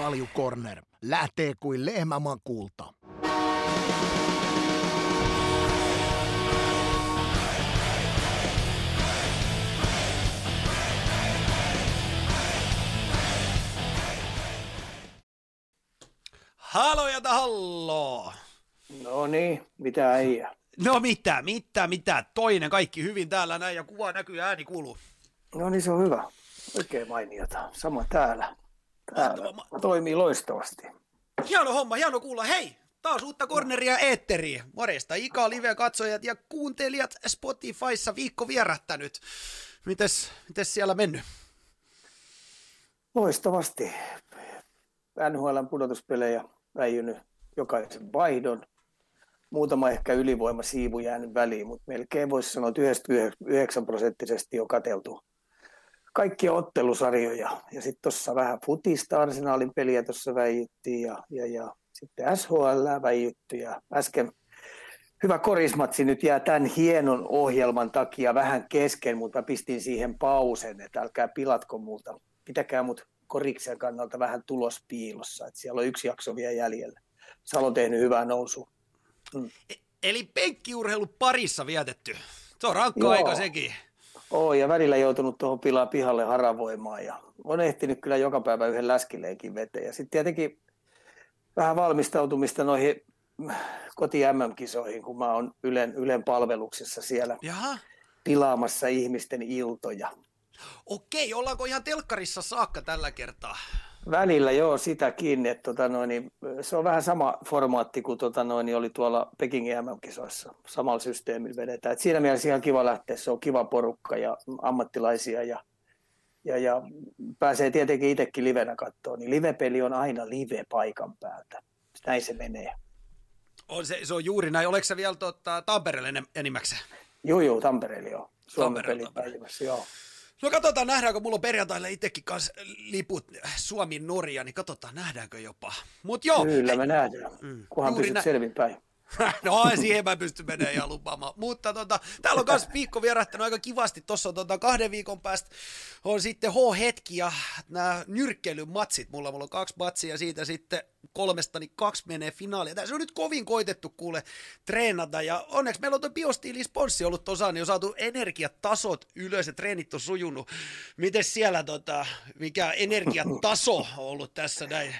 Kaljukorner lähtee kuin lehmämaan kulta. Halloo! No niin, mitä ei. No mitä, toinen kaikki hyvin täällä näin ja kuva näkyy ja ääni kuuluu. No niin, se on hyvä. Oikein mainiota. Sama täällä. Toimii loistavasti. Hieno homma, hieno kuulla. Hei, taas uutta Corneria eetteriä. Morjesta Ika, live-katsojat ja kuuntelijat Spotifyssa viikko vierähtänyt. Mites siellä mennyt? Loistavasti. NHL:n pudotuspelejä väijynyt jokaisen vaihdon. Muutama ehkä ylivoimasiivu jäänyt väliin, mutta melkein voisi sanoa, että 99% on katseltu kaikkia ottelusarjoja. Ja sitten tuossa vähän futista, Arsenaalin peliä tuossa väijyttiin ja sitten SHL väijyttiin. Ja äsken hyvä korismatsi nyt jää tämän hienon ohjelman takia vähän kesken, mutta pistin siihen pausen, että älkää pilatko multa. Pitäkää mut koriksen kannalta vähän tulospiilossa, että siellä on yksi jakso vielä jäljellä. Salo on tehnyt hyvää nousua. Mm. Eli penkkiurheilu parissa vietetty. Se on rankkaa aika sekin. Oo, ja välillä joutunut tuohon pihalle haravoimaan ja on ehtinyt kyllä joka päivä yhden läskileenkin veteen. Ja sitten tietenkin vähän valmistautumista noihin koti MM-kisoihin, kun mä oon Ylen palveluksessa siellä. Jaha. Pilaamassa ihmisten iltoja. Okei, ollaanko ihan telkkarissa saakka tällä kertaa? Välillä joo, sitäkin. Että, se on vähän sama formaatti kuin oli tuolla Pekingin MM-kisoissa. Samalla systeemillä vedetään. Et siinä mielessä ihan kiva lähteä. Se on kiva porukka ja ammattilaisia ja pääsee tietenkin itsekin livenä katsoa. Niin livepeli on aina live paikan päältä. Näin se menee. Se on juuri näin. Oletko sä vielä Tampereelle enimmäkseen? Joo, Tampereelle joo. Suomen pelipäivässä joo. No katsotaan, nähdäänkö, mulla on perjantaina itsekin kanssa liput Suomi-Norja, niin katsotaan, nähdäänkö jopa. Mut joo. Kyllä me nähdään, kunhan pysyt selvinpäin. No siihen mä pystyn menemään ja lupaamaan. Mutta täällä on myös viikko vierähtänyt aika kivasti. Tuossa on 2 viikon päästä on sitten H-hetki ja nämä nyrkkeilymatsit. Mulla on 2 matsia siitä sitten 3, niin 2 menee finaaliin. Tässä on nyt kovin koitettu kuule treenata ja onneksi meillä on tuo Biostiili-sponssi ollut tuossa, niin on saatu energiatasot ylös ja treenit on sujunut. Miten siellä mikä energiataso on ollut tässä näin?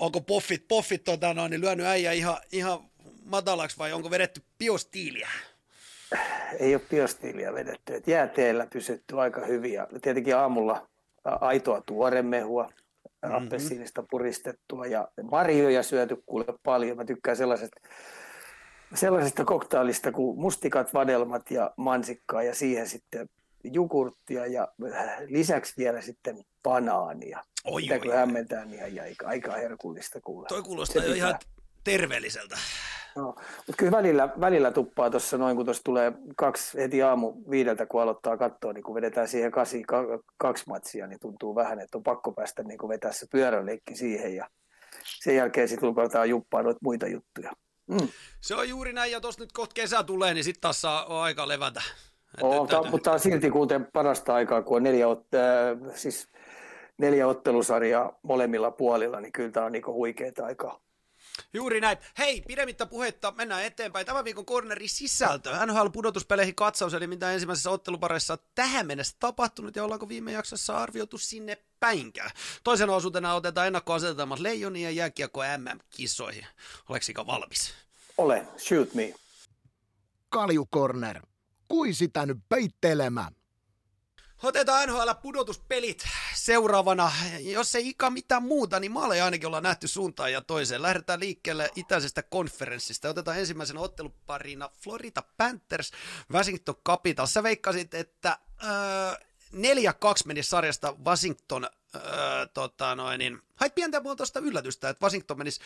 Onko poffit lyönyt äijä ihan matalaksi vai onko vedetty Biostiiliä? Ei ole Biostiiliä vedetty. Et jääteellä pysytty aika hyvin. Ja tietenkin aamulla aitoa tuoremehua, appelsiinista puristettua ja marjoja syöty kuule paljon. Mä tykkään sellaisesta koktailista kuin mustikat, vadelmat ja mansikkaa ja siihen sitten jogurttia ja lisäksi vielä sitten banaania. Pitääkö hämmentää, niin aika herkullista kuulee. Toi kuulostaa jo ihan terveelliseltä. No, mutta kyllä välillä tuppaa tuossa noin, kun tuossa tulee 2 heti aamu 5, kun aloittaa katsoa, niin kun vedetään siihen 8 2 matsia, niin tuntuu vähän, että on pakko päästä niin vetää se pyöräleikki siihen ja sen jälkeen sitten lupataan juppaa noita muita juttuja. Mm. Se on juuri näin ja tuossa nyt kohta kesä tulee, niin sitten taas saa aika levätä. Mutta on silti kuitenkin parasta aikaa, kun on 4 ottelusarjaa molemmilla puolilla, niin kyllä tämä on niinku huikeeta aikaa. Juuri näin. Hei, pidemmittä puhetta, mennään eteenpäin. Tämän viikon cornerin sisältö. NHL-pudotuspeleihin katsaus, eli mitä ensimmäisessä otteluparissa on tähän mennessä tapahtunut, ja ollaanko viime jaksossa arvioitu sinne päinkään. Toisena osuutena otetaan ennakkoasetelmat Leijonia ja jääkiekko MM-kisoihin. Oleksika valmis? Ole, shoot me. Kaljukorner. Kui sitä nyt peittelemään. Otetaan NHL-pudotuspelit seuraavana. Jos ei Ika mitään muuta, niin maaleja ainakin ollaan nähty suuntaan ja toiseen. Lähdetään liikkeelle itäisestä konferenssista. Otetaan ensimmäisenä otteluparina Florida Panthers, Washington Capitals. Sä veikkasit, että 4-2 meni sarjasta Washington. Hait pientä muotoista yllätystä, että Washington menisi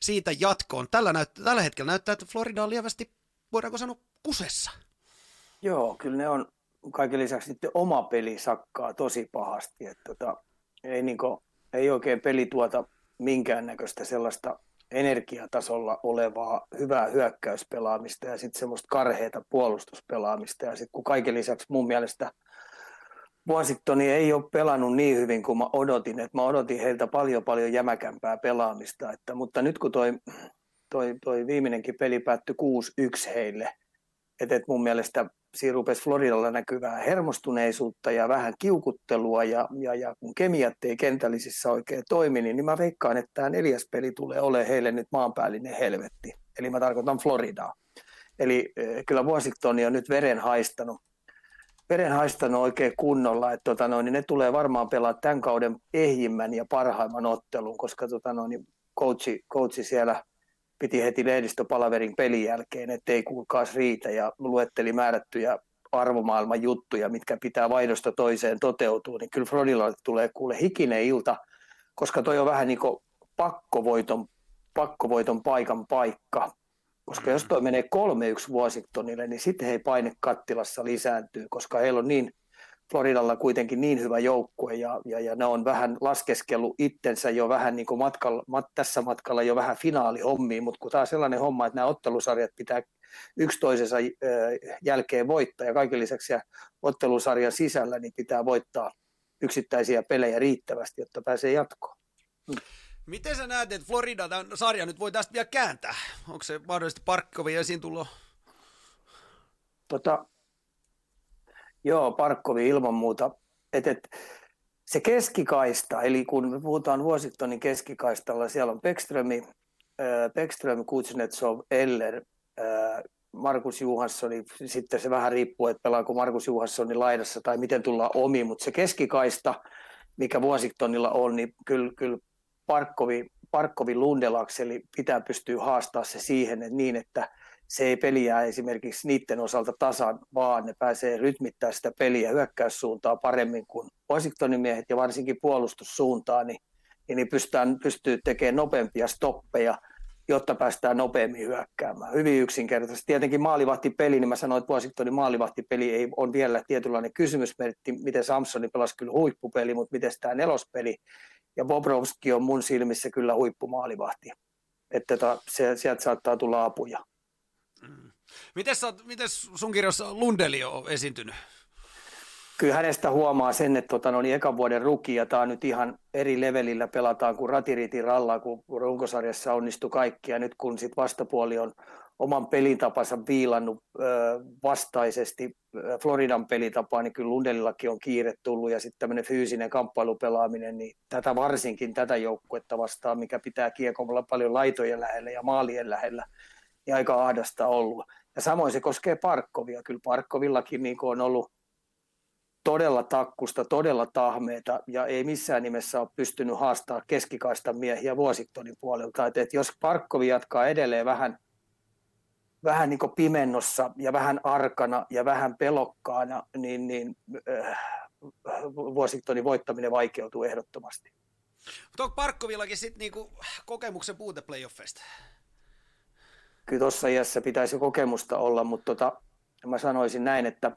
siitä jatkoon. Tällä hetkellä näyttää, että Florida on lievästi, voidaanko sanoa, kusessa. Joo, kyllä ne on kaiken lisäksi sitten oma peli sakkaa tosi pahasti. Että ei oikein peli tuota minkäännäköistä sellaista energiatasolla olevaa hyvää hyökkäyspelaamista ja sitten semmoista karheata puolustuspelaamista. Ja sitten kun kaiken lisäksi mun mielestä Washingtoni ei ole pelannut niin hyvin kuin mä odotin. Että mä odotin heiltä paljon jämäkämpää pelaamista. Että, mutta nyt kun toi viimeinenkin peli päättyi 6-1 heille, että mun mielestä siinä rupesi Floridalla näkyvää hermostuneisuutta ja vähän kiukuttelua ja kun kemiat ei kentällisissä oikein toimi, niin mä veikkaan, että tämä 4. peli tulee olemaan heille nyt maanpäällinen helvetti. Eli mä tarkoitan Floridaa. Eli kyllä Washingtoni on nyt veren haistanut oikein kunnolla, että niin ne tulee varmaan pelaa tämän kauden ehjimmän ja parhaimman ottelun, koska coachi siellä piti heti lehdistöpalaverin pelin jälkeen, ettei kuulkaas riitä, ja luetteli määrättyjä arvomaailman juttuja, mitkä pitää vaihdosta toiseen toteutua, niin kyllä Floridalle tulee kuule hikinen ilta, koska toi on vähän niin kuin pakkovoiton paikan paikka. Koska jos toi menee 3-1 Washingtonille, niin sitten he ei paine kattilassa lisääntyy, koska heillä on Floridalla kuitenkin niin hyvä joukkue ja ne on vähän laskeskellut itsensä jo vähän niin kuin tässä matkalla jo vähän finaalihommiin, mutta kun tämä on sellainen homma, että nämä ottelusarjat pitää yksi toisensa jälkeen voittaa ja kaiken lisäksi ottelusarjan sisällä niin pitää voittaa yksittäisiä pelejä riittävästi, jotta pääsee jatkoon. Miten sä näet, että Florida tämän sarja nyt voi tästä vielä kääntää? Onko se mahdollisesti Parkkovin esiin tulo? Joo, Parkkovi ilman muuta. Se keskikaista, eli kun puhutaan Washingtonin keskikaistalla, siellä on Bäckström, Kuznetsov, Eller, Marcus Johansson, sitten se vähän riippuu, että pelaako Marcus Johanssonin laidassa tai miten tullaan omiin, mutta se keskikaista, mikä Washingtonilla on, niin kyllä Parkkovin Lundelakseli pitää pystyä haastaa se siihen, että se ei peliä esimerkiksi niiden osalta tasan, vaan ne pääsee rytmittämään sitä peliä hyökkäyssuuntaa paremmin kuin Washingtonin miehet ja varsinkin puolustussuuntaan, niin pystyy tekemään nopeampia stoppeja, jotta päästään nopeammin hyökkäämään. Hyvin yksinkertaisesti. Tietenkin maalivahtipeli, niin mä sanoin, että Washingtonin maalivahtipeli ei on vielä tietynlainen kysymysmerkki, miten Samsoni pelasi kyllä huippupeli, mutta miten tämä nelospeli, ja Bobrovski on mun silmissä kyllä huippumaalivahti, että sieltä saattaa tulla apuja. Mm. Miten sun kirjassa Lundeli on esiintynyt? Kyllä hänestä huomaa sen, että ekan vuoden ruki, ja tämä on nyt ihan eri levelillä pelataan kuin ratiriitin rallaa, kun runkosarjassa onnistui kaikki, ja nyt kun sit vastapuoli on oman pelintapansa viilannut vastaisesti Floridan pelitapaa, niin kyllä Lundelillakin on kiire tullut, ja sitten tämmöinen fyysinen kamppailupelaaminen, niin varsinkin tätä joukkuetta vastaan, mikä pitää kiekolla paljon laitojen lähellä ja maalien lähellä, niin aika ahdasta ollut. Ja samoin se koskee Parkkovia. Kyllä Parkkovillakin niin on ollut todella takkusta, todella tahmeita, ja ei missään nimessä ole pystynyt haastamaan keskikaistan miehiä Washingtonin puolelta. Että jos Parkkovi jatkaa edelleen vähän niin kuin pimennossa ja vähän arkana ja vähän pelokkaana, niin Washingtonin voittaminen vaikeutuu ehdottomasti. Mutta onko Parkkovillakin sitten niinku kokemuksen puute playoffeista? Kyllä tuossa iässä pitäisi kokemusta olla, mutta mä sanoisin näin, että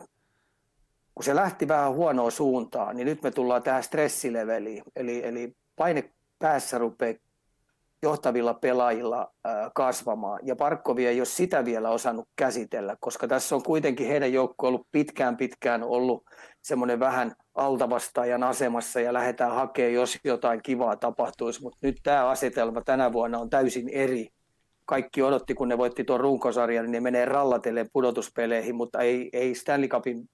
kun se lähti vähän huonoa suuntaan, niin nyt me tullaan tähän stressileveliin, eli paine päässä rupeaa johtavilla pelaajilla kasvamaan, ja Parkkovi ei ole sitä vielä osannut käsitellä, koska tässä on kuitenkin heidän joukko ollut pitkään ollut semmoinen vähän altavastaajan asemassa, ja lähdetään hakemaan, jos jotain kivaa tapahtuisi, mutta nyt tämä asetelma tänä vuonna on täysin eri. Kaikki odotti, kun ne voitti tuon runkosarjan, niin ne menee rallatelleen pudotuspeleihin, mutta ei Stanley Cupin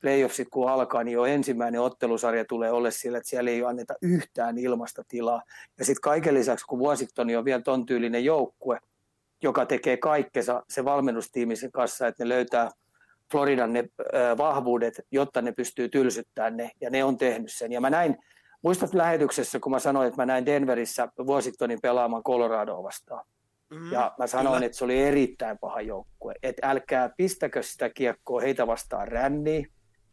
playoffsit kun alkaa, niin jo ensimmäinen ottelusarja tulee olla sillä, että siellä ei anneta yhtään ilmasta tilaa. Ja sitten kaiken lisäksi, kun Washington on vielä ton tyylinen joukkue, joka tekee kaikkensa se valmennustiimisen kanssa, että ne löytää Floridan ne vahvuudet, jotta ne pystyy tylsyttämään ne, ja ne on tehnyt sen. Ja mä näin, muistat lähetyksessä, kun mä sanoin, että mä näin Denverissä Washingtonin pelaamaan Coloradoa vastaan. Ja mä sanoin, että se oli erittäin paha joukkue, että älkää pistäkö sitä kiekkoa heitä vastaan ränniin,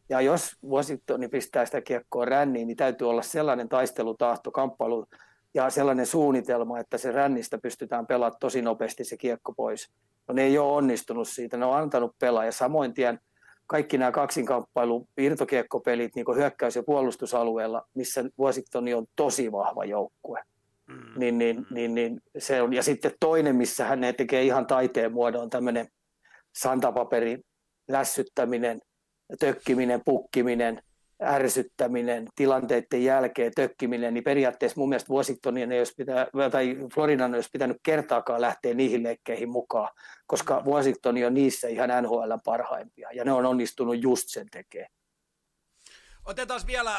ja jos Washington pistää sitä kiekkoa ränniin, niin täytyy olla sellainen taistelutahto, kamppailu ja sellainen suunnitelma, että se rännistä pystytään pelaamaan tosi nopeasti se kiekko pois. No ne ei ole onnistunut siitä, ne on antanut pelaa, ja samoin tien kaikki nämä kaksinkamppailu irtokiekkopelit niin kuin hyökkäys- ja puolustusalueella, missä Washington on tosi vahva joukkue. Niin se on. Ja sitten toinen, missä hän tekee ihan taiteen muodon, on tämmöinen santapaperin lässyttäminen, tökkiminen, pukkiminen, ärsyttäminen, tilanteiden jälkeen tökkiminen, niin periaatteessa mun mielestä Washingtonin ei olisi Floridan ei olisi pitänyt kertaakaan lähteä niihin leikkeihin mukaan, koska Washington on niissä ihan NHL parhaimpia, ja ne on onnistunut just sen tekemään. Otetaan vielä,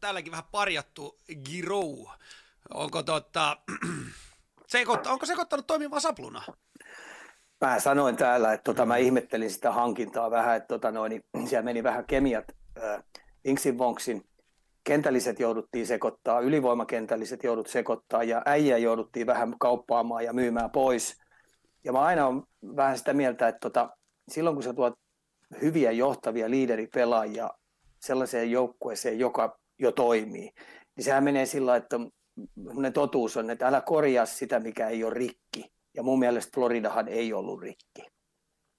täälläkin vähän parjattu, Giroux. Onko sekoittanut toimivaa sapluna? Mä sanoin täällä, että mä ihmettelin sitä hankintaa vähän, että niin siellä meni vähän kemiat Inksin Vonksin. Kentälliset jouduttiin sekoittaa, ylivoimakentälliset joudut sekoittaa ja äijä jouduttiin vähän kauppaamaan ja myymään pois. Ja mä aina on vähän sitä mieltä, että silloin kun sä tuot hyviä johtavia liideripelaajia sellaiseen joukkueeseen, joka jo toimii, niin sehän menee sillä lailla, että totuus on, että älä korjaa sitä, mikä ei ole rikki. Ja mun mielestä Floridahan ei ollut rikki.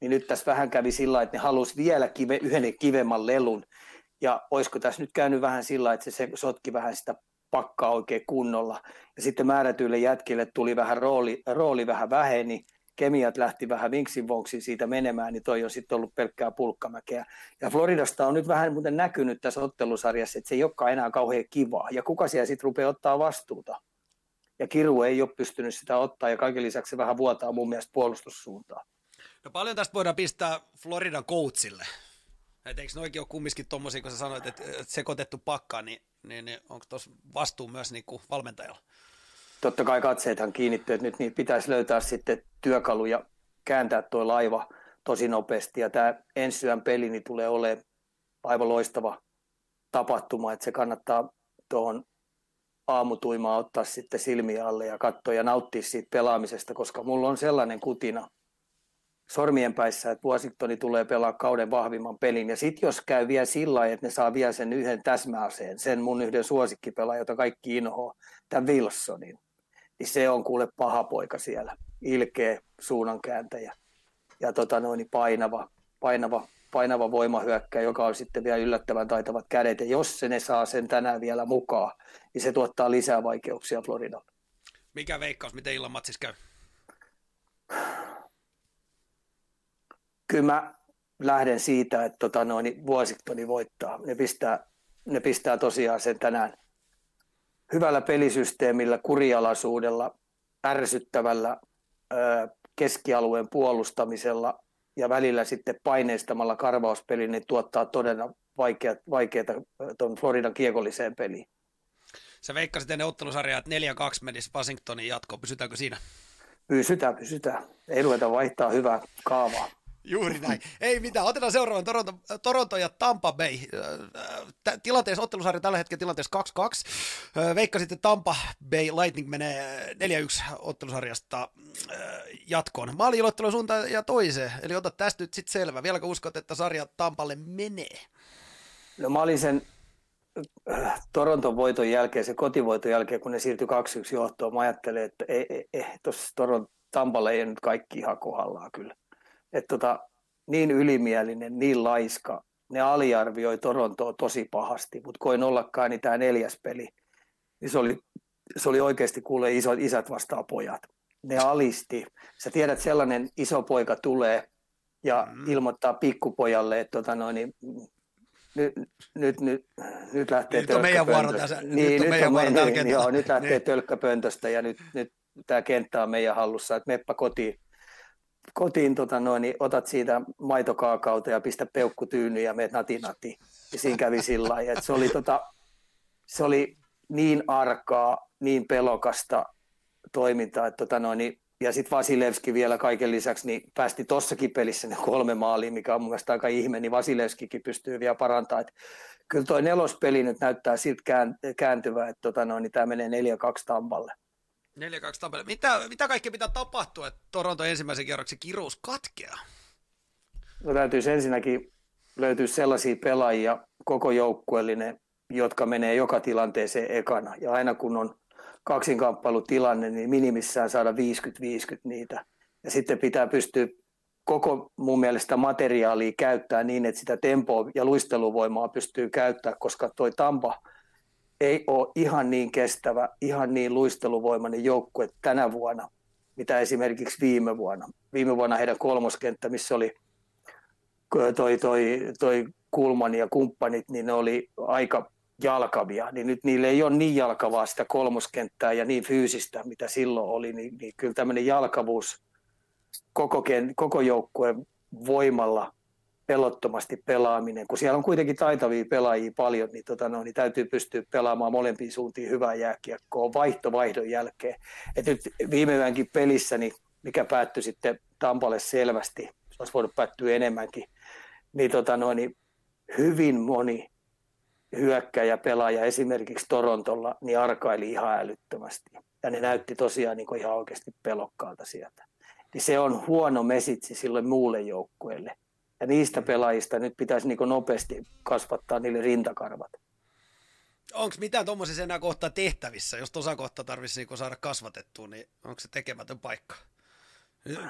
Niin nyt tässä vähän kävi sillä, että ne halusi vielä yhden kivemman lelun. Ja olisiko tässä nyt käynyt vähän sillä, että se sotki vähän sitä pakkaa oikein kunnolla. Ja sitten määrätyille jätkille tuli vähän rooli vähän väheni. Kemiat lähti vähän vinksinvonksiin siitä menemään, niin toi on sitten ollut pelkkää pulkkamäkeä. Ja Floridasta on nyt vähän muuten näkynyt tässä ottelusarjassa, että se ei olekaan enää kauhean kivaa. Ja kuka siellä sitten rupeaa ottaa vastuuta? Ja Kiru ei ole pystynyt sitä ottaa, ja kaiken lisäksi se vähän vuotaa mun mielestä puolustussuuntaan. No paljon tästä voidaan pistää Floridan coachille. Et eikö noikin ole kumminkin tommosia, kun sä sanoit, että sekoitettu pakka, niin onko tuossa vastuu myös niinku valmentajalla? Totta kai katseethan kiinnittyy, että nyt niitä pitäisi löytää sitten työkaluja, kääntää tuo laiva tosi nopeasti. Ja tämä ensi yön peli niin tulee olemaan aivan loistava tapahtuma, että se kannattaa tuohon aamutuimaan ottaa sitten silmiä alle ja katsoa ja nauttia siitä pelaamisesta, koska mulla on sellainen kutina sormien päissä, että Washingtoni tulee pelaa kauden vahvimman pelin. Ja sitten jos käy vielä sillä lailla, että ne saa vielä sen yhden täsmäaseen, sen mun yhden suosikkipelaajan, jota kaikki inhoaa, tämän Wilsonin, niin se on kuule paha poika siellä. Ilkeä suunnankääntäjä ja painava voimahyökkäjä, joka on sitten vielä yllättävän taitavat kädet. Ja jos ne saa sen tänään vielä mukaan, niin se tuottaa lisää vaikeuksia Floridalle. Mikä veikkaus, miten illan matsissa käy? Kyllä mä lähden siitä, että Washingtoni voittaa. Ne pistää tosiaan sen tänään hyvällä pelisysteemillä, kurialaisuudella, ärsyttävällä keskialueen puolustamisella ja välillä sitten paineistamalla karvauspeliin, niin tuottaa todella vaikeata tuon Floridan kiekolliseen peliin. Sä veikkasit ennen ottelusarjaa, että 4-2 menisi Washingtonin jatkoon. Pysytäänkö siinä? Pysytään. Ei ruveta vaihtaa hyvää kaavaa. Juuri näin. Ei mitään. Otetaan seuraavan Toronto ja Tampa Bay. Tilanteessa ottelusarja tällä hetkellä tilanteessa 2-2. Veikka sitten Tampa Bay Lightning menee 4-1 ottelusarjasta jatkoon. Maaliilottelu suuntaan ja toiseen. Eli ota tästä nyt sitten selvä. Vieläkö uskot, että sarja Tampalle menee? No mä olin sen Toronton voiton jälkeen, se kotivoiton jälkeen, kun ne siirtyi 2-1 johtoon. Mä ajattelin, että tuossa Tampalle ei nyt kaikki ihan kohdallaan kyllä. Että niin ylimielinen, niin laiska, ne aliarvioi Torontoa tosi pahasti, mutta koin ollakaan niin tämä neljäs peli, niin se oli oikeasti kuule isät vastaan pojat. Ne alisti. Sä tiedät, sellainen iso poika tulee ja ilmoittaa pikkupojalle, että nyt lähtee tölkkäpöntöstä. Nyt lähtee tölkkäpöntöstä ja nyt tämä kenttä on meidän hallussa, että meppä kotiin niin otat siitä maitokaakauta ja pistä peukkutyyny ja meet nati. Ja siinä kävi sillä lailla, että se oli niin arkaa, niin pelokasta toimintaa, että ja sitten Vasilevski vielä kaiken lisäksi niin päästi tossakin pelissä ne 3 maalia, mikä on mun mielestä aika ihme, niin Vasilevskikin pystyy vielä parantamaan. Kyllä toi nelospeli nyt näyttää siltä kääntyvää, että tämä menee 4-2 Tampalle. 4-2 Tampere. Mitä kaikkea pitää tapahtua, että Toronto ensimmäisen kierroksen kirous katkeaa? No täytyisi ensinnäkin löytyä sellaisia pelaajia, koko joukkueellinen, jotka menee joka tilanteeseen ekana. Ja aina kun on kaksinkamppailutilanne, niin minimissään saada 50-50 niitä. Ja sitten pitää pystyä koko mun mielestä materiaalia käyttää niin, että sitä tempoa ja luisteluvoimaa pystyy käyttämään, koska toi Tampa ei ole ihan niin kestävä, ihan niin luisteluvoimainen joukkue tänä vuonna, mitä esimerkiksi viime vuonna. Viime vuonna heidän kolmoskenttä, missä oli toi Kulman ja kumppanit, niin ne oli aika jalkavia, niin nyt niille ei ole niin jalkavaa sitä kolmoskenttää ja niin fyysistä, mitä silloin oli, niin kyllä tämmöinen jalkavuus koko joukkueen voimalla pelottomasti pelaaminen, kun siellä on kuitenkin taitavia pelaajia paljon, niin, niin täytyy pystyä pelaamaan molempiin suuntiin hyvää jääkiekkoa vaihdon jälkeen. Et nyt viimeväänkin pelissä, niin mikä päättyi sitten Tampalle selvästi, se olisi voinut päättyä enemmänkin, niin, niin hyvin moni hyökkäjä pelaaja esimerkiksi Torontolla niin arkaili ihan älyttömästi. Ja ne näytti tosiaan niin kuin ihan oikeasti pelokkaalta sieltä. Niin se on huono mesitsi silloin muulle joukkueelle. Ja niistä pelaajista nyt pitäisi niin kuin nopeasti kasvattaa niille rintakarvat. Onko mitään tuommoisessa enää kohtaa tehtävissä, jos tuossa kohtaa tarvitsisi niin saada kasvatettua, niin onko se tekemätön paikka?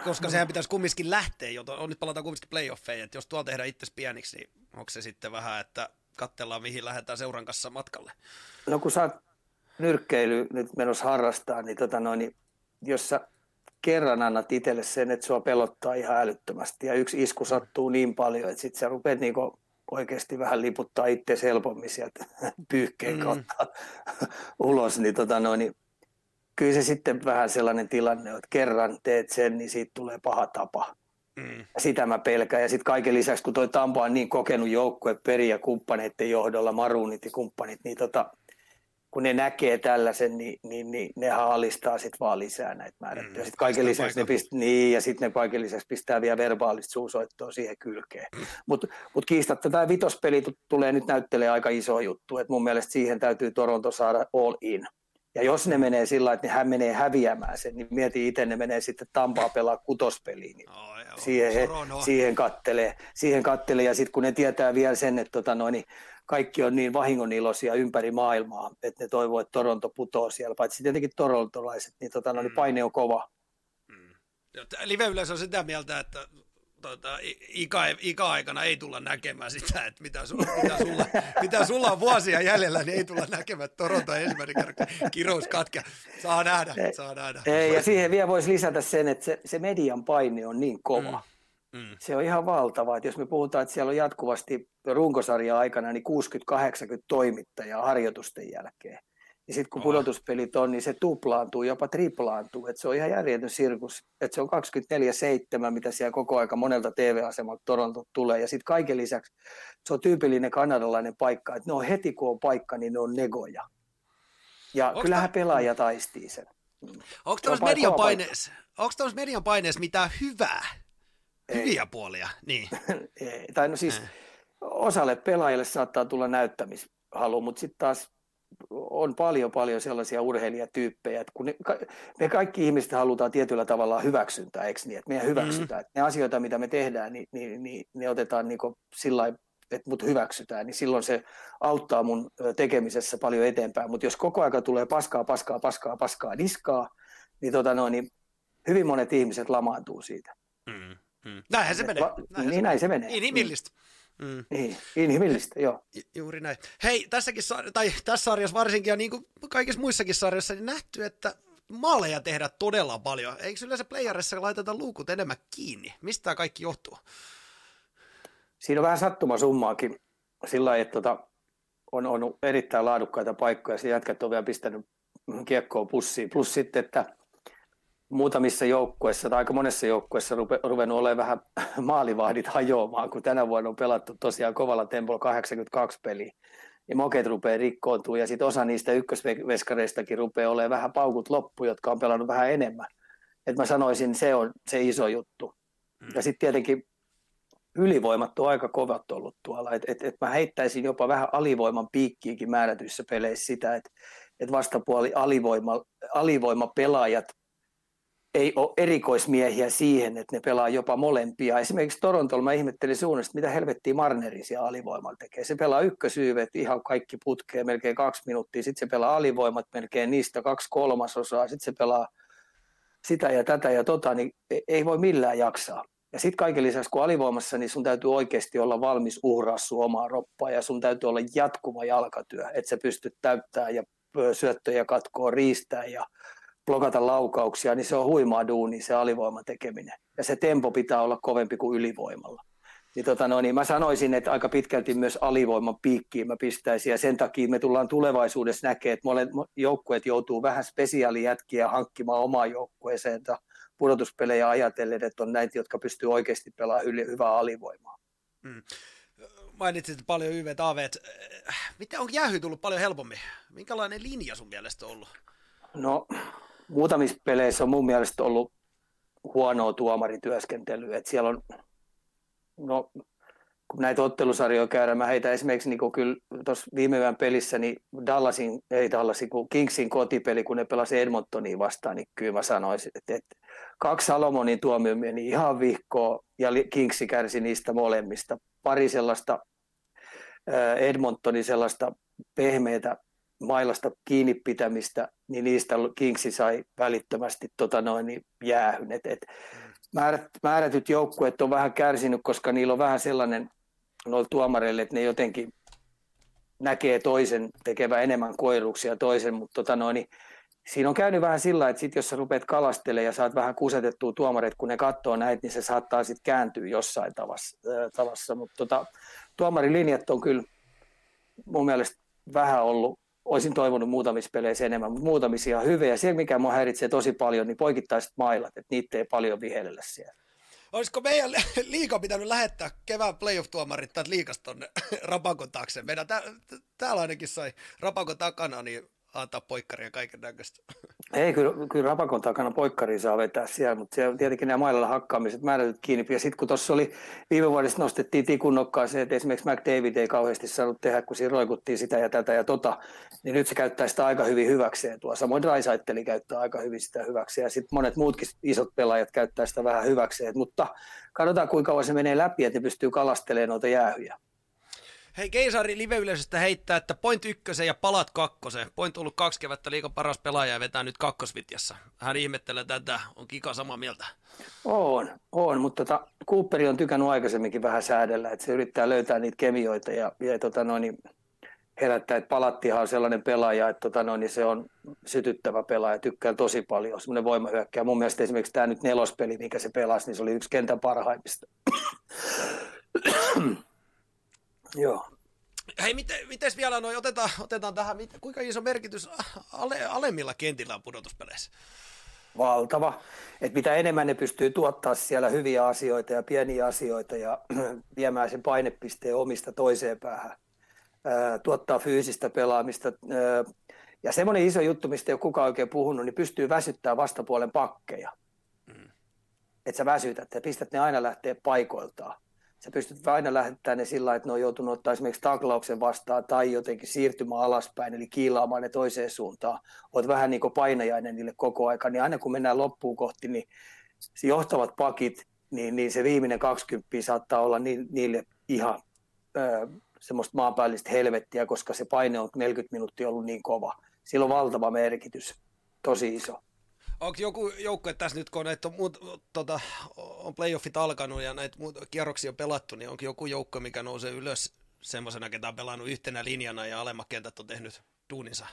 Koska sehän pitäisi kumminkin lähteä, nyt palataan kumminkin playoffeihin, että jos tuolla tehdään itsesi pieniksi, niin onko se sitten vähän, että katsellaan mihin lähdetään seuran kanssa matkalle? No kun sä oot nyrkkeily nyt menossa harrastaa, niin, niin jos sä kerran annat itselle sen, että sua pelottaa ihan älyttömästi ja yksi isku sattuu niin paljon, että sit sä rupeat niinku oikeasti vähän liputtaa itseäsi helpommin sieltä pyyhkeen kautta ulos, niin, niin kyllä se sitten vähän sellainen tilanne on, että kerran teet sen, niin siitä tulee paha tapa. Sitä mä pelkään. Ja sitten kaiken lisäksi, kun toi Tampa on niin kokenut joukkue peri- ja kumppaneiden johdolla, maruunit ja kumppanit, niin kun ne näkee tällaisen, niin nehän alistaa sitten vaan lisää näitä määrättyjä. Sitten kaiken lisäksi pistää vielä verbaalista suusoittoa siihen kylkeen. Mutta kiistatta tämä vitospeli tulee nyt näyttelee aika iso juttu. Et mun mielestä siihen täytyy Toronto saada all in. Ja jos ne menee sillä lailla, että ne menee häviämään sen, niin mieti itse, ne menee sitten Tampaa pelaa kutospeliin. Niin siihen kattelee. Ja sitten kun ne tietää vielä sen, että niin kaikki on niin vahingoniloisia ympäri maailmaa, että ne toivoo, että Toronto putoaa siellä. Paitsi tietenkin torontolaiset, niin, niin paine on kova. Live-yleisö on sitä mieltä, että ikä-aikana ei tulla näkemään sitä, että mitä sulla on vuosia jäljellä, niin ei tulla näkemään Torontoa ensimmäinen kirouskatkea. Saa nähdä. Ei, ja siihen vielä voisi lisätä sen, että se median paine on niin kova. Se on ihan valtava, että jos me puhutaan, että siellä on jatkuvasti runkosarjan aikana niin 60-80 toimittajaa harjoitusten jälkeen. Ja sitten kun pudotuspelit on, niin se tuplaantuu, jopa triplaantuu. Et se on ihan järjetön sirkus. Et se on 24/7, mitä siellä koko aika monelta TV-asemalta Toronto tulee. Ja sitten kaiken lisäksi se on tyypillinen kanadalainen paikka. Että ne on heti, kun on paikka, niin ne on negoja. Ja kyllähän pelaaja taistii sen. Onko tämmöisessä median paineessa mitään hyvää? Ei. Hyviä puolia? Niin. Tai no siis osalle pelaajille saattaa tulla näyttämishalu, mutta sitten taas on paljon sellaisia urheilijatyyppejä, että kun me kaikki ihmiset halutaan tietyllä tavalla hyväksyntää, eikö niin, että meidän hyväksytään, että ne asioita, mitä me tehdään, niin ne otetaan niin sillä lailla, että mut hyväksytään, niin silloin se auttaa mun tekemisessä paljon eteenpäin, mutta jos koko aika tulee paskaa niskaa, niin, niin hyvin monet ihmiset lamaantuu siitä. Näinhän se menee. Näin se menee. Inhimillistä. Inhimillistä, joo. Juuri näin. Hei, tässä sarjassa varsinkin ja niin kuin kaikissa muissakin sarjassa niin nähty, että maaleja tehdään todella paljon. Eikö yleensä playerissa laiteta luukut enemmän kiinni? Mistä tämä kaikki johtuu? Siinä on vähän sattumasummaakin sillä lailla, että on erittäin laadukkaita paikkoja. Se jätkät on vielä pistänyt kiekkoa pussiin. Plus sitten, että muutamissa joukkueissa tai aika monessa joukkueessa ruvennut olemaan vähän maalivahdit hajoamaan, kun tänä vuonna on pelattu tosiaan kovalla tempolla 82 peliä. Ja moket rupeaa rikkoontumaan ja sitten osa niistä ykkösveskareistakin rupeaa olemaan vähän paukut loppu, jotka on pelannut vähän enemmän. Et mä sanoisin, se on se iso juttu. Ja sitten tietenkin ylivoimat on aika kovat ollut tuolla. Et mä heittäisin jopa vähän alivoiman piikkiinkin määrätyissä peleissä sitä, että et vastapuoli alivoimapelaajat ei ole erikoismiehiä siihen, että ne pelaa jopa molempia. Esimerkiksi Torontolla mä ihmettelin suunnasta, mitä helvettiä Marneri siellä alivoimalla tekee. Se pelaa ykkösyyvet ihan kaikki putkeen melkein 2 minuuttia, sitten se pelaa alivoimat melkein niistä 2/3, sitten se pelaa sitä ja tätä ja niin ei voi millään jaksaa. Ja sitten kaiken lisäksi, kun alivoimassa, niin sun täytyy oikeasti olla valmis uhraa sun omaa roppaa ja sun täytyy olla jatkuva jalkatyö, että sä pystyt täyttämään ja syöttöjä katkoa, riistää ja blokata laukauksia, niin se on huimaa duunia se alivoiman tekeminen. Ja se tempo pitää olla kovempi kuin ylivoimalla. niin, niin mä sanoisin, että aika pitkälti myös alivoiman piikkiin mä pistäisin, ja sen takia me tullaan tulevaisuudessa näkemään, että molemmat joukkueet joutuu vähän spesiaalijätkiä hankkimaan omaan joukkueeseen pudotuspelejä ajatellen, että on näitä, jotka pystyy oikeasti pelaamaan hyvää alivoimaa. Mm. Mainitsit paljon YVt, AVt. Miten on jäähy tullut paljon helpommin? Minkälainen linja sun mielestä on ollut? No, muutamissa peleissä on mun mielestä ollut huonoa tuomarityöskentelyä. Että siellä on, no, kun näitä ottelusarjoja käydään, mä heitän esimerkiksi niin kyllä tuossa viime yön pelissä, niin Kingsin kotipeli, kun ne pelasi Edmontonia vastaan, niin kyllä mä sanoisin, että 2 Salomonin tuomio meni ihan vihkoon, ja Kingsi kärsi niistä molemmista. Pari sellaista Edmontonin sellaista pehmeätä mailasta kiinni pitämistä, niin niistä Kingsi sai välittömästi jäähyn. Et määrätyt joukkueet on vähän kärsinyt, koska niillä on vähän sellainen noilla tuomareille, että ne jotenkin näkee toisen tekevän enemmän koiruksia toisen, mutta siinä on käynyt vähän sillä, että sit jos sä rupeat kalastelemaan ja saat vähän kusetettua tuomareita, kun ne katsoo näitä, niin se saattaa sitten kääntyä jossain tavassa. Mutta tuomarilinjat on kyllä mun mielestä vähän ollut, olisin toivonut muutamissa peleissä enemmän, mutta muutamissa ihan hyviä. Ja se, mikä mua häiritsee tosi paljon, niin poikittaiset mailat, että niitä ei paljon vihelellä siellä. Olisiko meidän liiga pitänyt lähettää kevään playoff-tuomarit tai liigasta tuonne rapakon taakse? Meidän täällä ainakin sai rapakon takana, niin antaa poikkaria kaiken näköistä. Ei, kyllä rapakon takana poikkaria saa vetää siellä, mutta siellä tietenkin nämä mailalla hakkaamiset määrätyt kiinni. Ja sitten kun tuossa oli, viime vuodessa nostettiin tikun nokkaan se, että esimerkiksi McDavid ei kauheasti saanut tehdä, kun siinä roikuttiin sitä ja tätä ja niin nyt se käyttää sitä aika hyvin hyväkseen tuo. Samoin Draisaitteli käyttää aika hyvin sitä hyväkseen, ja sitten monet muutkin isot pelaajat käyttää sitä vähän hyväkseen. Mutta katsotaan, kuinka kauan se menee läpi, että ne pystyy kalastelemaan noita jäähyjä. Hei, Keisari live-yleisöstä heittää, että point 1 ja palat 2. Point on ollut 2 kevättä liigan paras pelaaja ja vetää nyt 2. Hän ihmettelee tätä. On Kika samaa mieltä? On, mutta Cooperi on tykännyt aikaisemminkin vähän säädellä, että se yrittää löytää niitä kemioita ja herättää, että Palattihan on sellainen pelaaja, että se on sytyttävä pelaaja, tykkää tosi paljon, semmoinen voimahyökkäjä. Mun mielestä esimerkiksi tämä nyt 4. peli, minkä se pelasi, niin se oli yksi kentän parhaimmista. Joo. Hei, mites vielä noin, otetaan tähän, kuinka iso merkitys alemmilla kentillä on pudotuspeleissä? Valtava. Et mitä enemmän ne pystyy tuottaa siellä hyviä asioita ja pieniä asioita ja viemään sen painepisteen omista toiseen päähän, tuottaa fyysistä pelaamista. Ja semmoinen iso juttu, mistä ei ole kukaan oikein puhunut, niin pystyy väsyttämään vastapuolen pakkeja. Mm. Että sä väsytät ja pistät ne aina lähtee paikoiltaan. Sä pystyt aina lähettämään ne sillä, että ne on joutunut ottaa esimerkiksi taklauksen vastaan tai jotenkin siirtymään alaspäin, eli kiilaamaan ne toiseen suuntaan. Oot vähän niin kuin painajainen niille koko aika, niin aina kun mennään loppuun kohti, niin se johtavat pakit, niin se viimeinen 20 saattaa olla niille ihan semmoista maanpäällistä helvettiä, koska se paine on 40 minuuttia ollut niin kova. Sillä on valtava merkitys, tosi iso. Onko joku joukkue tässä nyt, kun näitä on, on playoffit alkanut ja näitä kierroksia on pelattu, niin onko joku joukko, mikä nousee ylös semmoisena, ketä on pelannut yhtenä linjana ja alemmat kentät on tehnyt duuninsa?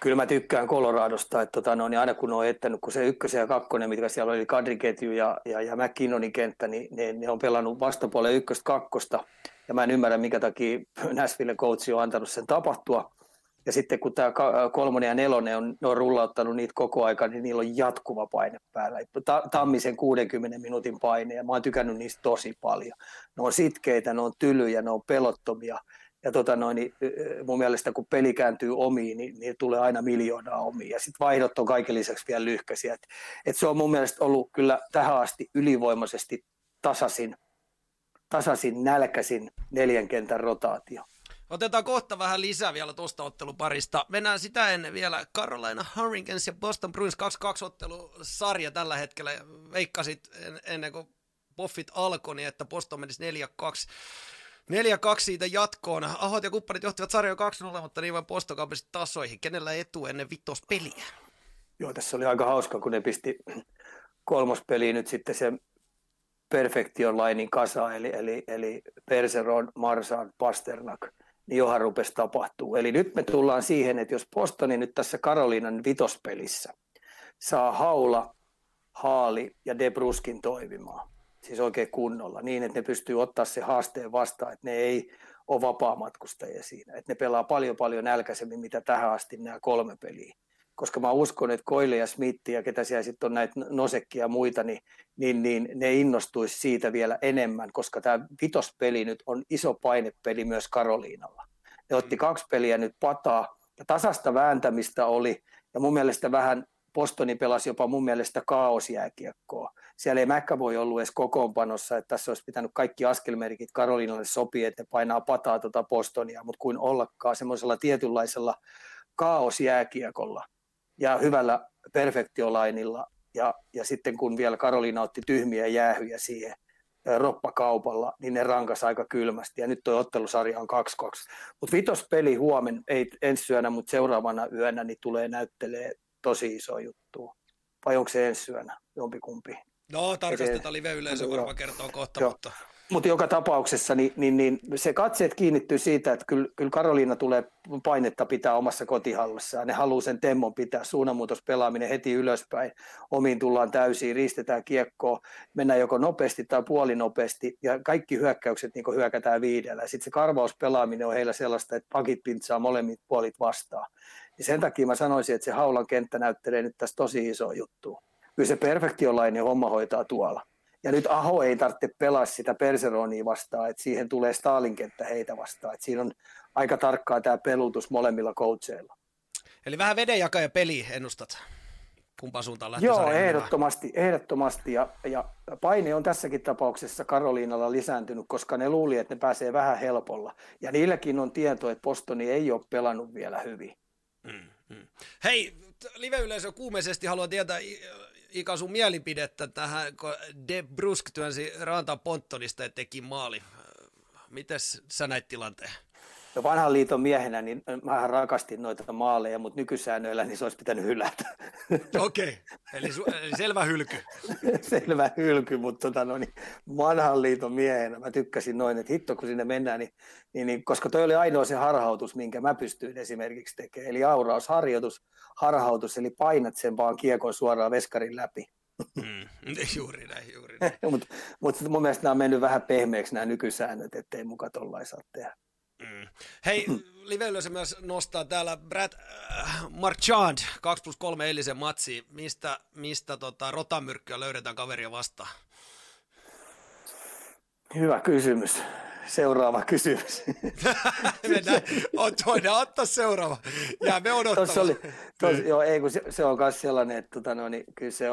Kyllä mä tykkään Coloradosta, että niin aina kun on ettänyt, kun se 1. ja 2, mitkä siellä oli kadriketju ja McKinnonin kenttä, niin ne on pelannut vastapuoleen 1. ja 2. Ja mä en ymmärrä, minkä takia Nashville coachi on antanut sen tapahtua. Ja sitten kun tämä 3. ja 4. ne on rullauttanut niitä koko aika, niin niillä on jatkuva paine päällä. Tammisen 60 minuutin paine, ja mä oon tykännyt niistä tosi paljon. Ne on sitkeitä, ne on tylyjä, ne on pelottomia. Ja niin mun mielestä kun peli kääntyy omiin, niin tulee aina miljoonaa omiin. Ja sitten vaihdot on kaiken lisäksi vielä lyhkäisiä. Et se on mun mielestä ollut kyllä tähän asti ylivoimaisesti tasaisin nälkäisin 4 kentän rotaatio. Otetaan kohta vähän lisää vielä tuosta otteluparista. Mennään sitä ennen vielä Carolina Hurricanes ja Boston Bruins 2-2 ottelusarja tällä hetkellä. Veikkasit ennen kuin poffit alkoi, niin että Boston menisi 4-2 siitä jatkoon. Ahot ja kumppanit johtivat sarjan 2-0, mutta niin vain Boston kampesi tasoihin. Kenellä etu ennen 5. peliä? Joo, tässä oli aika hauska, kun ne pisti 3. peliin nyt sitten sen Perfection Linein kasaan, eli Bergeron, Marchand, Pasternak. Niin johan rupesi tapahtuu. Eli nyt me tullaan siihen, että jos Bostoni nyt tässä Karoliinan 5. pelissä saa Haula, Haali ja De Bruskin toimimaan, siis oikein kunnolla, niin että ne pystyy ottaa se haasteen vastaan, että ne ei ole vapaamatkustajia siinä, että ne pelaa paljon nälkäisemmin, mitä tähän asti nämä kolme peliä. Koska mä uskon, että Koile ja Smith ja ketä siellä sitten on näitä Nosekkiä ja muita, niin ne innostuisi siitä vielä enemmän, koska tämä vitospeli nyt on iso painepeli myös Karoliinalla. Ne otti 2 peliä nyt pataa, ja tasasta vääntämistä oli, ja mun mielestä vähän Bostoni pelasi jopa mun mielestä kaosjääkiekkoa. Siellä ei McAvoy ollut edes kokoonpanossa, että tässä olisi pitänyt kaikki askelmerkit Karoliinalle sopii, että ne painaa pataa tuota Bostonia, mutta kuin ollakaan semmoisella tietynlaisella kaosjääkiekolla. Ja hyvällä perfektiolainilla, ja sitten kun vielä Karoliina otti tyhmiä jäähyjä siihen roppakaupalla, niin ne rankasi aika kylmästi, ja nyt tuo ottelusarja on 2-2. Mutta vitospeli huomenna, ei ensi yönä, mutta seuraavana yönä, niin tulee näyttelee tosi iso juttu. Vai onko se ensi yönä, jompikumpi? No, tarkastetaan live-yleisö varmaan kertoo kohta, mutta... Mutta joka tapauksessa niin se katseet kiinnittyy siitä, että kyllä Karoliina tulee painetta pitää omassa kotihallossaan. Ne haluaa sen temmon pitää, suunnanmuutospelaaminen heti ylöspäin. Omiin tullaan täysiin, riistetään kiekkoa, mennään joko nopeasti tai puolinopeasti ja kaikki hyökkäykset niin hyökätään 5. Sitten se karvauspelaaminen on heillä sellaista, että pakit pintsaa molemmat puolit vastaan. Ja sen takia mä sanoisin, että se Haulan kenttä näyttelee nyt tässä tosi iso juttu. Kyllä se perfektiolainen homma hoitaa tuolla. Ja nyt Aho ei tarvitse pelaa sitä Perseronia vastaan, että siihen tulee Stalin kenttä heitä vastaan. Että siinä on aika tarkkaa tämä pelutus molemmilla coacheilla. Eli vähän vedenjakaja peli ennustat, kumpaan suuntaan lähtee. Joo, ehdottomasti. Ja paine on tässäkin tapauksessa Karoliinalla lisääntynyt, koska ne luuli, että ne pääsee vähän helpolla. Ja niilläkin on tieto, että Bostoni ei ole pelannut vielä hyvin. Hei, live-yleisö kuumeisesti haluaa tietää... Ika, sun mielipidettä tähän, kun De Brusque työnsi rantaa Ponttonista ja teki maali. Mites sä näit tilanteen? No vanhan liiton miehenä, niin mähän rakastin noita maaleja, mutta nykysäännöillä niin se olisi pitänyt hylätä. Okei, eli selvä hylky. Selvä hylky, mutta vanhan liiton miehenä mä tykkäsin noin, että hitto kun sinne mennään, niin, koska toi oli ainoa se harhautus, minkä mä pystyin esimerkiksi tekemään. Eli auraus, harjoitus, harhautus, eli painat sen vaan kiekon suoraan veskarin läpi. Juuri näin. Mutta mun mielestä nämä on mennyt vähän pehmeäksi nämä nykysäännöt, ettei muka tollain saa tehdä. Hei, live-yleisö myös nostaa täällä Brad Marchand, 2+3 eilisen matsiin. Mistä rotamyrkkyä löydetään kaveria vastaan? Hyvä kysymys. Seuraava kysymys. Toinen ottaa seuraava. Jäämme odottamaan. Se on myös sellainen, että kyllä se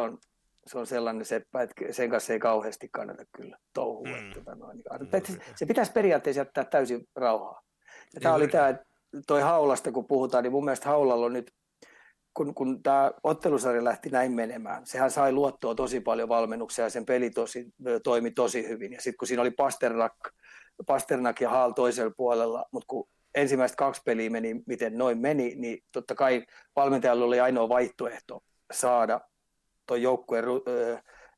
on sellainen seppä, että sen kanssa ei kauheasti kannata kyllä touhua. Se pitäisi periaatteessa jättää täysin rauhaa. Ja tämä oli tämä, toi Haulasta kun puhutaan, niin mun mielestä Haulalla on nyt, kun tämä ottelusarja lähti näin menemään, sehän sai luottoa tosi paljon valmennuksia ja sen peli toimi tosi hyvin. Ja sitten kun siinä oli Pasternak ja Haal toisella puolella, mutta kun ensimmäiset 2 peliä meni, miten noin meni, niin totta kai valmentajalla oli ainoa vaihtoehto saada tuon joukkueen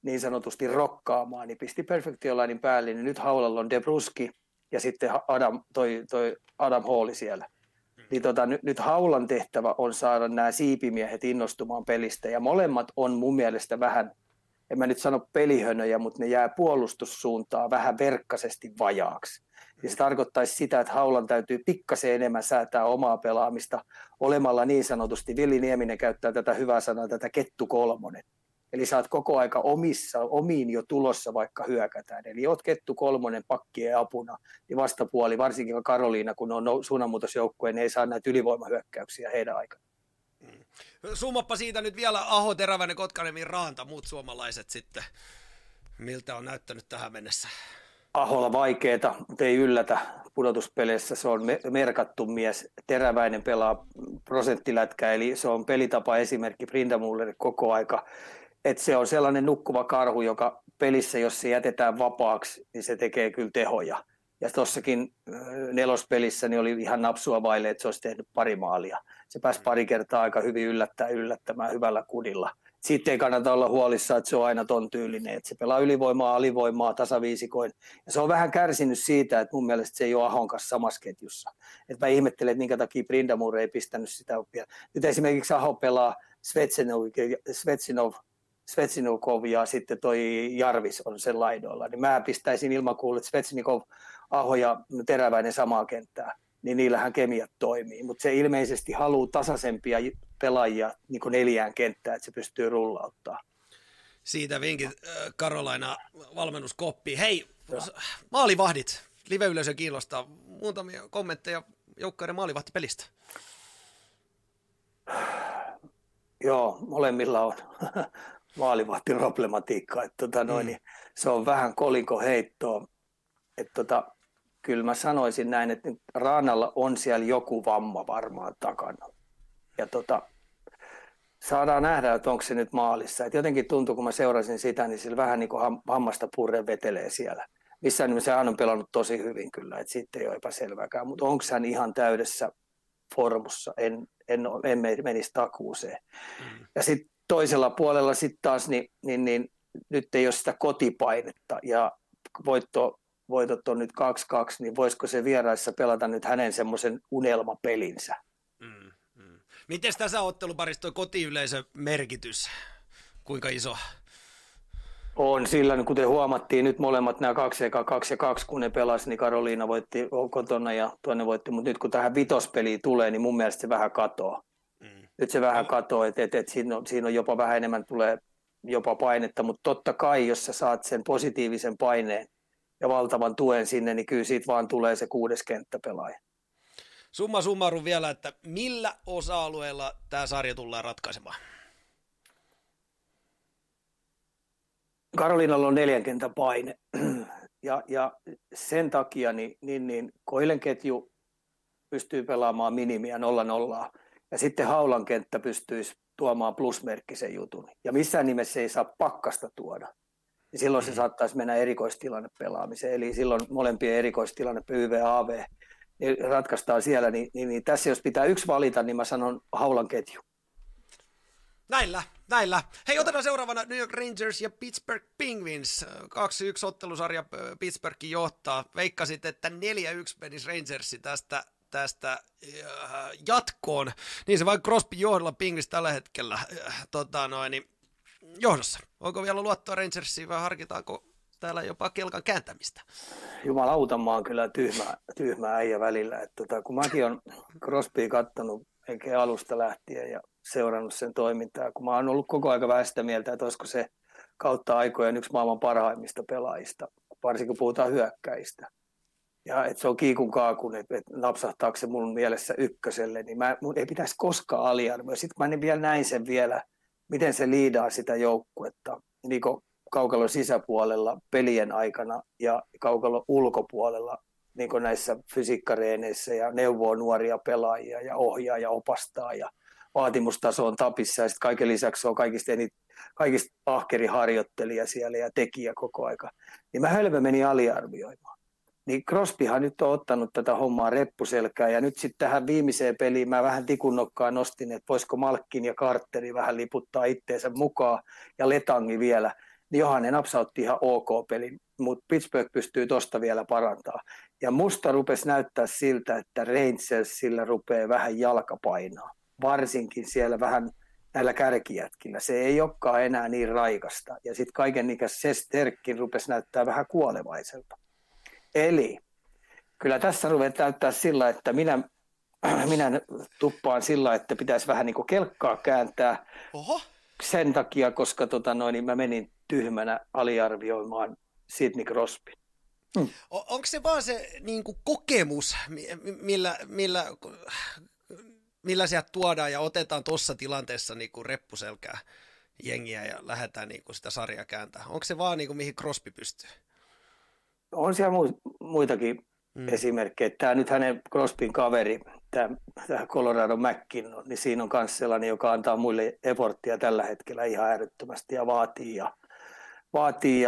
niin sanotusti rokkaamaan, niin pisti perfektiolainin päälle, niin nyt Haulalla on De Brusque ja sitten toi Adam Hall siellä. Niin nyt Haulan tehtävä on saada nämä siipimiehet innostumaan pelistä, ja molemmat on mun mielestä vähän, en mä nyt sano pelihönöjä, mutta ne jää puolustussuuntaa vähän verkkaisesti vajaaksi. Ja se tarkoittaisi sitä, että Haulan täytyy pikkasen enemmän säätää omaa pelaamista olemalla niin sanotusti, Vili Nieminen käyttää tätä hyvää sanaa, tätä kettu 3. Eli sä oot koko aika omiin jo tulossa, vaikka hyökätään. Eli oot kettu 3 pakkien apuna, niin vastapuoli, varsinkin Karoliina, kun on suunnanmuutosjoukkueen, niin ei saa näitä ylivoimahyökkäyksiä heidän aikana. Summappa siitä nyt vielä Aho, Teräväinen, Kotkaniemi, Raanta, muut suomalaiset sitten. Miltä on näyttänyt tähän mennessä? Aholla vaikeeta, mutta ei yllätä pudotuspeleissä, se on merkattu mies, Teräväinen pelaa prosenttilätkä, eli se on pelitapa esimerkki Brindamurille koko aika, että se on sellainen nukkuva karhu, joka pelissä, jos se jätetään vapaaksi, niin se tekee kyllä tehoja. Ja tuossakin nelospelissä niin oli ihan napsua vaille, että se olisi tehnyt 2 maalia. Se pääsi 2 kertaa aika hyvin yllättämään hyvällä kudilla. Siitä ei kannata olla huolissa, että se on aina ton tyylinen, että se pelaa ylivoimaa, alivoimaa, tasaviisikoin. Ja se on vähän kärsinyt siitä, että mun mielestä se ei ole Ahon kanssa samassa ketjussa. Että mä ihmettelen, että minkä takia Brindamur ei pistänyt sitä vielä. Nyt esimerkiksi Aho pelaa Svetsinov Svetsinukov ja sitten toi Jarvis on sen laidoilla, niin mä pistäisin ilmakuulit Svetsinukov, Aho ja Teräväinen samaa kenttää, niin niillähän kemiat toimii, mutta se ilmeisesti haluaa tasaisempia pelaajia niin kuin neljään kenttään, että se pystyy rullauttaa. Siitä vinkit Carolina valmennuskoppi. Hei, maalivahdit, live-yleisö kiinnostaa. Muutamia kommentteja joukkueiden maalivahtipelistä. Joo, molemmilla on maalivahtiproblematiikka. Se on vähän kolikoheittoa. Kyllä mä sanoisin näin, että Raanalla on siellä joku vamma varmaan takana. Ja saadaan nähdä, että onko se nyt maalissa. Et jotenkin tuntuu, kun mä seurasin sitä, niin sillä vähän niin kuin hammasta purre vetelee siellä. Missään nimessä hän on pelannut tosi hyvin kyllä, että siitä ei ole epäselväkään. Mutta onko hän ihan täydessä formussa? En menisi takuuseen. Ja sitten toisella puolella sitten taas, niin nyt ei ole sitä kotipainetta. Ja voitot on nyt 2-2, niin voisiko se vieraissa pelata nyt hänen semmoisen unelmapelinsä? Miten tässä otteluparissa tuo kotiyleisön merkitys? Kuinka iso? On sillä, niin kuten huomattiin, nyt molemmat nämä 2-2, kun ne pelasi, niin Karoliina voitti kotona ja toinen voitti. Mutta nyt kun tähän vitospeliin tulee, niin mun mielestä se vähän katoaa. Nyt se vähän katoaa, että siinä on jopa vähän enemmän tulee jopa painetta. Mutta totta kai, jos sä saat sen positiivisen paineen ja valtavan tuen sinne, niin kyllä siitä vaan tulee se kuudes kenttäpelaaja. Summa summarum vielä, että millä osa-alueella tämä sarja tullaan ratkaisemaan? Karolinalla on 4 kentän paine ja sen takia niin Koilen ketju pystyy pelaamaan minimiä 0-0 ja sitten Haulan kenttä pystyisi tuomaan plusmerkkisen jutun ja missään nimessä ei saa pakkasta tuoda. Ja silloin se saattaisi mennä erikoistilanne pelaamiseen, eli silloin molempien erikoistilanne YV-AV niin ratkaistaan siellä, niin tässä jos pitää yksi valita, niin mä sanon Haulan ketju. Näillä. Hei, otetaan seuraavana New York Rangers ja Pittsburgh Penguins. 2-1 ottelusarja Pittsburghin johtaa. Veikkasit, että 4-1 menisi Rangersi tästä jatkoon. Niin se vain Crosby johdolla Penguins tällä hetkellä johdossa. Onko vielä luottoa Rangersiin vai harkitaanko täällä jopa kelkan kääntämistä? Jumalauta, mä oon kyllä tyhmä äijä välillä. Kun mäkin oon Crosbya kattonut melkein alusta lähtien ja seurannut sen toimintaa, kun mä oon ollut koko ajan vähän sitä mieltä, että olisiko se kautta aikojen yksi maailman parhaimmista pelaajista, varsinkin puhutaan hyökkäistä. Ja että se on kiikun kaakun, että napsahtaako se mun mielessä ykköselle, niin mun ei pitäisi koskaan aliarvoa. Sitten mä vielä näin sen vielä, miten se liidaa sitä joukkuetta niin kaukalon sisäpuolella pelien aikana ja kaukalon ulkopuolella niin näissä fysiikkareeneissä ja neuvoo nuoria pelaajia ja ohjaa ja opastaa ja vaatimustaso on tapissa ja sitten kaiken lisäksi on kaikista ahkeri harjoittelija siellä ja tekijä koko aika. Niin mä hölmö menin aliarvioimaan. Niin Crosbyhan nyt on ottanut tätä hommaa reppuselkään ja nyt sitten tähän viimeiseen peliin mä vähän tikunnokkaan nostin, että voisiko Malkin ja Carteri vähän liputtaa itteensä mukaan ja Letangi vielä. Niin johan ne napsautti ihan ok pelin, mutta Pittsburgh pystyy tosta vielä parantaa. Ja musta rupesi näyttää siltä, että Rangersillä rupeaa vähän jalkapainaa. Varsinkin siellä vähän näillä kärkijätkillä. Se ei olekaan enää niin raikasta. Ja sitten kaikenikäs Sesterkin rupesi näyttää vähän kuolevaiselta. Eli kyllä tässä rupeaa näyttää sillä, että minä tuppaan sillä, että pitäisi vähän niin kuin kelkkaa kääntää. Oho. Sen takia, koska niin mä menin tyhmänä aliarvioimaan Sidney Crosbyn. Onko se vaan se niin kuin kokemus, millä sieltä tuodaan ja otetaan tuossa tilanteessa niin kuin reppuselkää jengiä ja lähdetään niin kuin sitä sarjaa kääntää? Onko se vaan niin kuin mihin Crosby pystyy? On siellä muitakin esimerkkejä. Tämä nyt hänen Crosbyn kaveri, tämä Colorado McKinnon, niin siinä on myös sellainen, joka antaa muille eforttia tällä hetkellä ihan äärettömästi ja vaatii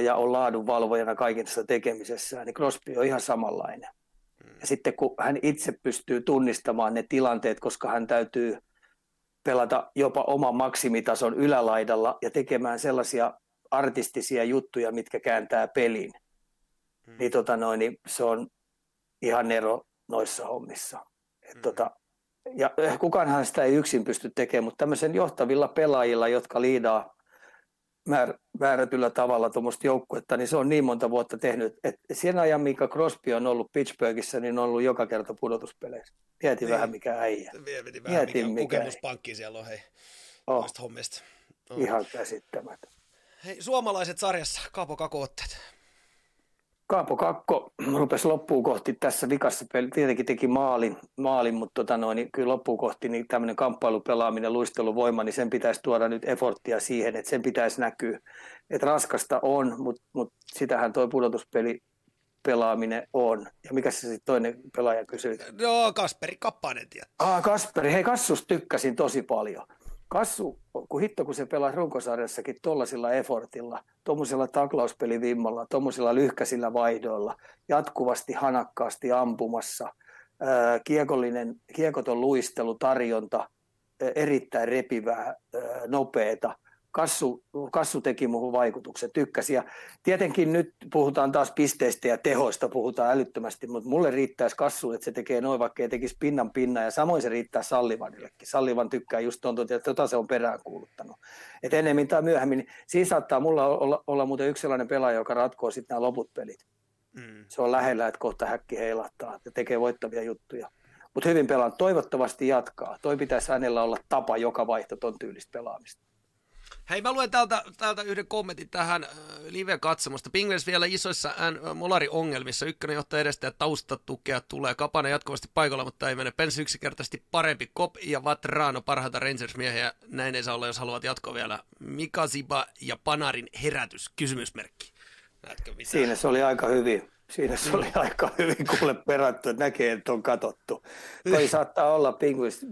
ja on laadunvalvojana kaikessa tekemisessä, niin Crosby on ihan samanlainen. Ja sitten kun hän itse pystyy tunnistamaan ne tilanteet, koska hän täytyy pelata jopa oman maksimitason ylälaidalla ja tekemään sellaisia artistisia juttuja, mitkä kääntää pelin, niin, se on ihan ero noissa hommissa. Ja kukaanhan sitä ei yksin pysty tekemään, mutta tämmöisen johtavilla pelaajilla, jotka liidaa määrätyllä tavalla tuommoista joukkuetta, niin se on niin monta vuotta tehnyt, että sen ajan, minkä Crosby on ollut Pittsburghissa, niin on ollut joka kerta pudotuspeleissä. Mietin vähän mikä äijä. Mietin mikä kokemuspankki siellä on, hei, noista hommista. Oh. Ihan käsittämätön. Hei, suomalaiset sarjassa, Kaapo Kakko otteet. Kaapo Kakko rupesi loppuun kohti tässä vikassa, tietenkin teki maalin mutta niin kyllä loppuun kohti niin tämmöinen kamppailupelaaminen, luisteluvoima, niin sen pitäisi tuoda nyt eforttia siihen, että sen pitäisi näkyä. Että raskasta on, mutta sitähän toi pudotuspeli pelaaminen on. Ja mikä se sitten toinen pelaaja kysyi? No, Kasperi Kappanen tietysti. Kasperi, hei Kassus tykkäsin tosi paljon. Kassu, kun se pelasi runkosarjassakin tuollaisilla efortilla, tuommoisella taklauspelivimmalla, tuommoisilla lyhkäisillä vaihdoilla, jatkuvasti hanakkaasti ampumassa, kiekoton luistelu, tarjonta, erittäin repivää, nopeeta. Kassu teki muuhun vaikutuksen, tykkäsi. Ja tietenkin nyt puhutaan taas pisteistä ja tehoista, puhutaan älyttömästi, mutta mulle riittäisi Kassuun, että se tekee noin, vaikka ei tekisi pinnan, ja samoin se riittää Sallivanillekin. Sallivan tykkää just tuon, että jota se on peräänkuuluttanut. Et ennemmin tai myöhemmin, siinä saattaa mulla olla muuten yksi sellainen pelaaja, joka ratkoo sitten nämä loput pelit. Mm. Se on lähellä, että kohta häkki heilahtaa ja tekee voittavia juttuja. Mutta hyvin pelaan, toivottavasti jatkaa. Toi pitäisi hänellä olla tapa joka vaihto ton tyylistä pelaamista. Hei, mä luen täältä yhden kommentin tähän live-katsomusta. Penguins vielä isoissa molari-ongelmissa. Ykkönen johtaa edestä ja taustatukea tulee. Kapana jatkuvasti paikalla, mutta ei mene. Pensi yksinkertaisesti parempi. Kop ja Vatrano parhaita Rangers-miehiä. Näin ei saa olla, jos haluat jatkoa vielä. Mika Ziba ja Panarin herätys. Kysymysmerkki. Siinä se oli aika hyvin. Siinä se oli aika hyvin kuule perattu, että näkee, että on katsottu. Toi saattaa olla, Penguins,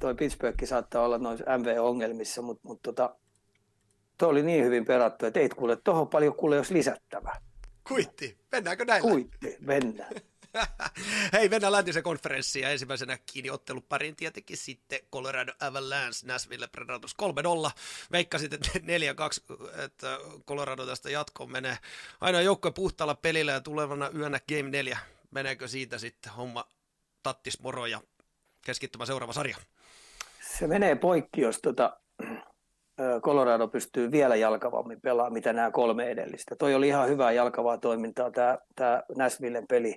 toi Pittsburgh saattaa olla noin MV-ongelmissa, mutta tuo oli niin hyvin perattu, että ei kuule tuohon paljon kuule, jos lisättävää. Kuitti. Mennäänkö näillä? Kuitti. Mennään. Hei, mennään läntisen konferenssiin ja ensimmäisenä kiinni otteluparin tietenkin sitten Colorado Avalanche, Nashville Predators 3-0. Veikkasit, että 4-2, että Colorado tästä jatkoon menee. Aina joukkue puhtaalla pelillä ja tulevana yönä Game 4. Meneekö siitä sitten homma tattismoro ja keskittymä seuraava sarja? Se menee poikki, jos Colorado pystyy vielä jalkavammin pelaamaan, mitä nämä kolme edellistä. Toi oli ihan hyvää jalkavaa toimintaa, tämä Nashvillen peli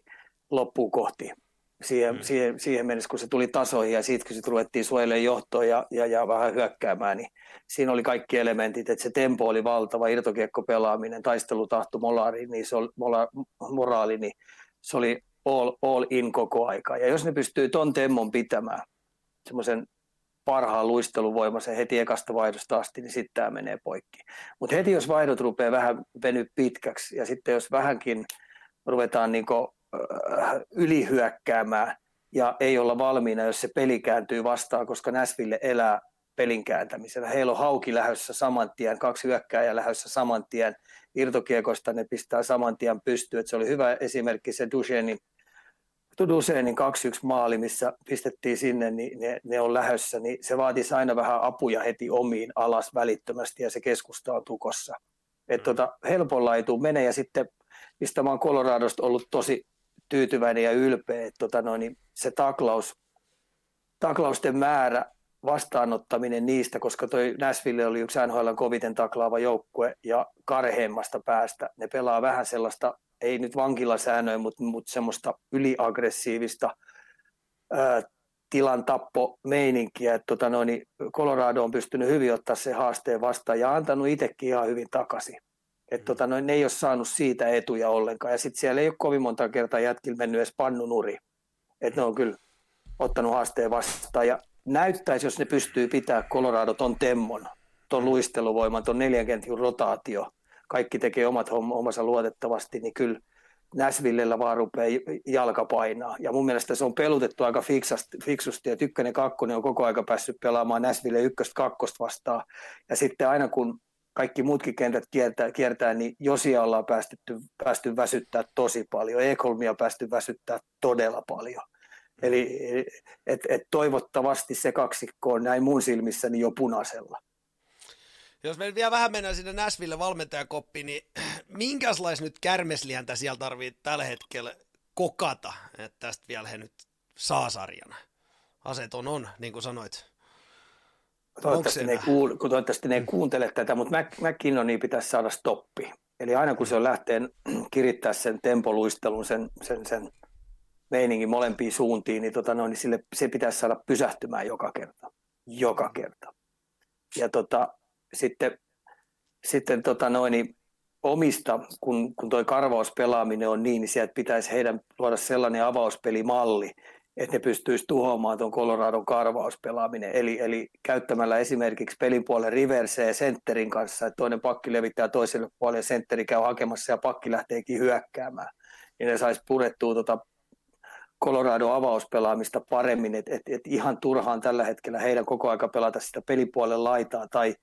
loppuun kohti. Siihen mennessä, kun se tuli tasoihin ja siitä, kun se ruvettiin suojelemaan johtoon ja vähän hyökkäämään, niin siinä oli kaikki elementit, että se tempo oli valtava, irtokiekko pelaaminen, taistelutahto, moraali, niin se oli all in koko aika. Ja jos ne pystyy ton temmon pitämään, semmoisen parhaan luisteluvoimaisen heti ekasta vaihdosta asti, niin sitten tämä menee poikki. Mutta heti jos vaihdot rupeaa vähän venyä pitkäksi ja sitten jos vähänkin ruvetaan niinku ylihyökkäämään ja ei olla valmiina, jos se peli kääntyy vastaan, koska Nashville elää pelin kääntämisellä. Heillä on Hauki lähdössä saman tien, kaksi hyökkääjää lähdössä saman tien, irtokiekosta ne pistää saman tien pystyyn. Et se oli hyvä esimerkki se Duchennin 2-1 maali, missä pistettiin sinne, niin ne on lähössä, niin se vaatisi aina vähän apuja heti omiin alas välittömästi ja se keskusta on tukossa. Että helpolla ei tule mene ja sitten, mistä mä oon Coloradosta ollut tosi tyytyväinen ja ylpeä, että niin se taklausten määrä, vastaanottaminen niistä, koska toi Nashville oli yksi NHL:n koviten taklaava joukkue ja karheimmasta päästä ne pelaa vähän sellaista, ei nyt vankilasäännöin, mutta semmoista yliaggressiivista tilantappomeininkiä. Colorado on pystynyt hyvin ottaa sen haasteen vastaan ja antanut itsekin ihan hyvin takaisin. Et ne ei ole saanut siitä etuja ollenkaan. Ja sitten siellä ei ole kovin monta kertaa jätkillä mennyt edes pannunuri. Että ne on kyllä ottanut haasteen vastaan. Ja näyttäisi, jos ne pystyy pitää Colorado ton temmon, ton luisteluvoiman, ton 4 ketjun rotaatio. Kaikki tekee omat hommansa luotettavasti, niin kyllä Nashvillellä vaan rupeaa jalka painaa. Ja mun mielestä se on pelutettu aika fiksusti, että ykkönen kakkonen on koko aika päässyt pelaamaan Nashville 1-2 vastaan. Ja sitten aina kun kaikki muutkin kentät kiertää niin Josia ollaan päästy väsyttää tosi paljon. Ekholmia päästy väsyttää todella paljon. Eli toivottavasti se kaksikko on näin mun silmissäni jo punaisella. Jos me vielä vähän mennään sinne Nashville valmentajakoppiin, niin minkälaista nyt kärmesliäntä siellä tarvitsee tällä hetkellä kokata, että tästä vielä he nyt saa sarjana? Aseton on, niin kuin sanoit. Toivottavasti ne ei kuuntele tätä, mutta McKinnonia pitäisi saada stoppi. Eli aina kun se lähtee kirittää sen tempoluistelun, sen meiningin molempiin suuntiin, niin, niin se pitäisi saada pysähtymään joka kerta. Joka kerta. Ja sitten omista, kun toi karvauspelaaminen on niin sieltä pitäisi heidän luoda sellainen avauspelimalli, että ne pystyisi tuhoamaan tuon Coloradon karvauspelaaminen. Eli käyttämällä esimerkiksi pelin puolen reverseä sentterin kanssa, että toinen pakki levittää toiselle puolelle, sentteri käy hakemassa ja pakki lähteekin hyökkäämään. Niin ne saisi purettua Coloradon avauspelaamista paremmin, että ihan turhaan tällä hetkellä heidän koko aika pelata sitä pelipuolen laitaa tai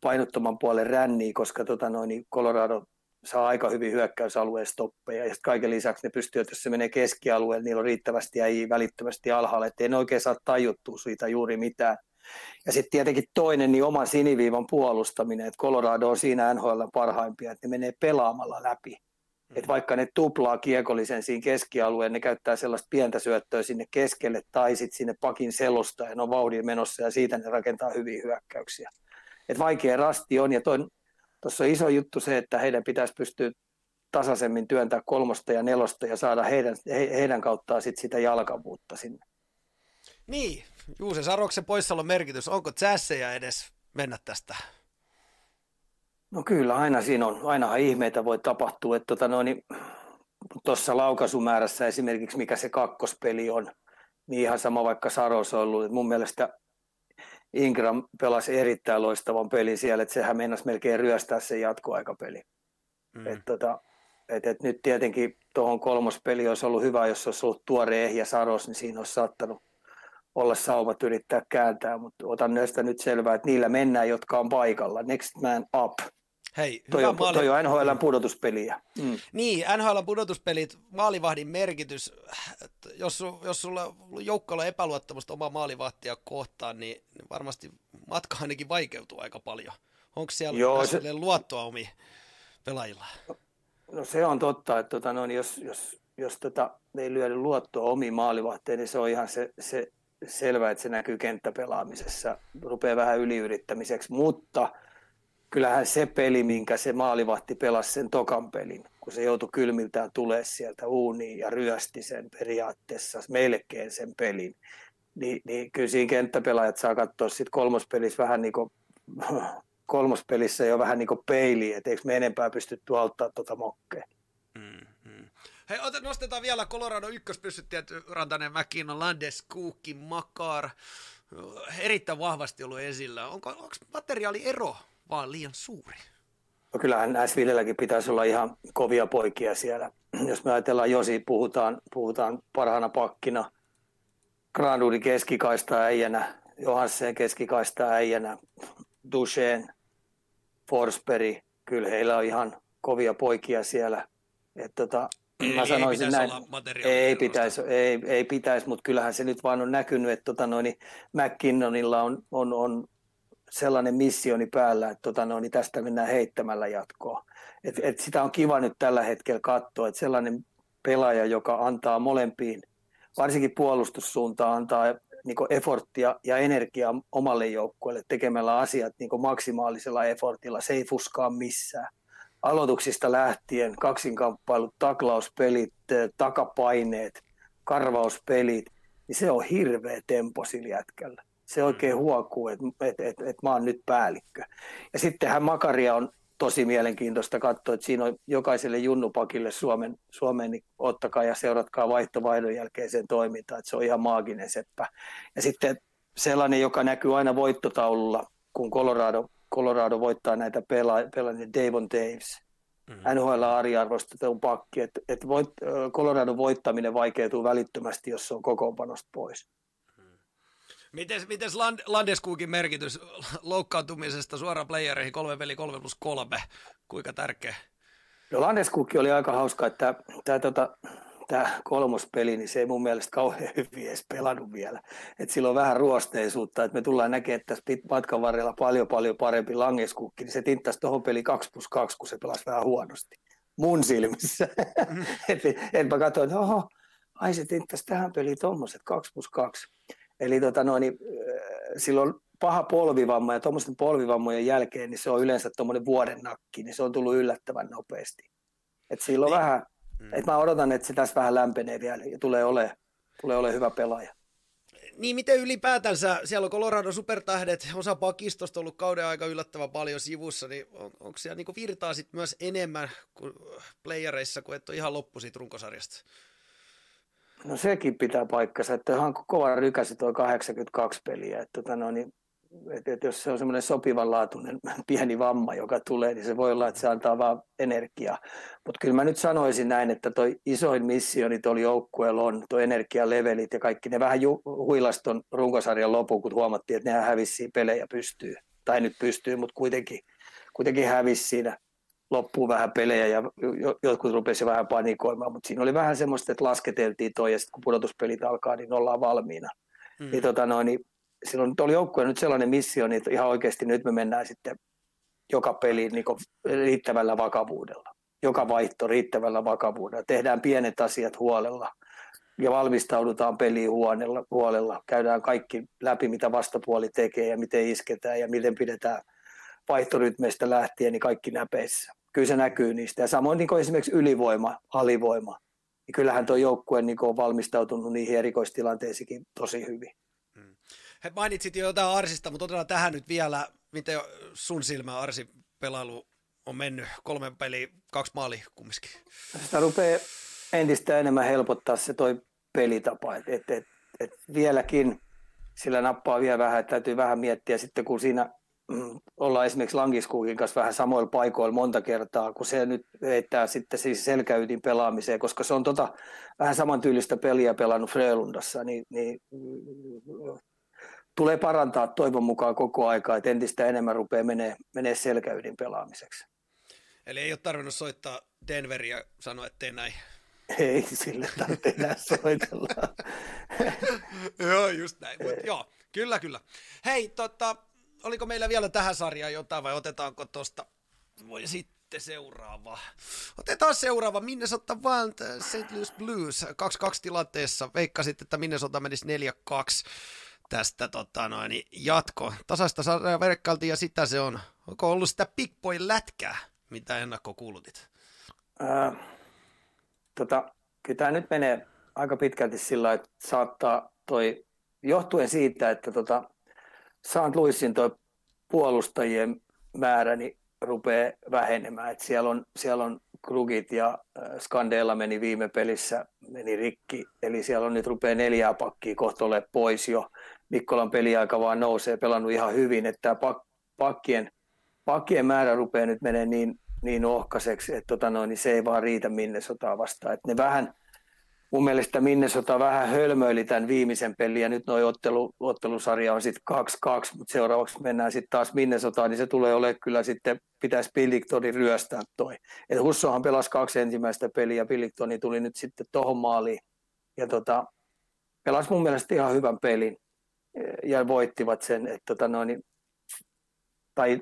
painottoman puolen ränniä, koska niin Colorado saa aika hyvin hyökkäysalueen stoppeja. Ja kaiken lisäksi ne pystyvät, jos se menee keskialueelle, niillä on riittävästi äijä välittömästi alhaalla, ettei ne oikein saa tajuttua siitä juuri mitään. Ja sitten tietenkin toinen, niin oman siniviivan puolustaminen, että Colorado on siinä NHL parhaimpia, että ne menee pelaamalla läpi. Että vaikka ne tuplaa kiekollisen siinä keskialueen, ne käyttää sellaista pientä syöttöä sinne keskelle tai sitten sinne pakin selusta ja ne on vauhdin menossa ja siitä ne rakentaa hyviä hyökkäyksiä. Et vaikea rasti on ja tuossa on iso juttu se, että heidän pitäisi pystyä tasaisemmin työntää kolmosta ja nelosta ja saada heidän kauttaan sit sitä jalkavuutta sinne. Niin, Juuse Saroksen poissaolon merkitys, onko tsässejä edes mennä tästä? No kyllä, aina siinä on. Ainahan ihmeitä voi tapahtua. Tuossa laukaisumäärässä esimerkiksi, mikä se kakkospeli on, niin ihan sama vaikka Saros on ollut. Et mun mielestä Ingram pelasi erittäin loistavan pelin siellä, että sehän meinasi melkein ryöstää sen jatkoaikapeli. Mm. Et nyt tietenkin tuohon kolmospeliin olisi ollut hyvä, jos olisi ollut tuore ehjä Saros, niin siinä olisi saattanut olla saumat yrittää kääntää, mutta otan näistä nyt selvää, että niillä mennään, jotka on paikalla. Next man up. Hei, toi on NHL:n pudotuspeliä. Mm. Niin, NHL:n pudotuspelit, maalivahdin merkitys. Jos sulla joukkueella on epäluottamusta omaa maalivahtia kohtaan, niin varmasti matka ainakin vaikeutuu aika paljon. Onko siellä luottoa omiin pelaajilla? No se on totta, että jos ei lyödä luottoa omiin maalivahteihin, niin se on ihan se selvä, että se näkyy kenttäpelaamisessa. Rupeaa vähän yliyrittämiseksi, mutta kyllähän se peli, minkä se maalivahti pelasi sen tokan pelin, kun se joutui kylmiltään tulee sieltä uuniin ja ryösti sen periaatteessa melkein sen pelin, niin kyllä siinä kenttäpelaajat saa katsoa sitten kolmospelissä vähän niin kuin kolmospelissä jo vähän niin kuin peiliin, että eikö me enempää pystytty auttaa mokkeen. Mm-hmm. Hei, nostetaan vielä Colorado ykköspyssyttäjät, Rantanen, McKinnon, Landes, Kuukki, Makar, erittäin vahvasti ollut esillä. Onko materiaaliero vaan liian suuri? No kyllähän Nashvillelläkin pitäisi olla ihan kovia poikia siellä. Jos me ajatellaan Josi, puhutaan parhaana pakkina, Granlundin keskikaista äijänä, Johansen keskikaista äijänä, Duchenne, Forsberg, kyllä heillä on ihan kovia poikia siellä. Mä sanoisin näin, ei pitäisi, mutta kyllähän se nyt vaan on näkynyt, että McKinnonilla on sellainen missioni päällä, että tästä mennään heittämällä jatkoa. Et sitä on kiva nyt tällä hetkellä katsoa, että sellainen pelaaja, joka antaa molempiin, varsinkin puolustussuuntaan, antaa niin kuin efforttia ja energiaa omalle joukkueelle tekemällä asiat niin kuin maksimaalisella effortilla, se ei fuskaa missään. Aloituksista lähtien, kaksinkamppailut, taklauspelit, takapaineet, karvauspelit, niin se on hirveä tempo sillä jätkällä. Se oikein huokuu, että mä oon nyt päällikkö. Ja sittenhän Makaria on tosi mielenkiintoista katsoa, että siinä on jokaiselle junnupakille Suomeen niin ottakaa ja seuratkaa vaihtovaihdon jälkeen sen toimintaa, että se on ihan maaginen seppä. Ja sitten sellainen, joka näkyy aina voittotaululla, kun Colorado voittaa näitä pelaajia, Davon Daves, NHL-arvostetuun pakki, että Colorado voittaminen vaikeutuu välittömästi, jos se on kokoonpanosta pois. Mm-hmm. Mites Landeskuukin merkitys loukkaantumisesta suoraan playereihin 3-3+3? Kuinka tärkeä? No Landeskuukki oli aika hauska, että tämä kolmospeli, niin se ei mun mielestä kauhean hyvin edes pelannut vielä. Et sillä on vähän ruosteisuutta, että me tullaan näkemään, että tässä matkan varrella paljon parempi Landeskukki, niin se tinttasi tuohon peli 2+2, kun se pelasi vähän huonosti. Mun silmissä. Mm. Enpä katso, että se tinttasi tähän peliin tuommoiset 2+2. Eli silloin paha polvivamma ja tuommoisten polvivammojen jälkeen niin se on yleensä tuommoinen vuoden nakki, niin se on tullut yllättävän nopeasti. Että silloin niin. Vähän, että mä odotan, että se tässä vähän lämpenee vielä ja tulee ole hyvä pelaaja. Niin, miten ylipäätänsä, siellä on Colorado supertähdet, osa pakistosta ollut kauden aika yllättävän paljon sivussa, niin onko siellä niinku virtaa sit myös enemmän kuin playereissa, kun et ole ihan loppu siitä runkosarjasta? No sekin pitää paikkansa, että ihan kova rykäsi toi 82 peliä, että jos se on semmoinen sopivanlaatuinen pieni vamma, joka tulee, niin se voi olla, että se antaa vaan energiaa. Mutta kyllä mä nyt sanoisin näin, että toi isoin missioni tuolla joukkueella on tuo energialevelit ja kaikki ne vähän huilaston runkosarjan lopuun, kun huomattiin, että nehän hävisi pelejä pystyy. Tai nyt pystyy, mutta kuitenkin hävisi siinä loppuun vähän pelejä ja jotkut rupesi vähän panikoimaan. Mutta siinä oli vähän semmoista, että lasketeltiin toi ja sitten kun pudotuspelit alkaa, niin ollaan valmiina. Niin silloin tuolla joukkueella nyt sellainen missio, niin ihan oikeasti nyt me mennään sitten joka peliin niin riittävällä vakavuudella. Joka vaihto riittävällä vakavuudella. Tehdään pienet asiat huolella ja valmistaudutaan peliin huolella. Käydään kaikki läpi, mitä vastapuoli tekee ja miten isketään ja miten pidetään vaihtorytmeistä lähtien, niin kaikki näpeissä. Kyllä se näkyy niistä. Ja samoin niin esimerkiksi ylivoima, alivoima. Ja kyllähän tuo joukkue niin on valmistautunut niihin erikoistilanteisikin tosi hyvin. He mainitsit jo jotain Arsista, mutta otetaan tähän nyt vielä, miten sun silmään Arsin pelailu on mennyt. 3 peliä, 2 maalia kumminkin. Sitä rupeaa entistä enemmän helpottaa se toi pelitapa, et vieläkin sillä nappaa vielä vähän, että täytyy vähän miettiä sitten, kun siinä ollaan esimerkiksi Langiskuukin kanssa vähän samoilla paikoilla monta kertaa, kun se nyt heittää sitten siis selkäytin pelaamiseen, koska se on vähän samantyylistä peliä pelannut Frölundassa, niin tulee parantaa toivon mukaan koko aikaa, että entistä enemmän rupeaa menee selkäydin pelaamiseksi. Eli ei ole tarvinnut soittaa Denveria ja sanoa, ettei näin. Ei sille tarvitse enää soitella. Joo, just näin. Mut, joo, kyllä. Hei, oliko meillä vielä tähän sarjaan jotain vai otetaanko tuosta? Voi sitten seuraava. Otetaan seuraava. Minnesota St. Louis Blues 2-2 tilanteessa. Veikkasit, että Minnesota menisi 4-2. Tästä jatko. Tasaista sarjaa verkkailtiin ja sitä se on. Onko ollut sitä Big Boy-lätkää, mitä ennakko kuulutit? Kyllä tämä nyt menee aika pitkälti sillä, että saattaa johtuen siitä, että St. Louisin toi puolustajien määrä niin rupeaa vähenemään. Et siellä on Krugit ja Skandeella meni viime pelissä, meni rikki. Eli siellä on nyt rupeaa 4 pakkia kohta olemaan pois jo. Mikkolan peliaika vaan nousee, pelannut ihan hyvin, että tämä pakkien määrä rupeaa nyt menee niin ohkaiseksi, että niin se ei vaan riitä Minnesotaa vastaan. Että ne vähän, mun mielestä Minnesota vähän hölmöili tämän viimeisen pelin ja nyt noi ottelusarja on sitten 2-2, mutta seuraavaksi mennään sitten taas Minnesotaan, niin se tulee olemaan kyllä sitten, pitäisi Pilliktoni ryöstää toi. Et Hussohan pelasi 2 ensimmäistä peliä ja Pilliktoni tuli nyt sitten tohon maaliin ja pelasi mun mielestä ihan hyvän pelin ja voittivat sen, että tai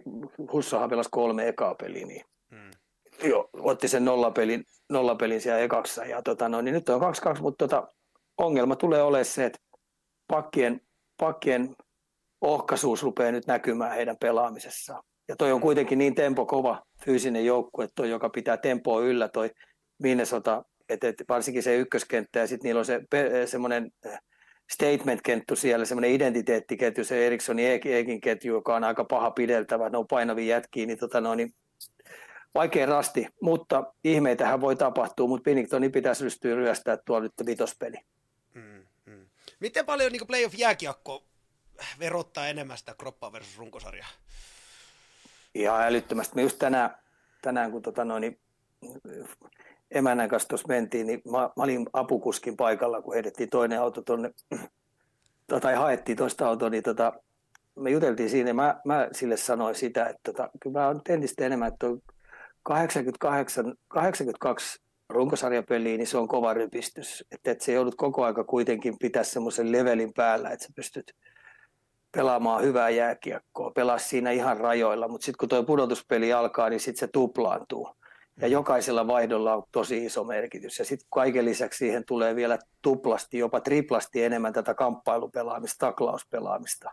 Hussohan pelasi 3 ekaa peliä niin. Joo, otti sen nollapelin siellä ekassa ja niin nyt on 2-2, mutta ongelma tulee olemaan se, että pakkien ohkaisuus rupeaa nyt näkymään heidän pelaamisessaan. Ja toi on kuitenkin niin tempokova fyysinen joukkue, joka pitää tempoa yllä toi Minnesota, että varsinkin se ykköskenttä ja sitten niillä on semmoinen statement-kenttu siellä, semmoinen identiteettiketju, se Erikssonin Eekin ketju, joka on aika paha pideltävä, ne on painavia jätkiä, niin vaikea rasti, mutta ihmeitähän voi tapahtua, mutta Pinningtonin pitäisi rystyä ryöstää tuolla nyt vitospeli. Miten paljon niin playoff-jääkiekko verottaa enemmän sitä kroppaa versus runkosarjaa? Ihan älyttömästi. Me just tänään kun emännän kanssa tuossa mentiin, niin mä olin apukuskin paikalla, kun heidettiin toinen auto tuonne, tai haettiin toista autoa, niin me juteltiin siinä, ja mä sille sanoin sitä, että kyllä mä oon entistä enemmän, että 82 runkosarjapeliä, niin se on kova rypistys. Että se joudut koko aika kuitenkin pitää semmoisen levelin päällä, että sä pystyt pelaamaan hyvää jääkiekkoa, pelaa siinä ihan rajoilla, mutta sitten kun tuo pudotuspeli alkaa, niin sitten se tuplaantuu. Ja jokaisella vaihdolla on tosi iso merkitys. Ja sitten kaiken lisäksi siihen tulee vielä tuplasti, jopa triplasti enemmän tätä kamppailupelaamista, taklauspelaamista.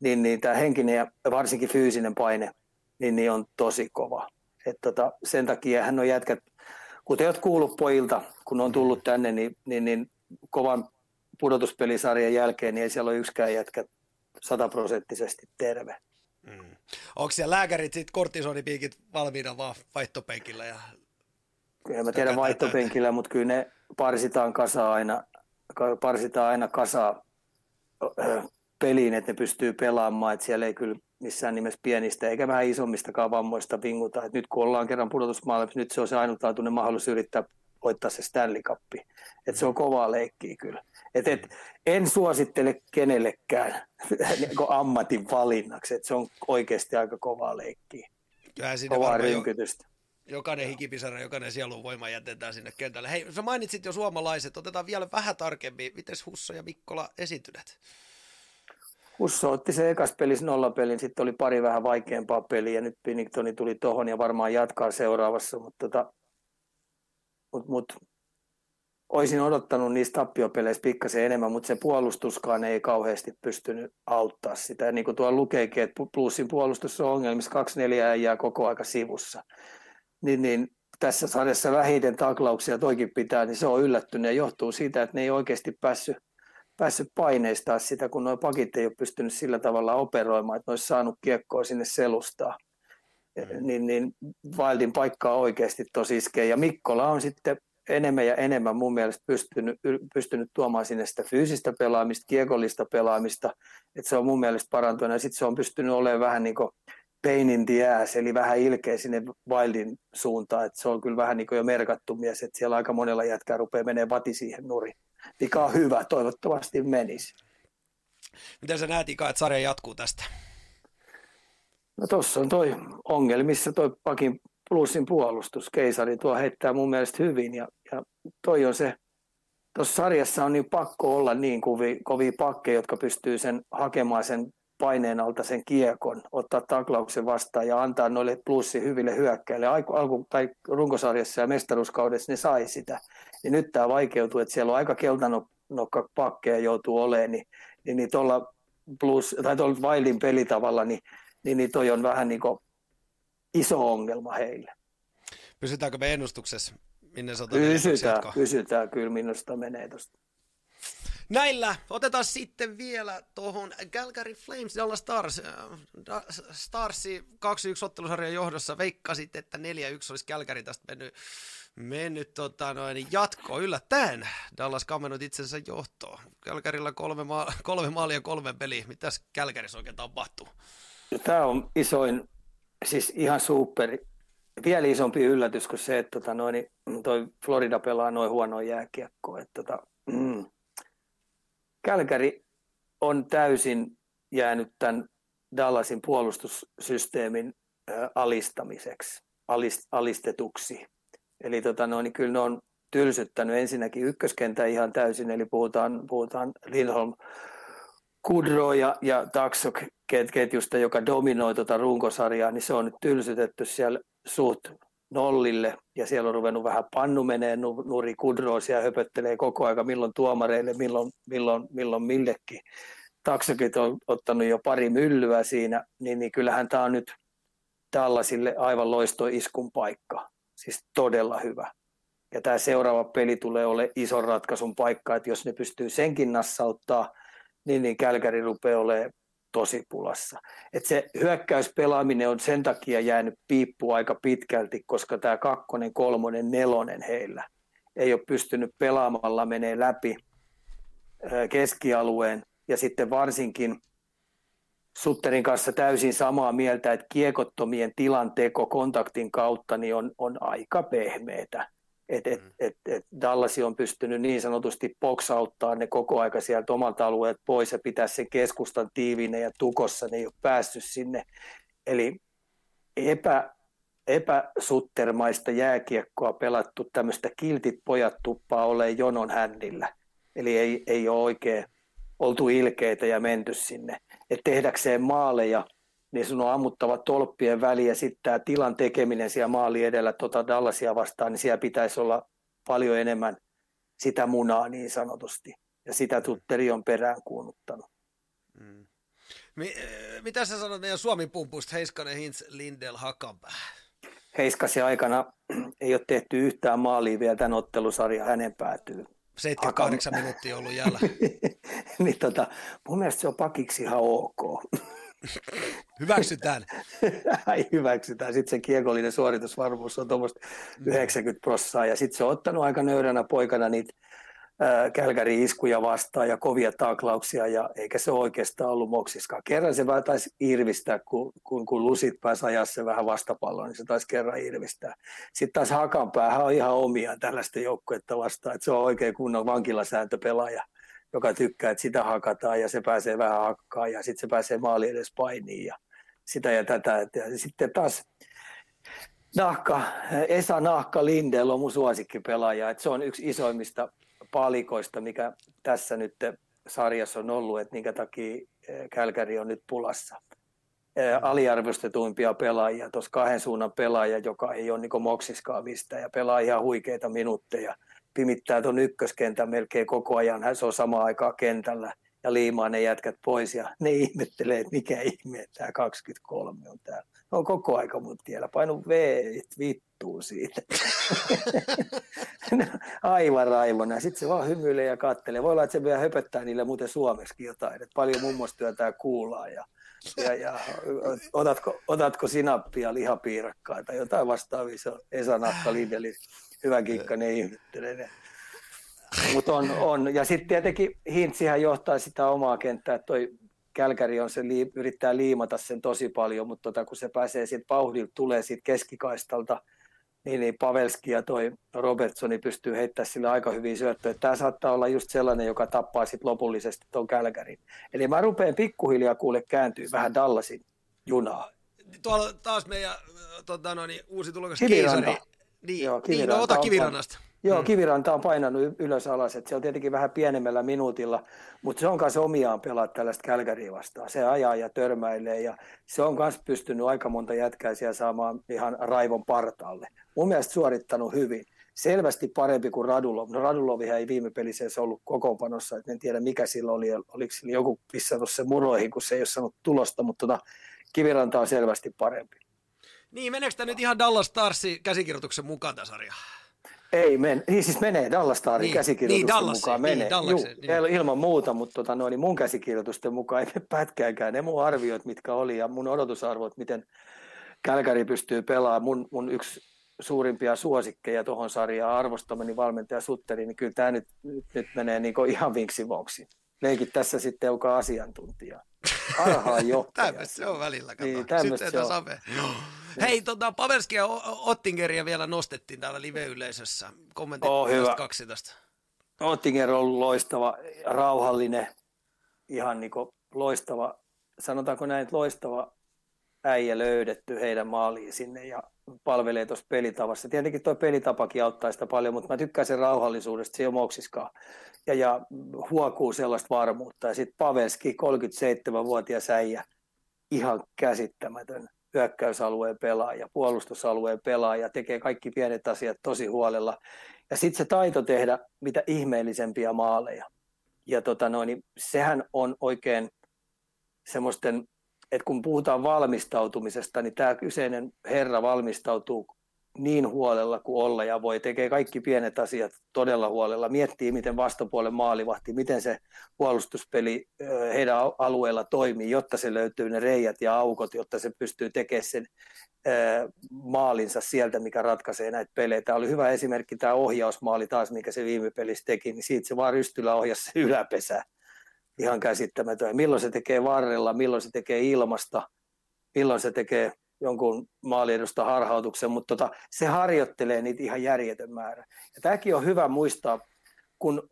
niin tämä henkinen ja varsinkin fyysinen paine niin on tosi kova. Et sen takia hän on jätkät, kuten olet kuullut pojilta, kun on tullut tänne, niin kovan pudotuspelisarjan jälkeen niin ei siellä ole yksikään jätkä 100% terve. Mm. Onko siellä lääkärit sitten kortisonipiikit valmiina vaan vaihtopenkillä? Ja... En mä tiedä vaihtopenkillä, mutta kyllä ne parsitaan aina kasaa peliin, että ne pystyy pelaamaan. Et siellä ei kyllä missään nimessä pienistä eikä vähän isommistakaan vammoista vinguta. Et nyt kun ollaan kerran pudotusmaailmassa, nyt se on se ainutlaatuinen mahdollisuus yrittää voittaa se Stanley Cup. Et se on kovaa leikkiä kyllä. Et en suosittele kenellekään ammatin valinnaksi. Et se on oikeasti aika kovaa leikkiä. Kovaa rynkytystä. Jokainen hikipisara, jokainen sielun voima jätetään sinne kentälle. Hei, sä mainitsit jo suomalaiset. Otetaan vielä vähän tarkemmin. Mites Husso ja Mikkola esiintyvät? Husso otti se ekas pelissä 0-pelin. Sitten oli pari vähän vaikeampaa peliä. Ja nyt Pinningtoni tuli tohon ja varmaan jatkaa seuraavassa. Mutta olisin odottanut niissä tappiopeleissä pikkasen enemmän, mutta se puolustuskaan ei kauheasti pystynyt auttaa sitä. Ja niin kuin tuolla lukeekin, että Plussin puolustus on ongelmissa, 2-4 jää koko aika sivussa. Niin tässä sarjassa vähiten taklauksia toikin pitää, niin se on yllättynyt ja johtuu siitä, että ne ei oikeasti päässyt paineistaa sitä, kun nuo pakit ei ole pystynyt sillä tavalla operoimaan, että ne olisi saanut kiekkoa sinne selustaa. Niin Wildin paikkaa oikeasti tosi iskee. Ja Mikkola on sitten enemmän ja enemmän mun mielestä pystynyt tuomaan sinne sitä fyysistä pelaamista, kiekollista pelaamista, että se on mun mielestä parantunut. Ja sitten se on pystynyt olemaan vähän niin kuin pain in the ass, eli vähän ilkeä sinne Wildin suuntaan, että se on kyllä vähän niin kuin jo merkattu mies, että siellä aika monella jätkää rupeaa menee vati siihen nurin, mikä on hyvä, toivottavasti menisi. Miten sä näet, Ika, että sarja jatkuu tästä? No tossa on toi ongelmissa toi pakin Plussin puolustus, Keisari tuo heittää mun mielestä hyvin ja toi on se, tuossa sarjassa on niin pakko olla niin kovia pakkeja, jotka pystyy sen hakemaan sen paineen alta sen kiekon, ottaa taklauksen vastaan ja antaa noille Plussin hyville hyökkäille. Runkosarjassa ja mestaruuskaudessa ne sai sitä. Ja nyt tämä vaikeutuu, että siellä on aika keltanokka pakkeja joutuu olemaan, niin tuolla Wildin pelitavalla niin toi on vähän niin kuin iso ongelma heille. Pysytäänkö me ennustuksessa? Pysytään kyllä, minusta menee tuosta. Näillä otetaan sitten vielä tuohon Calgary Flames, Dallas Stars. Starsi 2-1 ottelusarjan johdossa veikkasit, että 4-1 olisi Calgary tästä mennyt jatkoon yllättäen. Dallas kamennut itsensä johtoon. Calgarylla kolme maalia 3 peliä. Mitäs Calgaryssa oikein tapahtuu? Tämä on isoin, siis ihan super, vielä isompi yllätys kuin se, että toi Florida pelaa noin huonoa jääkiekkoa. Calgary on täysin jäänyt tämän Dallasin puolustussysteemin alistamiseksi, alistetuksi. Eli niin kyllä ne on tylsyttänyt ensinnäkin ykköskentän ihan täysin, eli puhutaan Lindholm, Kudrow ja Taksok ketjusta, joka dominoi runkosarjaa, niin se on nyt tylsytetty siellä suht nollille, ja siellä on ruvennut vähän pannu menee nuri Kudroosia ja höpöttelee koko aika milloin tuomareille, milloin millekin. Taksokit on ottanut jo pari myllyä siinä, niin kyllähän tämä on nyt Dallasille aivan loistoiskun paikka, siis todella hyvä. Ja tämä seuraava peli tulee olemaan ison ratkaisun paikka, että jos ne pystyy senkin nassauttaa, niin Calgary rupeaa olemaan tosi pulassa. Et se hyökkäyspelaaminen on sen takia jäänyt piippuun aika pitkälti, koska tämä 2., 3., 4 heillä ei ole pystynyt pelaamalla menee läpi keskialueen ja sitten varsinkin Sutterin kanssa täysin samaa mieltä, että kiekottomien tilanteko kontaktin kautta niin on aika pehmeätä. Et Dallas on pystynyt niin sanotusti boxauttaa ne koko aika sieltä omalta alueet pois ja pitää sen keskustan tiiviinä ja tukossa, ne ei ole päässyt sinne. Eli epäsuttermaista jääkiekkoa pelattu, tämmöistä kiltit pojat tuppaa olemaan jonon hännillä. Eli ei ole oikein oltu ilkeitä ja menty sinne. Et tehdäkseen maaleja, niin sun on ammuttava tolppien väliin ja sitten tämä tilan tekeminen siellä maali edellä Dallasia vastaan, niin siellä pitäisi olla paljon enemmän sitä munaa niin sanotusti. Ja sitä Tutteri on peräänkuuluttanut. Mm. Mitä sä sanot meidän Suomen pumpusta? Heiskanen, Hintz, Lindell, Hakanpää. Heiskasen aikana ei ole tehty yhtään maalia vielä tämän ottelusarjan, hänen päätyy. 7-8 minuuttia ollut jäljellä. Niin mun mielestä se on pakiksi ihan ok. Hyväksytään. Ai hyväksytään. Sitten sen kiekollinen suoritusvarmuus on tuommoista 90%. Ja sitten se on ottanut aika nöyränä poikana niitä Calgaryn iskuja vastaan ja kovia taklauksia, ja eikä se oikeastaan ollut moksiskaan. Kerran se vähän taisi irvistää, kun lusit pääsi ajaa sen vähän vastapalloon, niin se taisi kerran irvistää. Sitten taas Hakanpäähän on ihan omia tällaista joukkuetta vastaan, että se on oikein kunnon vankilasääntöpelaaja, joka tykkää, että sitä hakataan ja se pääsee vähän hakkaan ja sitten se pääsee maali edes painiin ja sitä ja tätä. Ja sitten taas Esa Nahka Lindell on mun suosikkipelaaja, että se on yksi isoimmista palikoista, mikä tässä nyt sarjassa on ollut, että minkä takia Calgary on nyt pulassa. Aliarvostetuimpia pelaajia, tuossa kahden suunnan pelaaja, joka ei ole niin moksiskaan mistään ja pelaa ihan huikeita minuutteja. Pimittää tuon ykköskentän melkein koko ajan, se on samaan aikaan kentällä ja liimaa ne jätkät pois ja ne ihmettelee, että mikä ihme, tämä 23 on täällä. On koko aika mun tiellä, painu vittuun siitä. Aivan raivona. Sitten se vaan hymyilee ja kattelee. Voi olla, että se vielä höpöttää niille muuten suomeksi jotain, että paljon mummostyötää kuulaa ja otatko sinappia lihapiirakkaa tai jotain vastaavia. Se on Esa Nahka Lindellin hyvä kikka, ne ihmettelee. Mutta on. Ja sitten tietenkin Hintsihän johtaa sitä omaa kenttää, että toi Calgary on se, yrittää liimata sen tosi paljon, mutta kun se pääsee siitä vauhdilta, tulee siitä keskikaistalta, niin Pavelski ja toi Robertsoni pystyy heittämään sille aika hyviä syöttöjä. Tämä saattaa olla just sellainen, joka tappaa sitten lopullisesti tuon Calgaryn. Eli mä rupean pikkuhiljaa kääntyy vähän Dallasin junaa. Tuolla taas meidän uusi tulokas Kiviranta. Keisari. Kiviranta ota Kivirannasta. Kiviranta on painanut ylös alas, että se on tietenkin vähän pienemmällä minuutilla, mutta se on myös omiaan pelaa tällaista Calgaryä vastaan. Se ajaa ja törmäilee ja se on myös pystynyt aika monta jätkää siellä saamaan ihan raivon partaalle. Mun mielestä suorittanut hyvin. Selvästi parempi kuin Radulov. No Radulovihan ei viime pelissä ollut kokoonpanossa, että en tiedä mikä sillä oli. Oliko sillä joku pissannut sen muroihin, kun se ei ole saanut tulosta, mutta Kiviranta on selvästi parempi. Niin, meneekö tämä nyt ihan Dallas Starsin käsikirjoituksen mukaan tämä sarja? Ei mene, siis menee Dallas Starsin käsikirjoitusten mukaan, menee ilman muuta, mutta niin mun käsikirjoitusten mukaan ei mene pätkääkään. Ne mun arviot, mitkä oli ja mun odotusarvot, miten Calgary pystyy pelaamaan, mun yksi suurimpia suosikkeja tuohon sarjaan arvostamani valmentaja Sutteri, niin kyllä tämä nyt menee niin ihan vinksivouksiin. Leikin tässä sitten joka asiantuntija. Arhaan johtaja. Tämmöistä se on välillä, kato. Niin, sitten se on. Hei, Pavelski ja Ottingeria vielä nostettiin täällä live-yleisössä. Kommentit 12. Ottinger on ollut loistava, rauhallinen, ihan niin kuin loistava, sanotaanko näin, loistava äijä löydetty heidän maaliin sinne ja palvelee tuossa pelitavassa. Tietenkin tuo pelitapakin auttaa sitä paljon, mutta mä tykkään sen rauhallisuudesta, se ei ole moksiskaan. Ja huokuu sellaista varmuutta. Ja sitten Pavelski, 37-vuotias äijä, ihan käsittämätön hyökkäysalueen pelaaja, puolustusalueen pelaaja, tekee kaikki pienet asiat tosi huolella. Ja sitten se taito tehdä mitä ihmeellisempiä maaleja. Ja sehän on oikein semmoisten, että kun puhutaan valmistautumisesta, niin tämä kyseinen herra valmistautuu niin huolella kuin olla ja voi, tekee kaikki pienet asiat todella huolella, miettii miten vastapuolen maalivahti, miten se puolustuspeli heidän alueella toimii, jotta se löytyy ne reijät ja aukot, jotta se pystyy tekemään sen maalinsa sieltä, mikä ratkaisee näitä pelejä. Tämä oli hyvä esimerkki, tämä ohjausmaali taas, mikä se viime pelissä teki, niin siitä se vaan rystylä ohjasi yläpesää. Ihan käsittämätön. Milloin se tekee varrella, milloin se tekee ilmasta, milloin se tekee jonkun maaliedusta harhautuksen, mutta se harjoittelee niitä ihan järjetön määrä. Ja tämäkin on hyvä muistaa,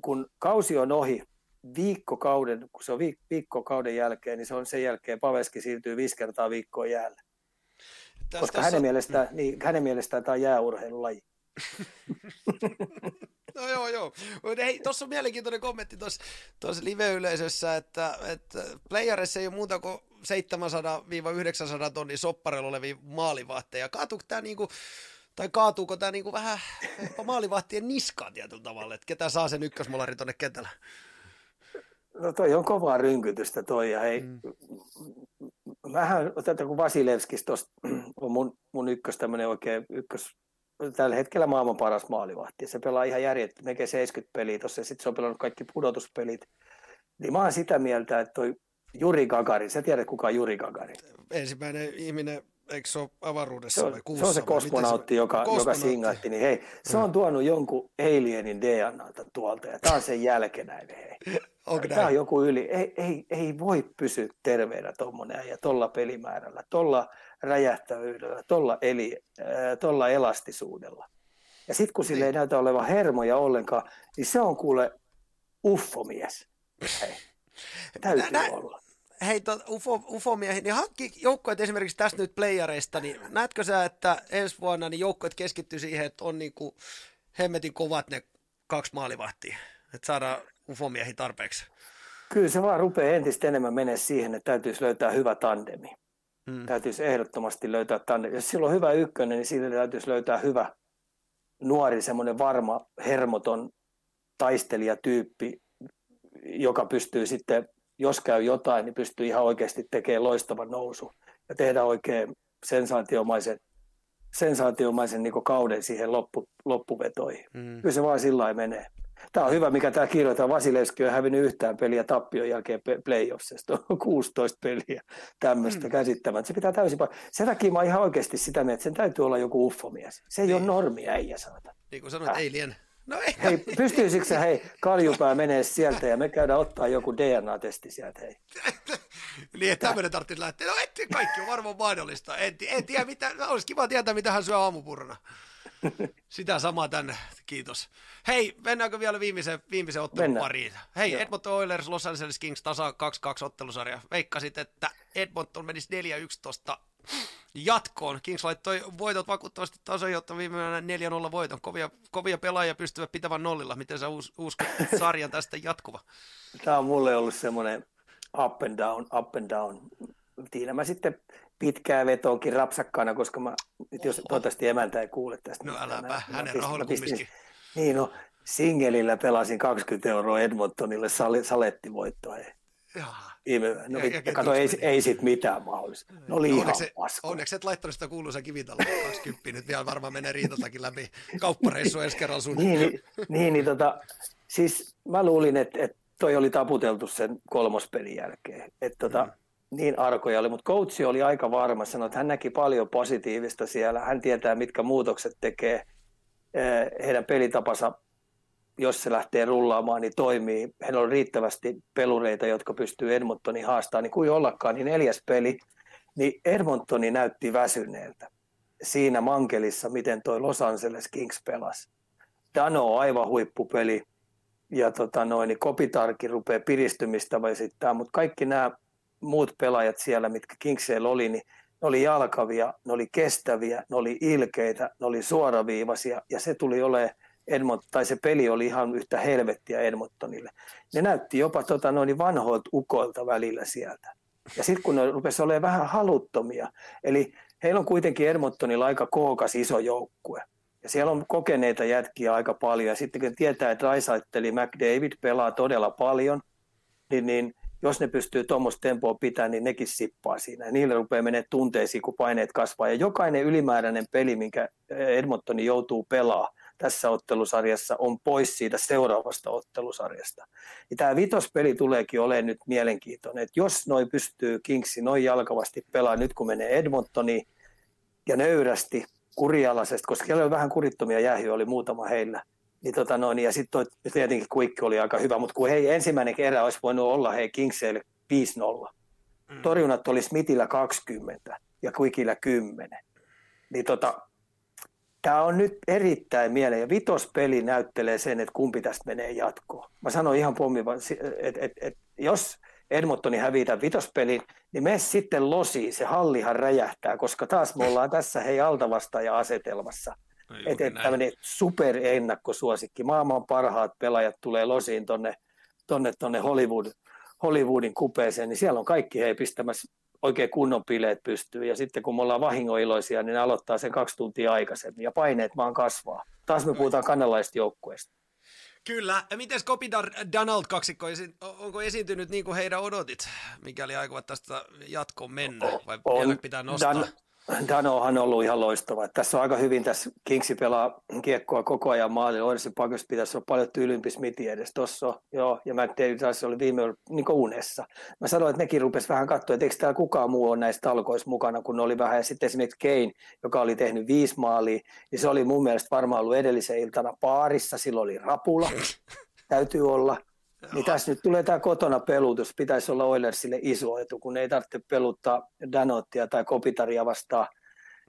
kun kausi on ohi, kun se on viikkokauden jälkeen, niin se on sen jälkeen Pavelski siirtyy 5 kertaa viikkoon jäälle. Koska hänen mielestään tämä on jääurheilulaji. No joo. Hei, tuossa on mielenkiintoinen kommentti tuossa live-yleisössä, että playerissa ei ole muuta kuin 700-900 tonnin sopparilla olevia maalivahteja. Kaatuuko tämä niinku vähän maalivahtien niskaan tietyllä tavalla, että ketä saa sen ykkösmolari tuonne kentällä? No toi on kovaa rynkytystä toi ja hei. Mähän otetaan kun Vasilevskis tuossa on mun ykkös tämmöinen oikein ykkös, tällä hetkellä maailman paras maalivahti. Se pelaa ihan järjettä, melkein 70 peliä tuossa ja sitten se on pelannut kaikki pudotuspelit. Niin mä oon sitä mieltä, että toi Juri Gagarin, sä tiedät kuka on Juri Gagarin. Ensimmäinen ihminen, eikö se ole avaruudessa vai kuussa? Se on se kosmonautti, joka singatti. Niin hei, se on tuonut jonkun alienin DNAta tuolta ja tää on sen jälkenäinen hei. Tämä on joku yli. Ei voi pysyä terveenä tuommoinen ja tuolla pelimäärällä, tuolla räjähtävyydellä, tuolla elastisuudella. Ja sitten kun sille ei näytä olevan hermoja ollenkaan, niin se on kuule uffomies. Hei. Täytyy olla. Hei, ufomiehiä, niin hankki joukkoet esimerkiksi tästä nyt playareista, niin näetkö sä, että ensi vuonna niin joukkoet keskittyy siihen, että on niinku hemmetin kovat ne kaksi maalivahtia, että saadaan ufomiehiä tarpeeksi? Kyllä se vaan rupeaa entistä enemmän menee siihen, että täytyisi löytää hyvä tandemi. Täytyisi ehdottomasti löytää tandemi. Jos sillä on hyvä ykkönen, niin siitä täytyisi löytää hyvä nuori, semmoinen varma, hermoton taistelijatyyppi, joka pystyy sitten, jos käy jotain, niin pystyy ihan oikeasti tekemään loistavan nousu ja tehdä oikein sensaatiomaisen niin kuin kauden siihen loppuvetoihin. Kyllä se vaan sillä lailla menee. Tämä on hyvä, mikä tämä kirjoittaa. Vasilevski on hävinnyt yhtään peliä tappion jälkeen playoffsista. 16 peliä tämmöistä käsittämättä. Se pitää täysin paljon. Sen takia mä oon ihan oikeasti sitä mieltä, että sen täytyy olla joku uffomies. Se ei ole normi äijä saata. Niin kuin sanoit, alien. No ei. Hei, pystyisikö sä, hei, Kaljupää menee sieltä ja me käydään ottaa joku DNA-testi sieltä, hei. Niin, että tämmöinen tarvitsisi lähteä. No et, kaikki on varmaan mahdollista. En tiedä mitä, olisi kiva tietää, mitä hän syö aamupurona. Sitä samaa tänne, kiitos. Hei, mennäänkö vielä viimeisen ottelun pariin? Hei, joo. Edmonton Oilers, Los Angeles Kings, tasa 2-2 ottelusarja. Veikkasit, että Edmonton menisi 4-11 jatkoon. Kings laittoi voitot vakuuttavasti tasoihin, jotta viimeinen 4-0 voiton. Kovia pelaajia pystyvät pitämään nollilla. Miten sä uskot sarjan tästä jatkuva? Tämä on mulle ollut semmoinen up and down. Tiinä mä sitten pitkää vetoonkin rapsakkaana, koska mä, jos toivottavasti emäntä ei kuule tästä. No äläpä, hänen rahoilla kumminkin. Niin no, singelillä pelasin 20 € Edmontonille salettivoittoa. Kato, ei sit mitään mahdollista. No oli ihan pasko. Onneksi et laittanut sitä kuuluisaa kivitaloa 20, nyt vielä varmaan menee riitatakin läpi kauppareissua ensi kerralla suunnilleen. Siis mä luulin, että toi oli taputeltu sen kolmospelin jälkeen, että niin arkoja oli, mutta coachi oli aika varma, sanoi, että hän näki paljon positiivista siellä, hän tietää mitkä muutokset tekee, heidän pelitapansa, jos se lähtee rullaamaan, niin toimii, heillä on riittävästi pelureita, jotka pystyy Edmontoni haastamaan, niin kuin ollakaan, niin 4. peli, niin Edmontoni näytti väsyneeltä siinä mankelissa, miten toi Los Angeles Kings pelasi. Dano on aivan huippupeli, ja niin Kopitarkin rupeaa piristymistä väsittämään, mutta kaikki nämä muut pelaajat siellä, mitkä Kingsillä oli, niin ne oli jalkavia, ne oli kestäviä, ne oli ilkeitä, ne oli suoraviivaisia ja se tuli olemaan se peli oli ihan yhtä helvettiä Edmontonille. Ne näytti jopa vanhoilta ukoilta välillä sieltä. Ja sitten kun ne rupesi olemaan vähän haluttomia, eli heillä on kuitenkin Edmontonilla aika kookas iso joukkue. Ja siellä on kokeneita jätkiä aika paljon ja sitten kun tietää, että Raisaitteli McDavid pelaa todella paljon, niin jos ne pystyy tuommoista tempoa pitämään, niin nekin sippaa siinä. Ja niille rupeaa menemään tunteisiin, kun paineet kasvaa. Ja jokainen ylimääräinen peli, minkä Edmontoni joutuu pelaamaan tässä ottelusarjassa, on pois siitä seuraavasta ottelusarjasta. Ja tämä vitospeli tuleekin olemaan nyt mielenkiintoinen. Että jos noi pystyy Kingsi noin jalkavasti pelaamaan nyt, kun menee Edmontoniin ja nöyrästi, kurialaisesti, koska siellä oli vähän kurittomia jäähyä, oli muutama heillä. Niin ja sitten tietenkin kuikki oli aika hyvä, mutta kun hei, ensimmäinen erä olisi voinut olla Kingsille 5-0. Torjunnat oli Smithillä 20 ja Kuikillä 10. Niin tämä on nyt erittäin mieleen ja vitospeli näyttelee sen, että kumpi tästä menee jatkoon. Mä sanoin ihan pommivan, että jos Edmontoni hävitää vitospelin, niin mene sitten losiin, se hallihan räjähtää, koska taas me ollaan tässä altavastaaja-asetelmassa. No, tämmöinen superennakkosuosikki. Maailman parhaat pelaajat tulee losiin tuonne Hollywoodin kupeeseen, niin siellä on kaikki hei pistämässä oikein kunnon bileet pystyyn. Ja sitten kun me ollaan vahingoiloisia, niin aloittaa sen 2 tuntia aikaisemmin ja paineet vaan kasvaa. Taas me puhutaan kanadalaisesta joukkueesta. Kyllä. Mites Kopitar-Donald-kaksikko, onko esiintynyt niin kuin heidän odotit, mikäli aikovat tästä jatkoon mennä, vai vielä pitää nostaa? Danohan on ollut ihan loistava. Tässä on aika hyvin, tässä Kingsi pelaa kiekkoa koko ajan maalilla, Oidersin pakossa pitäisi olla paljon tyylympi Smithin edes tuossa, joo, ja McDavid oli viime niin unessa. Mä sanoin, että nekin rupesi vähän katsoa, että eikö täällä kukaan muu on näissä talkoissa mukana, kun oli vähän, ja sitten esimerkiksi Kane, joka oli tehnyt 5 maalia, niin se oli mun mielestä varmaan ollut edellisen iltana baarissa, sillä oli rapula, täytyy olla. Niin tässä nyt tulee tämä kotona pelutus, pitäisi olla Oilersille iso etu, kun ei tarvitse peluttaa Danottia tai Kopitaria vastaan,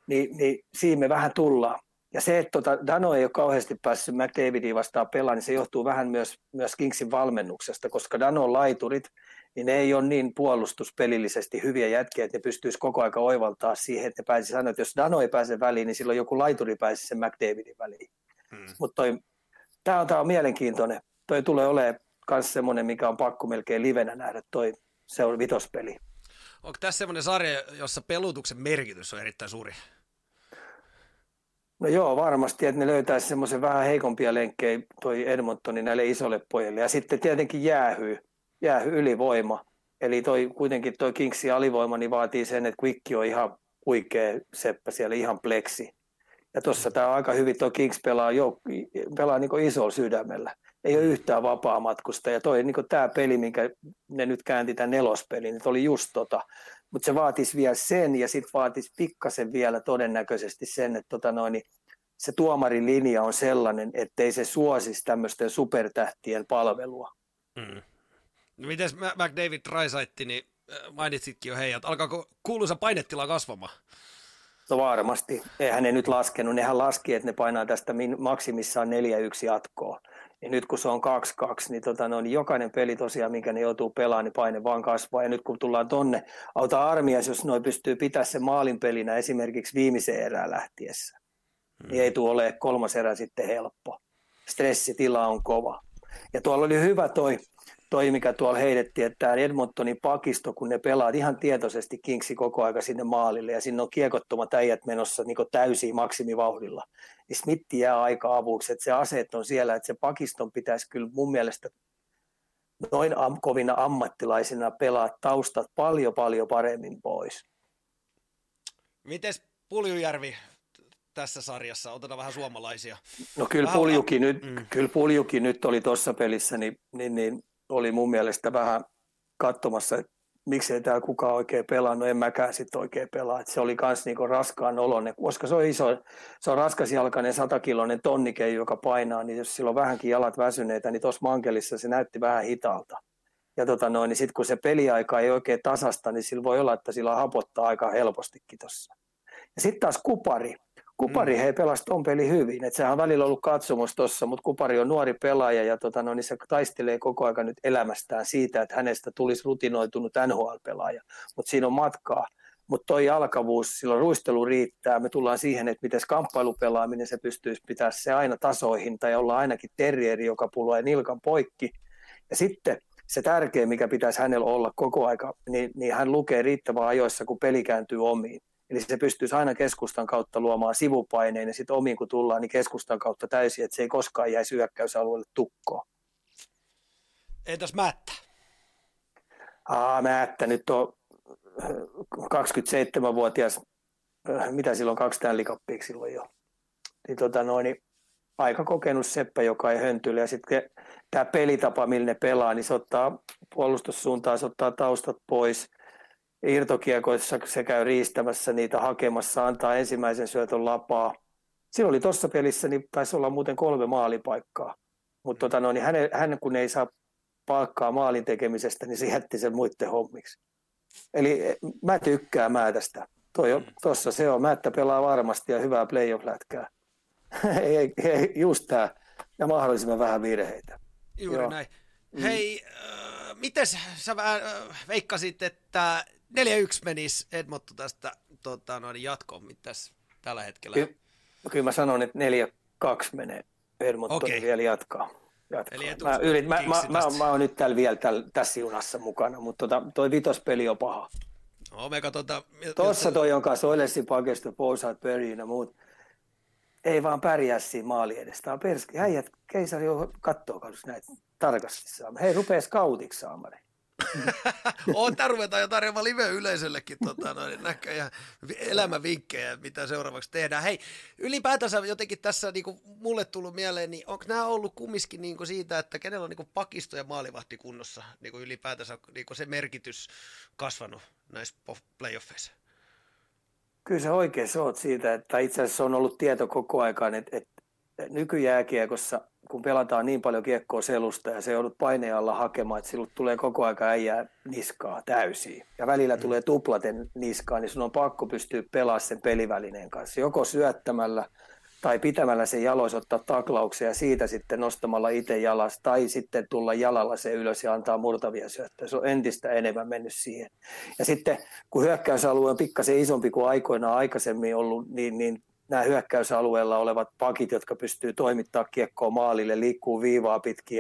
niin siinä me vähän tullaan. Ja se, että Dano ei ole kauheasti päässyt McDavidia vastaan pelaamaan, niin se johtuu vähän myös Kingsin valmennuksesta, koska Danon laiturit, niin ne ei ole niin puolustuspelillisesti hyviä jätkiä, että ne pystyisi koko aika oivaltaa siihen, että ne pääsisi sanoa, että jos Dano ei pääse väliin, niin silloin joku laituri pääsisi sen McDavidin väliin. Mutta tämä on mielenkiintoinen, toi tulee olemaan kans semmoinen, mikä on pakko melkein livenä nähdä, toi se on vitospeli. Onko tässä semmoinen sarja, jossa pelutuksen merkitys on erittäin suuri? No joo, varmasti, että ne löytäisi semmoisen vähän heikompia lenkkejä toi Edmontonin näille isolle pojille. Ja sitten tietenkin jäähy ylivoima. Eli kuitenkin toi Kingsin alivoima niin vaatii sen, että Quick on ihan huikea seppä siellä, ihan pleksi. Ja tuossa tämä aika hyvin, toi Kings pelaa niin kuin isolla sydämellä. Ei ole yhtään vapaamatkusta, ja toi niin kuin tämä peli, minkä ne nyt käänti tämän nelospeliin, niin oli just mutta se vaatisi vielä sen, ja sitten vaatisi pikkasen vielä todennäköisesti sen, että se tuomarin linja on sellainen, ettei se suosisi tämmöisten supertähtien palvelua. Mm. No mites McDavid Raisaitti, niin mainitsitkin jo heijat, alkaako kuuluisa painetila kasvamaan? No varmasti. Eihän ne nyt laskenut. Nehän laski, että ne painaa tästä maksimissaan 4-1 jatkoa. Ja nyt kun se on 2-2, niin, niin jokainen peli tosiaan, minkä ne joutuu pelaamaan, niin paine vaan kasvaa. Ja nyt kun tullaan tonne, auta armias, jos noi pystyy pitämään sen maalin pelinä esimerkiksi viimeiseen erään lähtiessä. Niin ei tule olemaan 3. erä sitten helppo. Stressitila on kova. Ja tuolla oli hyvä toi, mikä tuolla heitettiin, että tämä Edmontonin pakisto, kun ne pelaat ihan tietoisesti Kingsi koko aika sinne maalille, ja sinne on kiekottomat äijät menossa niin täysin maksimivauhdilla, niin Smith jää aika avuksi, että se aseet on siellä, että se pakiston pitäisi kyllä mun mielestä noin kovina ammattilaisina pelaa taustat paljon, paljon paremmin pois. Mites Puljujärvi tässä sarjassa? Otetaan vähän suomalaisia. No kyllä Puljukin nyt oli tuossa pelissä, niin oli mun mielestä vähän katsomassa, että miksei täällä kukaan oikein pelaa, no en mäkään sitten oikein pelaa. Et se oli myös niinku raskaan oloinen, koska se on iso, se on raskasjalkainen 100-kiloinen tonnikeiju, joka painaa, niin jos sillä on vähänkin jalat väsyneitä, niin tuossa mankelissa se näytti vähän hitaalta. Ja niin sitten kun se peliaika ei oikein tasasta, niin sillä voi olla, että sillä hapottaa aika helpostikin tuossa. Ja sitten taas Kupari. Kupari hei pelasi ton peli hyvin, että sehän on välillä ollut katsomus tuossa, mutta Kupari on nuori pelaaja ja niin se taistelee koko ajan nyt elämästään siitä, että hänestä tulisi rutinoitunut NHL-pelaaja, mutta siinä on matkaa. Mutta toi alkavuus, silloin ruistelu riittää, me tullaan siihen, että miten kamppailupelaaminen se pystyisi pitää se aina tasoihin tai olla ainakin terrieri, joka puloo nilkan poikki. Ja sitten se tärkeä, mikä pitäisi hänellä olla koko aika, niin hän lukee riittävän ajoissa, kun peli kääntyy omiin. Eli se pystyisi aina keskustan kautta luomaan sivupaineen ja sitten omiin kun tullaan, niin keskustan kautta täysin, että se ei koskaan jäisi hyökkäysalueelle tukkoon. Entäs Määttä? Määttä nyt on 27-vuotias, mitä silloin 2 Stanley Cupia silloin jo. Niin aika kokenut seppä, joka ei höntyile. Ja sitten tämä pelitapa, millä ne pelaa, niin se ottaa puolustussuuntaan, se ottaa taustat pois. Irtokiekoissa se käy riistämässä niitä hakemassa, antaa ensimmäisen syötön lapaa. Silloin oli tuossa pelissä, niin taisi olla muuten 3 maalipaikkaa. Mutta niin hän kun ei saa palkkaa maalin tekemisestä, niin se jätti sen muiden hommiksi. Eli mä tykkään Määtästä. Tuossa se on. Määttä pelaa varmasti ja hyvää playoff-lätkää. Just tää. Ja mahdollisimman vähän virheitä. Juuri näin. Hei, mites sä veikkasit, että 4-1 menisi Edmonton tästä jatkoon, mitäs tällä hetkellä? Kyllä mä sanon, että 4-2 menee Edmonton vielä jatkaa. Eli mä oon nyt täällä vielä tässä junassa mukana, mutta toi vitospeli on paha. No, me katsotaan. Tossa toi on kanssa Oilersin pakeista, Pousat, Perry ja muut. ei vaan pärjää siinä maali edes. Tämä on perski. Häijät, keisari kattoo näitä tarkasti saamaan. Hei, rupeaa scoutiksi saamari. On, tää ruvetaan jo tarjoamaan live-yleisöllekin näköjään elämävinkkejä, mitä seuraavaksi tehdään. Hei, ylipäätänsä jotenkin tässä niinku, mulle tullut mieleen, niin onko nämä ollut kumminkin niinku, siitä, että kenellä on niinku, pakisto ja maalivahti kunnossa niinku, ylipäätänsä niinku, se merkitys kasvanut näissä playoffeissa? Kyllä sä oikeassa oot siitä, että itse asiassa on ollut tieto koko aikaan, että nykyjääkiekossa, kun pelataan niin paljon kiekkoa selusta ja se joudut paineen alla hakemaan, että silloin tulee koko aika äijää niskaa täysiin. Ja välillä tulee tuplaten niskaa, niin sun on pakko pystyä pelaamaan sen pelivälineen kanssa. Joko syöttämällä tai pitämällä sen jaloissa, ottaa taklauksia ja siitä sitten nostamalla itse jalas tai sitten tulla jalalla se ylös ja antaa murtavia syöttöjä. Se on entistä enemmän mennyt siihen. Ja sitten kun hyökkäysalue on pikkasen isompi kuin aikoinaan aikaisemmin ollut, niin nämä hyökkäysalueella olevat pakit, jotka pystyy toimittaa kiekkoa maalille, liikkuu viivaa pitkin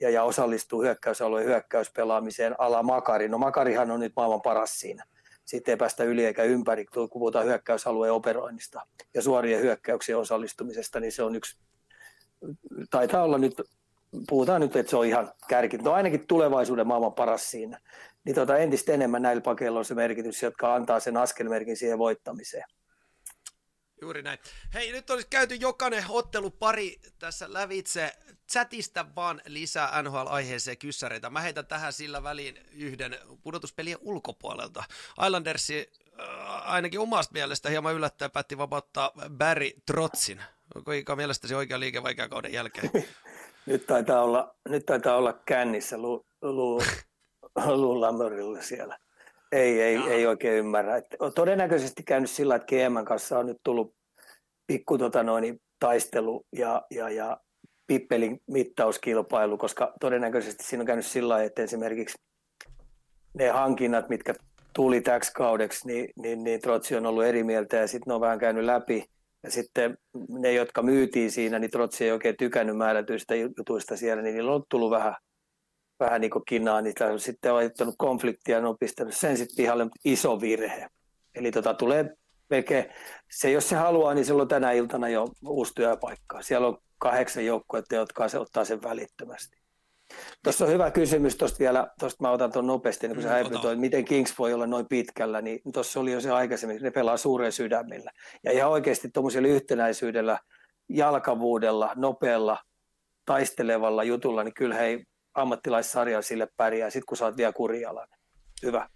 ja osallistuu hyökkäysalueen hyökkäyspelaamiseen ala Makari. No Makarihan on nyt maailman paras siinä. Siitä ei päästä yli eikä ympäri, kun puhutaan hyökkäysalueen operoinnista ja suorien hyökkäyksien osallistumisesta, niin se on yksi, taitaa olla nyt, puhutaan nyt, että se on ihan kärki, mutta ainakin tulevaisuuden maailman paras siinä. Niin entistä enemmän näillä pakeilla on se merkitys, jotka antaa sen askelmerkin siihen voittamiseen. Juuri näin. Hei, nyt olisi käyty jokainen ottelupari tässä lävitse. Chatista vaan lisää NHL-aiheeseen kyssäreitä. Mä heitän tähän sillä väliin yhden pudotuspelien ulkopuolelta. Islandersi ainakin omasta mielestä hieman yllättäen päätti vapauttaa Barry Trotzin. Kuinka mielestäsi oikea liike vaikean kauden jälkeen? Nyt taitaa olla kännissä Lulamörillä siellä. Ei oikein ymmärrä. On todennäköisesti käynyt sillä, että GM:n kanssa on nyt tullut pikku taistelu ja pippelin mittauskilpailu, koska todennäköisesti siinä on käynyt sillä, että esimerkiksi ne hankinnat, mitkä tuli täksi kaudeksi, niin Trotsi on ollut eri mieltä ja sitten ne on vähän käynyt läpi. Ja sitten ne, jotka myytiin siinä, niin Trotsi ei oikein tykännyt määrätyistä jutuista siellä, niin niillä on tullut vähän niin kuin kinaa, niin on sitten aiheuttanut konfliktia ja on pistänyt sen sitten pihalle, mutta iso virhe. Eli tulee melkein, se jos se haluaa, niin silloin tänä iltana jo uusi työpaikka. Siellä on 8 joukkuetta, jotka se ottaa sen välittömästi. Tuossa on hyvä kysymys, tuosta mä otan tuon nopeasti, niin kun sä häipyt, että miten Kings voi olla noin pitkällä, niin tuossa oli jo se aikaisemmin, ne pelaa suuren sydämillä. Ja ihan oikeasti tuommoisella yhtenäisyydellä, jalkavuudella, nopealla, taistelevalla jutulla, niin kyllä hei, ammattilaissarja sille pärjää, sit kun sä oot vielä kurialainen. Hyvä.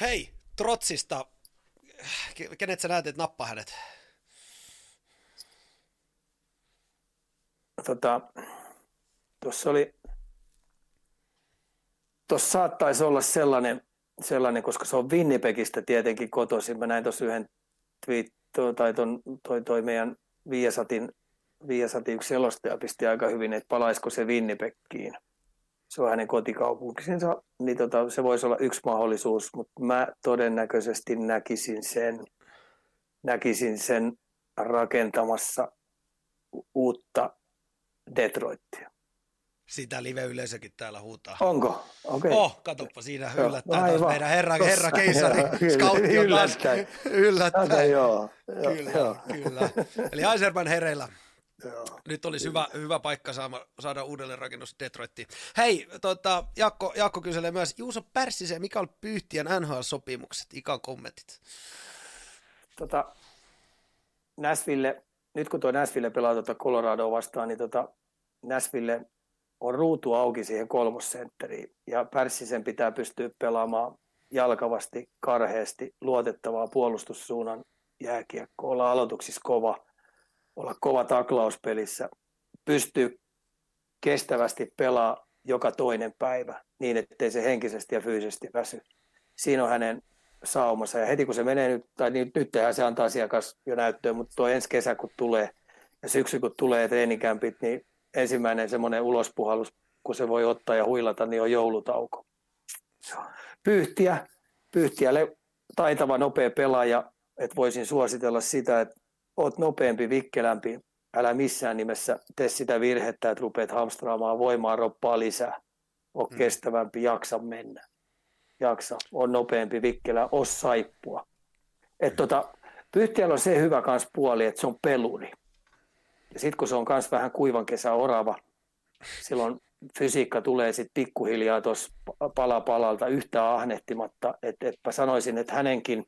Hei, Trotsista. Kenet sä näet, että nappaa hänet? Tuossa saattaisi olla sellainen, koska se on Winnipegistä tietenkin kotoisin. Mä näin tuossa yhden toi meidän Viasatin yksi selostaja pisti aika hyvin, että palaisiko se Winnipegiin. Se on hänen kotikaupunkinsa, niin se voisi olla yksi mahdollisuus, mutta mä todennäköisesti näkisin sen rakentamassa uutta Detroitia. Sitä live-yleisökin täällä huutaa. Onko? Okei. Okay. Katoppa siinä yllättää taas meidän herra keisari. Scoutti on taas yllättää. Kyllä. Eli Aiserman hereillä. Joo. Nyt olisi hyvä paikka saada uudelleenrakennus Detroittiin. Hei, Jaakko kyselee myös Juuso Pärssisen, mikä on Pyyhtiän NHL-sopimukset? Ikan kommentit. Nashville, nyt kun tuo Nashville pelaa Coloradoa vastaan, niin Nashville on ruutu auki siihen kolmosentteriin. Ja Pärssisen pitää pystyä pelaamaan jalkavasti, karheasti, luotettavaa puolustussuunnan jääkiekkoa, olla aloituksissa kova, olla kova taklauspelissä, pystyy kestävästi pelaa joka toinen päivä niin, ettei se henkisesti ja fyysisesti väsy. Siinä on hänen saumansa ja heti kun se menee nyt, tai nythän se antaa asiakas jo näyttöön, mutta tuo ensi kesä kun tulee ja syksy kun tulee treenikämpit, niin ensimmäinen semmoinen ulospuhallus, kun se voi ottaa ja huilata, niin on joulutauko. Pyyhtiälle taitava nopea pelaaja, että voisin suositella sitä, että oot nopeampi, vikkelämpi, älä missään nimessä tee sitä virhettä, että rupeat hamstraamaan voimaa, roppaa lisää. Oot kestävämpi, jaksa mennä. Jaksa, on nopeampi, vikkelä, oo saippua. Pyyhtiällä on se hyvä kans puoli, että se on peluri. Ja sitten kun se on myös vähän kuivan kesä orava, silloin fysiikka tulee sitten pikkuhiljaa tuossa pala palalta yhtään ahnehtimatta. Että sanoisin, että hänenkin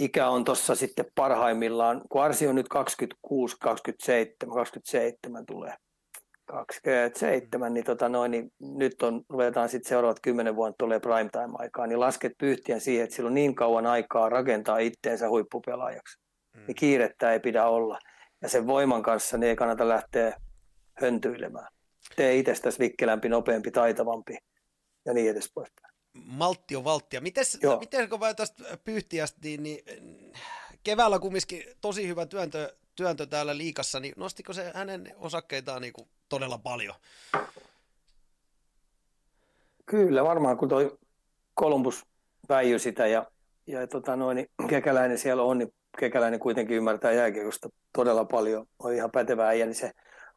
ikä on tuossa sitten parhaimmillaan, kun Arsi on nyt 26, 27 tulee. 27, niin, niin nyt ruvetaan sitten seuraavat 10 vuotta tulee primetime-aikaa, niin lasket pyyhtiän siihen, että sillä on niin kauan aikaa rakentaa itteensä huippupelaajaksi. Niin kiirettä ei pidä olla. Ja sen voiman kanssa niin ei kannata lähteä höntyilemään. Tee itsestäsi vikkelämpi, nopeampi, taitavampi ja niin edes poispäin. Maltti on valttia. Miten kun vain tästä pyyhtiästä, niin keväällä kumminkin tosi hyvä työntö täällä liigassa, niin nostiko se hänen osakkeitaan niin kuin todella paljon? Kyllä, varmaan kun toi Columbus väijy sitä ja niin Kekäläinen siellä on, niin Kekäläinen kuitenkin ymmärtää jääkiekosta todella paljon. On ihan pätevä äijä, niin se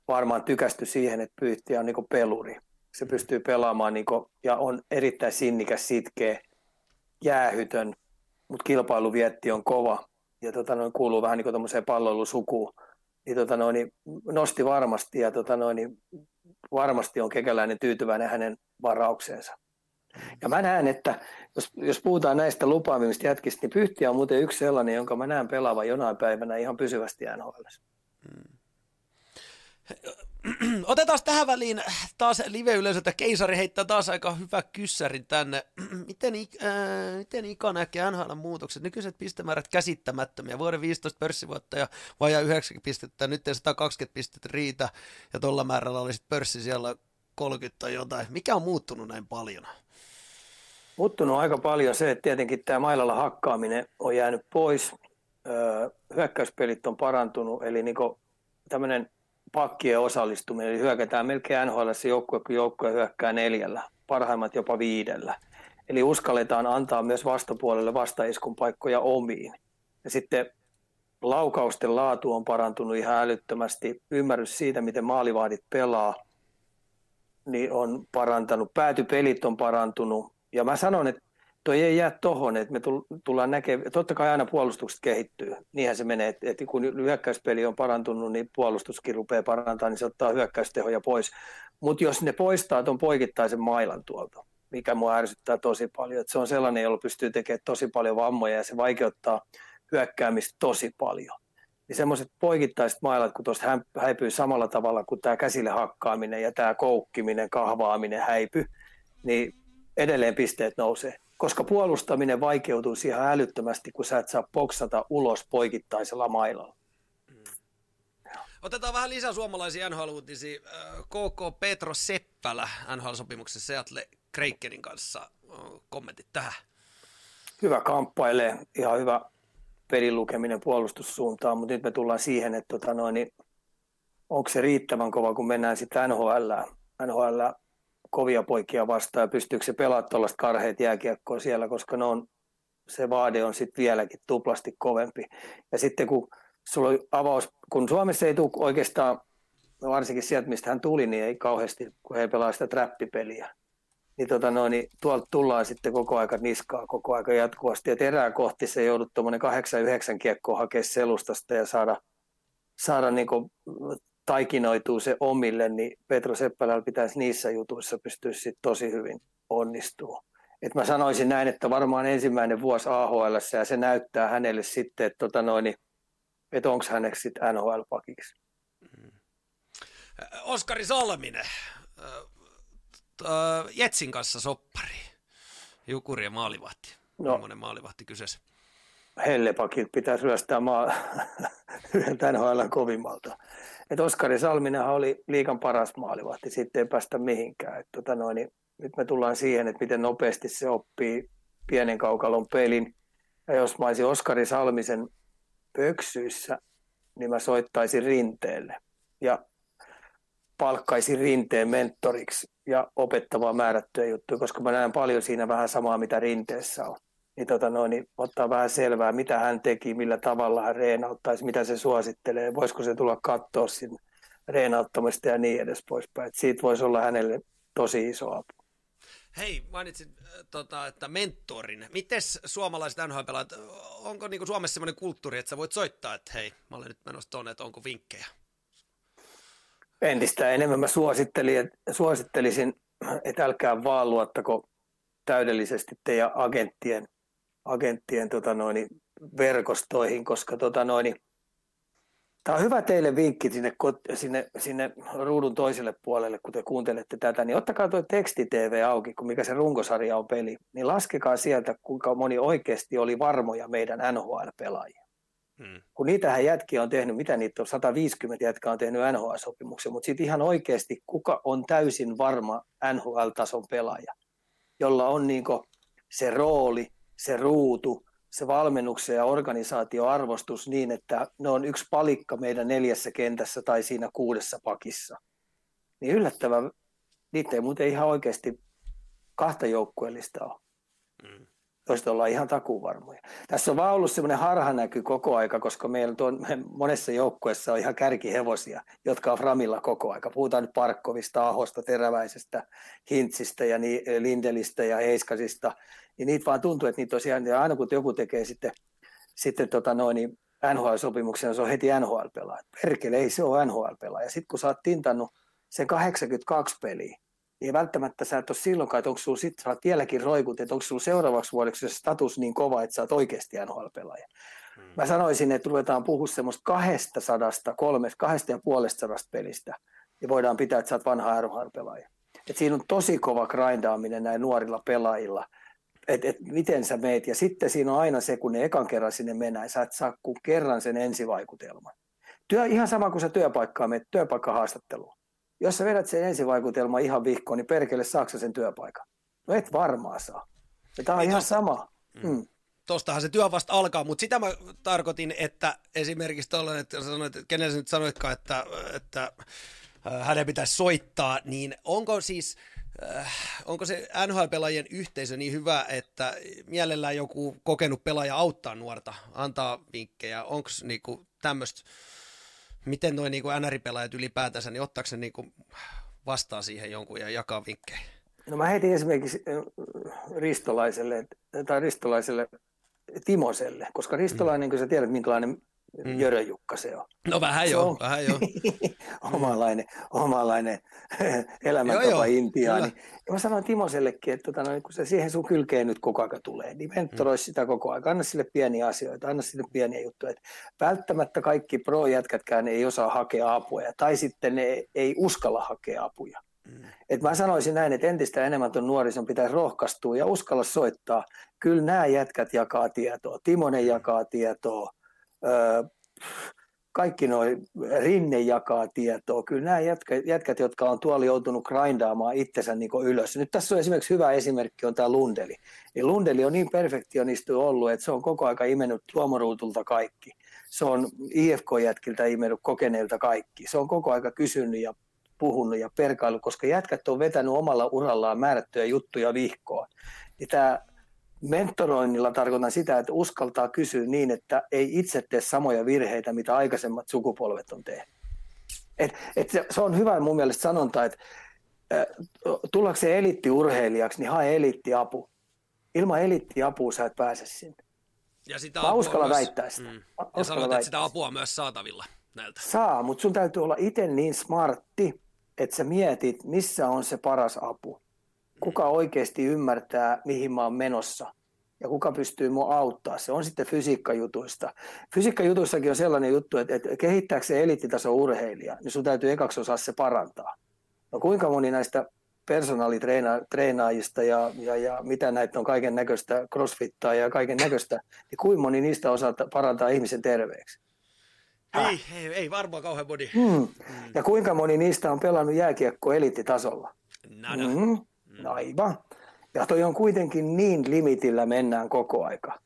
varmaan tykästyi siihen, että pyyhtiä on niin kuin peluri. Se pystyy pelaamaan niin kuin, ja on erittäin sinnikäs, sitkeä, jäähytön, mutta kilpailuvietti on kova. Ja kuuluu vähän niin kuin tuollaiseen palloilusukuun, niin, niin nosti varmasti ja niin varmasti on Kekäläinen tyytyväinen hänen varaukseensa. Ja mä näen, että jos puhutaan näistä lupaavimmista jätkistä, niin Pyhtiä on muuten yksi sellainen, jonka mä näen pelaavan jonain päivänä ihan pysyvästi NHL:ssä. Otetaan tähän väliin taas live-yleisöltä. Keisari heittää taas aika hyvä kyssärin tänne. Miten Ika näkee NHL-muutokset? Nykyiset pistemäärät käsittämättömiä. Vuoden 15 pörssivuotta ja vajaa 90 pistettä. Nyt ei 120 pistettä riitä. Ja tuolla määrällä olisi pörssi siellä 30 tai jotain. Mikä on muuttunut näin paljon? Muuttunut aika paljon se, että tietenkin tämä mailalla hakkaaminen on jäänyt pois. Hyökkäyspelit on parantunut. Eli niin tämmöinen pakkien osallistuminen, eli hyökätään melkein NHL:ssä joukkue, kun joukkue hyökkää 4, parhaimmat jopa 5. Eli uskalletaan antaa myös vastapuolelle vastaiskun paikkoja omiin. Ja sitten laukausten laatu on parantunut ihan älyttömästi. Ymmärrys siitä, miten maalivahdit pelaa, niin on parantanut. Päätypelit on parantunut. Ja mä sanon, että toi ei jää tohon, että me tullaan näkemään, totta kai aina puolustukset kehittyy, niinhän se menee, että kun hyökkäyspeli on parantunut, niin puolustuskin rupeaa parantamaan, niin se ottaa hyökkäystehoja pois. Mutta jos ne poistaa tuon poikittaisen mailan tuolta, mikä mua ärsyttää tosi paljon, että se on sellainen, jolla pystyy tekemään tosi paljon vammoja ja se vaikeuttaa hyökkäämistä tosi paljon. Niin semmoiset poikittaiset mailat, kun tuosta häipyy samalla tavalla kuin tämä käsille hakkaaminen ja tämä koukkiminen, kahvaaminen häipy, niin edelleen pisteet nousee. Koska puolustaminen vaikeutuu siihen älyttömästi, kun sä et saa boksata ulos poikittaisella mailalla. Otetaan vähän lisää suomalaisia NHL-uutisia. KK Petro Seppälä NHL-sopimuksessa Seattle Krakenin kanssa. Kommentit tähän. Hyvä kamppailee, ihan hyvä pelin lukeminen puolustussuuntaan, mutta nyt me tullaan siihen, että niin onko se riittävän kova, kun mennään sitten NHL kovia poikia vastaan ja pystyykö se pelaamaan tuollaista karheita jääkiekkoa siellä, koska se vaade on sitten vieläkin tuplasti kovempi. Ja sitten kun sulla on avaus, kun Suomessa ei tule oikeastaan, varsinkin sieltä mistä hän tuli, niin ei kauheasti, kun he pelaa sitä trappipeliä, niin, niin tuolta tullaan sitten koko aika niskaa, koko aika jatkuvasti. Et erää kohti se joudut tuommoinen 8-9 kiekkoa hakea selustasta ja saada niin kuin taikinoituu se omille, niin Petro Seppälällä pitäisi niissä jutuissa pystyä sitten tosi hyvin onnistua. Et mä sanoisin näin, että varmaan ensimmäinen vuosi AHL:ssä ja se näyttää hänelle sitten, että että onko häneksi sitten NHL-pakiksi. Oskari Salminen, Jetsin kanssa soppari, Jukurien maalivahti, semmoinen maalivahti kyseessä. Hellepakit pitäisi ryöstää yhdeltä NHL:n kovimmalta. Et Oskari Salminenhan oli liigan paras maalivahti, sitten ei päästä mihinkään. Et niin nyt me tullaan siihen, että miten nopeasti se oppii pienen kaukalon pelin. Ja jos mä olisin Oskari Salmisen pöksyissä, niin mä soittaisin Rinteelle ja palkkaisin Rinteen mentoriksi ja opettavaa määrättyä juttuja, koska mä näen paljon siinä vähän samaa, mitä Rinteessä on. Niin, niin ottaa vähän selvää, mitä hän teki, millä tavalla hän reenauttaisi, mitä se suosittelee, voisiko se tulla katsoa sinne reenauttamista ja niin edes poispäin. Et siitä voisi olla hänelle tosi iso apu. Hei, mainitsin, että mentorin. Mites suomalaiset NHL-pelaajat, onko niin kuin Suomessa semmoinen kulttuuri, että sä voit soittaa, että hei, mä olen nyt menossa tuonne, että onko vinkkejä? Entistä enemmän mä suosittelisin, että älkää vaan luottako täydellisesti teidän agenttien verkostoihin, koska tämä on hyvä teille vinkki sinne ruudun toiselle puolelle, kun te kuuntelette tätä, niin ottakaa tuo teksti-tv auki, kun mikä se runkosarja on peli, niin laskekaa sieltä, kuinka moni oikeasti oli varmoja meidän NHL-pelaajia. Hmm. Kun niitähän jätkiä on tehnyt, mitä niitä on, 150 jätkiä on tehnyt NHL-sopimuksen, mutta sitten ihan oikeasti, kuka on täysin varma NHL-tason pelaaja, jolla on niinku se rooli, se ruutu, se valmennuksen ja organisaatioarvostus niin, että ne on yksi palikka meidän 4 kentässä tai siinä 6 pakissa. Niin yllättävän, niitä ei muuten ihan oikeasti 2 joukkueellista ole. Mm. Toista ollaan ihan takuvarmoja. Tässä on vaan ollut semmoinen harhanäky koko aika, koska meillä monessa joukkueessa on ihan kärkihevosia, jotka on framilla koko aika. Puhutaan nyt Parkkovista, Ahosta, Teräväisestä, Hintsistä ja Lindelistä ja Heiskasista. Ja niitä vaan tuntuu, että niitä on siellä, aina kun joku tekee sitten NHL-sopimuksen, se on heti NHL-pelaaja. Perkele, ei se ole NHL-pelaaja. Sitten kun sä oot tintannut sen 82 peliä, niin välttämättä sä et ole silloinkaan, että onko sulla sitten, sä oot vieläkin roikut, että onko sulla seuraavaksi vuodeksi se status niin kova, että sä oot oikeasti NHL-pelaaja. Mä sanoisin, että ruvetaan puhua semmoista 250 pelistä, ja voidaan pitää, että sä oot vanha NHL-pelaaja. Et siinä on tosi kova grindaaminen näin nuorilla pelaajilla, että miten sä meet, ja sitten siinä on aina se, kun ne ekan kerran sinne mennään, sä et saa kuin kerran sen ensivaikutelman. Ihan sama kuin sä työpaikkaan meet, työpaikkahaastatteluun. Jos sä vedät sen ensivaikutelman ihan vihkoon, niin perkele, saako sä sen työpaikan? No et varmaan saa. Ja tää on ihan sama. Mm. Tostahan se työ vasta alkaa, mutta sitä mä tarkoitin, että esimerkiksi tollainen, että sanoit, kenelle sä nyt sanoitkaan, että hänen pitäisi soittaa, niin onko siis... Onko se NHL-pelaajien yhteisö niin hyvä, että mielellään joku kokenut pelaaja auttaa nuorta, antaa vinkkejä? Onko niinku tämmöistä, miten nuo niinku NR-pelaajat ylipäätänsä, niin ottaako se niinku vastaan siihen jonkun ja jakaa vinkkejä? No mä heitin esimerkiksi Ristolaiselle Timoselle, koska Ristolainen, kun sä tiedät, minkälainen Jöröjukka se on. No vähän joo. Omanlainen elämäntapa intiaani. Ja mä sanoin Timosellekin, että kun se siihen sun kylkeen nyt koko ajan tulee, niin mentoroisi sitä koko ajan. Anna sille pieniä asioita, anna sille pieniä juttuja. Et välttämättä kaikki pro-jätkätkään ei osaa hakea apuja, tai sitten ne ei uskalla hakea apuja. Et mä sanoisin näin, että entistä enemmän tuon nuorison pitäisi rohkaistua ja uskalla soittaa. Kyllä nämä jätkät jakaa tietoa, Timonen jakaa tietoa, kaikki nuo Rinne jakaa tietoa. Kyllä nämä jätkät, jotka on tuolla joutunut grindaamaan itsensä niin kuin ylös. Nyt tässä on esimerkiksi hyvä esimerkki on tämä Lundeli. Eli Lundeli on niin perfektionisti ollut, että se on koko aika imennyt tuomaruutulta kaikki. Se on IFK-jätkiltä imennyt kokeneilta kaikki. Se on koko aika kysynyt ja puhunut ja perkaillut, koska jätkät on vetänyt omalla urallaan määrättyjä juttuja vihkoon. Ja tämä mentoroinnilla tarkoitan sitä, että uskaltaa kysyä niin, että ei itse tee samoja virheitä, mitä aikaisemmat sukupolvet on tehnyt. Se on hyvä mun mielestä sanonta, että tullakseen eliittiurheilijaksi, niin hae eliittiapu. Ilman eliittiapua sä et pääse sinne. Ja sitä apua uskalla myös, väittää sitä. Ja sanoit, että sitä apua myös saatavilla näiltä. Saa, mutta sun täytyy olla itse niin smartti, että sä mietit, missä on se paras apu. Kuka oikeasti ymmärtää, mihin mä oon menossa ja kuka pystyy mua auttaa. Se on sitten fysiikkajutuista. Fysiikkajutuissakin on sellainen juttu, että kehittääkseen eliittitason urheilija, niin sun täytyy ekaksi osaa se parantaa. No kuinka moni näistä personaalitreenaajista ja mitä näitä on kaiken näköistä crossfittaa ja kaiken näköistä, niin kuinka moni niistä osaa parantaa ihmisen terveeksi? Ei varmaan kauhean moni. Ja kuinka moni niistä on pelannut jääkiekko eliittitasolla? Nada. Aivan. Ja toi on kuitenkin niin limitillä mennään koko aika,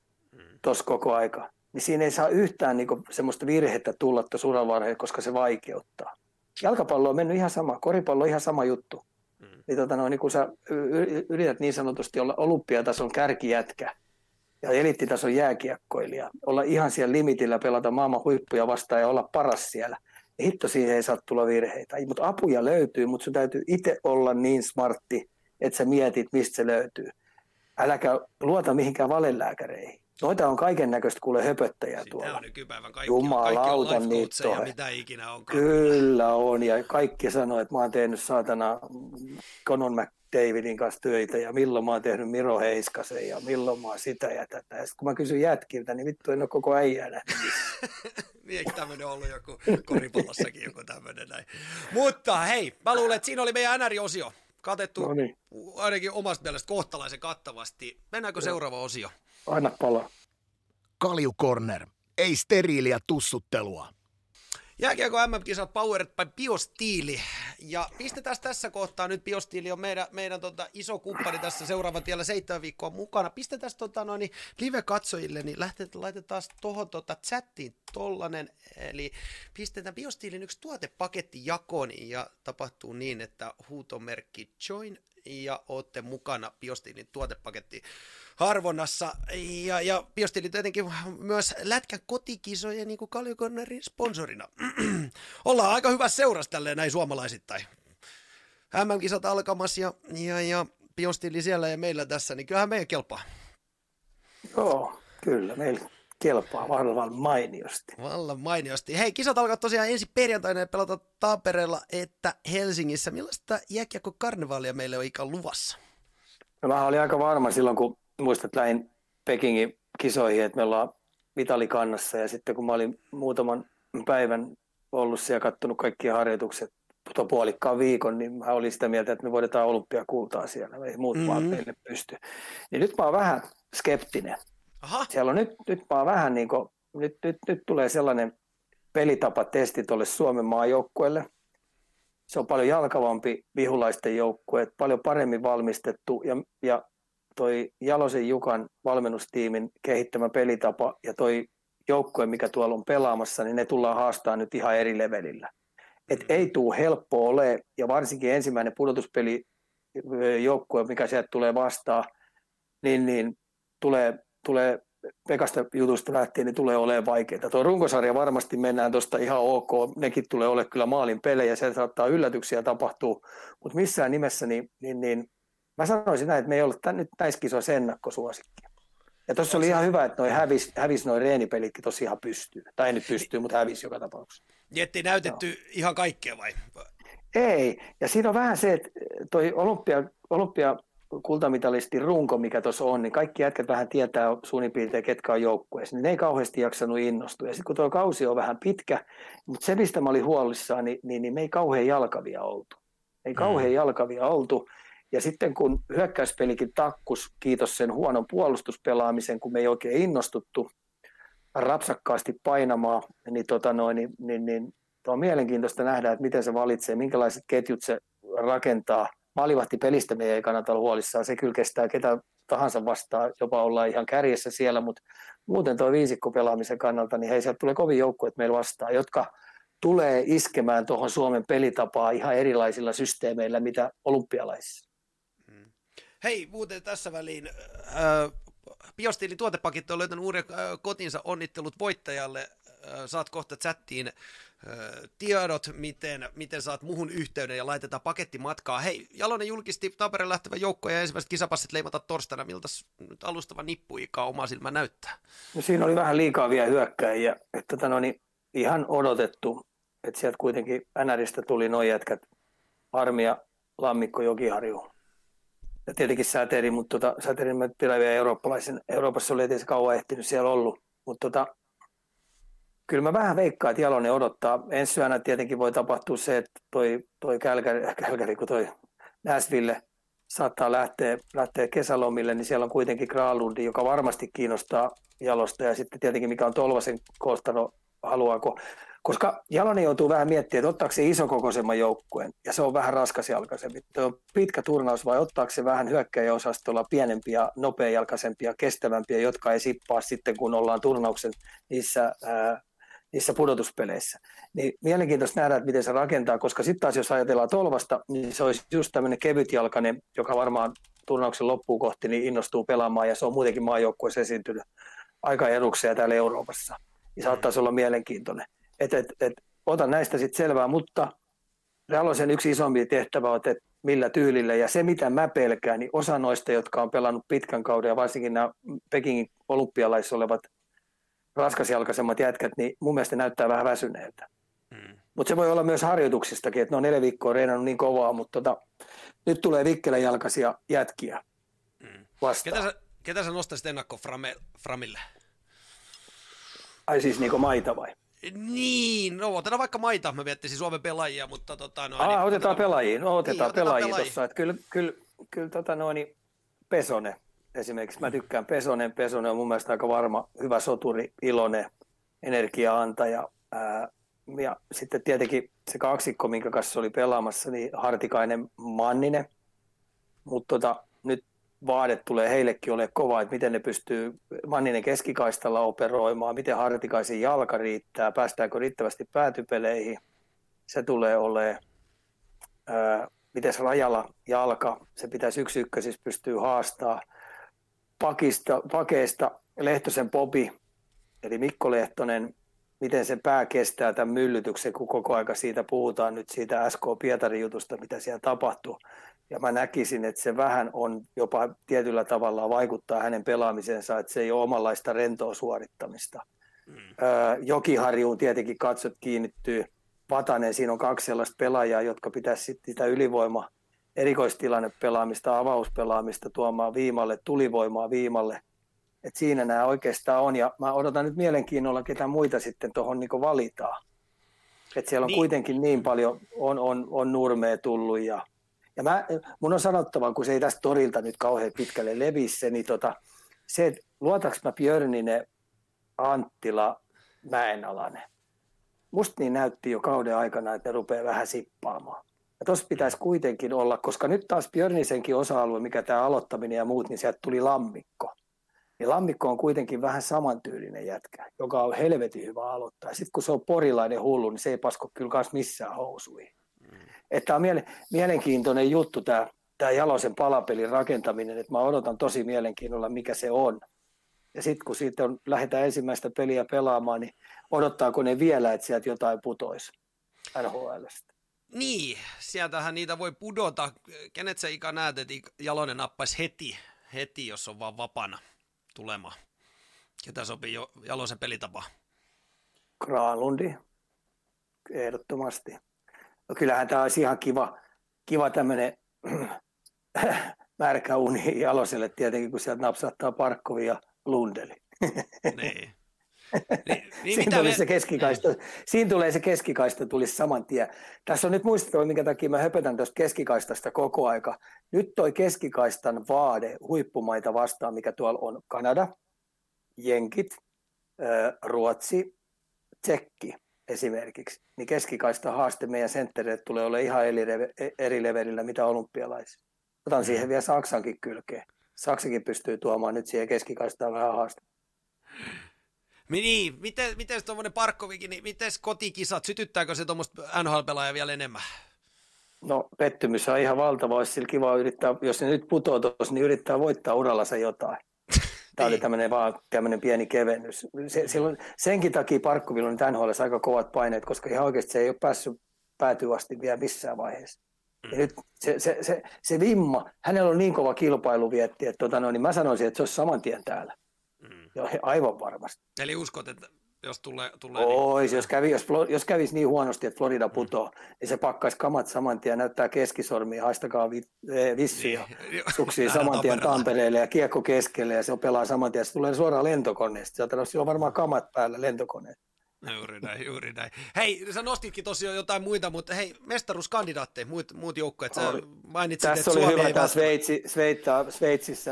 tuossa koko aika. Niin siinä ei saa yhtään niinku semmoista virhettä tulla tuossa uravarheilla, koska se vaikeuttaa. Jalkapallo on mennyt ihan sama, koripallo on ihan sama juttu. Niin, niin kun sä yrität niin sanotusti olla olympiatason kärkijätkä ja eliittitason jääkiekkoilija, olla ihan siellä limitillä, pelata maailman huippuja vastaan ja olla paras siellä. Hitto, siihen ei saa tulla virheitä. Mutta apuja löytyy, mutta sun täytyy itse olla niin smartti, että sä mietit, mistä se löytyy. Äläkä luota mihinkään valelääkäreihin. Noita on kaiken näköistä kuule höpöttäjää tuolla. Sitä on nykypäivän kaikki on life coacheja ja mitä ikinä on. Kyllä on, ja kaikki sanoo, että mä oon tehnyt saatana Conan McDavidin kanssa töitä, ja milloin mä oon tehnyt Miro Heiskasen, ja milloin mä oon sitä ja tätä. Ja sitten kun mä kysyn jätkiltä, niin vittu en ole koko äijänä. Niin, eikö tämmöinen ollut joku koripallossakin joku tämmöinen näin. Mutta hei, mä luulen, että siinä oli meidän NR-osio. Katettu Noniin. Ainakin omasta mielestä kohtalaisen kattavasti. Mennäänkö seuraava osio? Aina palaa. Kaljukorner. Ei steriiliä tussuttelua. Jääkiekko MM-kisat powered by Biostiili. Ja pistetään tässä kohtaa nyt, Biostiili on meidän iso kumppani tässä seuraavan tiellä 7 viikkoa mukana. Pistetään live-katsojille, niin laitetaan tuohon chattiin tollanen. Eli pistetään Biostiilin yksi tuotepaketti jakoon ja tapahtuu niin, että huutomerkki join ja ootte mukana Biostiilin tuotepaketti harvonnassa. Ja Biostiili tietenkin myös lätkän kotikisojen niin kuin Kaljukornerin sponsorina. Ollaan aika hyvä seuras tälleen näin suomalaisittain. MM-kisat alkamassa ja Biostiili siellä ja meillä tässä, niin kyllähän meidän kelpaa. Joo, kyllä meillä kelpaa vallan mainiosti. Vallan mainiosti. Hei, kisat alkaa tosiaan ensi perjantaina ja pelata Tampereella että Helsingissä. Millaista jääkiekko-karnevaalia meillä on ikä luvassa? No, mä olin aika varma silloin, kun muistat lähin Pekingin kisoihin, että me ollaan vitalikannassa. Ja sitten kun mä olin muutaman päivän ollut siellä ja katsonut kaikkia harjoitukset puolikkaan viikon, niin mä olin sitä mieltä, että me voidetaan olympiakultaa siellä. Ei muut maat meille pysty. Niin nyt mä oon vähän skeptinen. Aha. Siellä on nyt vaan vähän niin kuin, nyt tulee sellainen pelitapatesti tuolle Suomen maajoukkueelle. Se on paljon jalkavampi vihulaisten joukkue, paljon paremmin valmistettu ja toi Jalosen Jukan valmennustiimin kehittämä pelitapa ja toi joukkue, mikä tuolla on pelaamassa, niin ne tullaan haastaa nyt ihan eri levelillä. Et ei tule helppoa ole ja varsinkin ensimmäinen pudotuspelijoukkue, mikä sieltä tulee vastaan, niin tulee Pekasta jutusta lähtien, niin tulee olemaan vaikeaa. Tuo runkosarja varmasti mennään tuosta ihan ok. Nekin tulee olemaan kyllä maalin pelejä, siellä saattaa yllätyksiä tapahtua. Mutta missään nimessä, niin mä sanoisin näin, että me ei ole nyt näissä kisoissa ennakkosuosikki. Ja tuossa oli ihan hyvä, että hävisi noi reenipelitkin tossa ihan pystyy. Tai ei nyt pystyy, mutta hävisi joka tapauksessa. Niin ettei näytetty ihan kaikkea vai? Ei. Ja siinä on vähän se, että toi olympia kultamitalistin runko, mikä tuossa on, niin kaikki jätkät vähän tietää suunnin piirtein, ketkä on joukkueessa, niin ne ei kauheasti jaksanut innostua. Ja sitten kun tuo kausi on vähän pitkä, mutta se mistä mä olin huolissaan, niin me ei kauhean jalkavia oltu. Ja sitten kun hyökkäyspelikin takkus, kiitos sen huonon puolustuspelaamisen, kun me ei oikein innostuttu rapsakkaasti painamaan, niin tuo on mielenkiintoista nähdä, että miten se valitsee, minkälaiset ketjut se rakentaa. Maalivahtipelistä meidän ei kannata olla huolissaan, se kyllä kestää ketä tahansa vastaan, jopa ollaan ihan kärjessä siellä, mutta muuten tuo viisikko pelaamisen kannalta, niin hei, sieltä tulee kovin joukkueet meillä vastaan, jotka tulee iskemään tuohon Suomen pelitapaa ihan erilaisilla systeemeillä, mitä olympialaisissa. Hei, muuten tässä väliin, Biostiilin tuotepaketti on löytänyt uuden kotinsa, onnittelut voittajalle. Saat kohta chattiin tiedot, miten saat muhun yhteyden ja laitetaan pakettimatkaa. Hei, Jalonen julkisti Tampereen lähtevän joukkoon ja ensimmäiset kisapassit leimata torstaina. Miltä nyt alustava nippuikaa oma silmä näyttää? No, siinä oli vähän liikaa vielä hyökkäjiä. Ihan odotettu, että sieltä kuitenkin NRistä tuli nuo jätkät. Harmia, Lammikko, Jokiharju. Ja tietenkin Säteri, mutta Säterin mä pidän vielä eurooppalaisen. Euroopassa oli edes kauan ehtinyt siellä ollut, mutta kyllä mä vähän veikkaan, että Jalonen odottaa. Ensi syönä tietenkin voi tapahtua se, että toi Kälkäri, kun toi Nashville saattaa lähteä kesälomille, niin siellä on kuitenkin Kralundi, joka varmasti kiinnostaa Jalosta. Ja sitten tietenkin, mikä on Tolvasen koostano, haluaako. Koska Jalonen joutuu vähän miettimään, että ottaako se isokokoisemman joukkueen. Ja se on vähän raskasjalkaisempi. Tuo on pitkä turnaus, vai ottaako se vähän hyökkäjäosastolla pienempiä, nopeajalkaisempia, kestävämpiä, jotka ei sippaa sitten, kun ollaan turnauksen niissä pudotuspeleissä. Niin mielenkiintoista nähdä, että miten se rakentaa, koska sitten taas jos ajatellaan Tolvasta, niin se olisi just tämmöinen kevytjalkainen, joka varmaan turnauksen loppuun kohti niin innostuu pelaamaan, ja se on muutenkin maajoukkueessa esiintynyt aika edukseen täällä Euroopassa. Niin saattaisi olla mielenkiintoinen. Ota näistä sitten selvää, mutta Jalosen yksi isompi tehtävä on, että millä tyylillä. Ja se, mitä mä pelkään, niin osa noista, jotka on pelannut pitkän kauden, ja varsinkin nämä Pekingin olympialaisissa olevat raskasjalkaisemmat jätkät, niin mun mielestä näyttää vähän väsyneeltä. Mm. Mutta se voi olla myös harjoituksistakin, että ne on 4 viikkoa reenannut niin kovaa, mutta nyt tulee vikkelenjalkaisia jätkiä vastaan. Ketä sä nostaisit ennakko Framille? Ai siis niinku maita vai? Niin, no otetaan vaikka maita, mä miettisin Suomen pelaajia, mutta otetaan pelaajia tuossa, että kyllä, Pesonen esimerkiksi, mä tykkään Pesonen on mun mielestä aika varma, hyvä soturi, iloinen, energiaantaja, ja sitten tietenkin se kaksikko, minkä kanssa oli pelaamassa, niin Hartikainen, Manninen, mutta nyt vaadet tulee heillekin ole kova, että miten ne pystyy Manninen keskikaistalla operoimaan, miten Hartikaisen jalka riittää, päästäänkö riittävästi päätypeleihin, se tulee olemaan. Mites Rajala jalka, se pitäisi 1-1 pystyy haastaa. Pakeista Lehtosen Popi, eli Mikko Lehtonen, miten se pää kestää tämän myllytyksen, kun koko aika siitä puhutaan nyt siitä SK Pietarin jutusta, mitä siellä tapahtuu. Ja mä näkisin, että se vähän on jopa tietyllä tavalla vaikuttaa hänen pelaamisensa, että se ei ole omanlaista rentoa suorittamista. Mm. Jokiharjuun tietenkin katsot kiinnittyy. Vatanen, siinä on 2 sellaista pelaajaa, jotka pitäisi sitten sitä ylivoima, erikoistilannepelaamista, avauspelaamista tuomaan viimalle, tulivoimaa viimalle. Et siinä nämä oikeastaan on, ja mä odotan nyt mielenkiinnolla, ketä muita sitten tuohon niinku valitaan. Et siellä on niin. Kuitenkin niin paljon, on Nurmea tullut, ja mun on sanottava, kun se ei tästä torilta nyt kauhean pitkälle levisi, niin se, että luotaks mä Björninen, Anttila, Mäenalainen. Musta niin näytti jo kauden aikana, että ne rupeaa vähän sippaamaan. Ja tossa pitäisi kuitenkin olla, koska nyt taas Björnisenkin osa-alue, mikä tämä aloittaminen ja muut, niin sieltä tuli Lammikko. Niin Lammikko on kuitenkin vähän samantyylinen jätkä, joka on helvetin hyvä aloittaa. Sitten kun se on porilainen hullu, niin se ei pasko kyllä kanssa missään housuihin. Mm. Tämä on mielenkiintoinen juttu, tämä Jalosen palapelin rakentaminen, että mä odotan tosi mielenkiinnolla, mikä se on. Ja sitten kun siitä lähdetään ensimmäistä peliä pelaamaan, niin odottaako ne vielä, että sieltä jotain putoisi NHL:stä? Niin, sieltähän niitä voi pudota. Kenet sä Ika näet, että Jalonen nappaisi heti, jos on vaan vapaana tulemaan? Ketä sopii jo Jalosen pelitapaan? Granlundi, ehdottomasti. No kyllähän tämä olisi ihan kiva tämmöinen märkä uni Jaloselle tietenkin, kun sieltä napsahtaa Parkkovi ja Lundeli. Niin. Siinä tulee se keskikaista, tulisi saman tien. Tässä on nyt muistettava, minkä takia mä höpötän tuosta keskikaistasta koko aika. Nyt toi keskikaistan vaade huippumaita vastaan, mikä tuolla on Kanada, Jenkit, Ruotsi, Tsekki esimerkiksi. Niin keskikaista haaste meidän senttereille tulee olemaan ihan eri levelillä mitä olympialaisissa. Otan siihen vielä Saksankin kylkeen. Saksakin pystyy tuomaan nyt siihen keskikaistaan vähän haastaa. Niin, miten tuommoinen Parkkovikin, niin miten kotikisat, sytyttääkö se tuommoista NHL-pelaajaa vielä enemmän? No pettymys on ihan valtava, olisi sillä kiva yrittää, jos ne nyt putoo tuossa, niin yrittää voittaa urallansa jotain. Tämä oli tämmöinen pieni kevennys. Senkin takia Parkkovilla on nyt NHL:ssä aika kovat paineet, koska ihan oikeasti se ei ole päässyt päätyä asti vielä missään vaiheessa. Ja nyt se vimma, hänellä on niin kova kilpailuvietti, että niin mä sanoisin, että se olisi saman tien täällä. Joo, aivan varmasti. Eli uskot, että jos tulee niin... jos kävisi niin huonosti, että Florida putoo, niin se pakkaisi kamat saman tien, näyttää keskisormia, haistakaa vissiä, niin. Suksii saman tien Tampereelle ja kiekko keskelle, ja se pelaa saman tien, se tulee suoraan lentokoneesta, sillä on varmaan kamat päällä lentokoneesta. Juuri näin. Hei, sä nostitkin tosiaan jotain muita, mutta hei, mestaruuskandidaatteja, muut joukkueet, sä mainitsit, tässä että Suomi ei... Tässä oli hyvä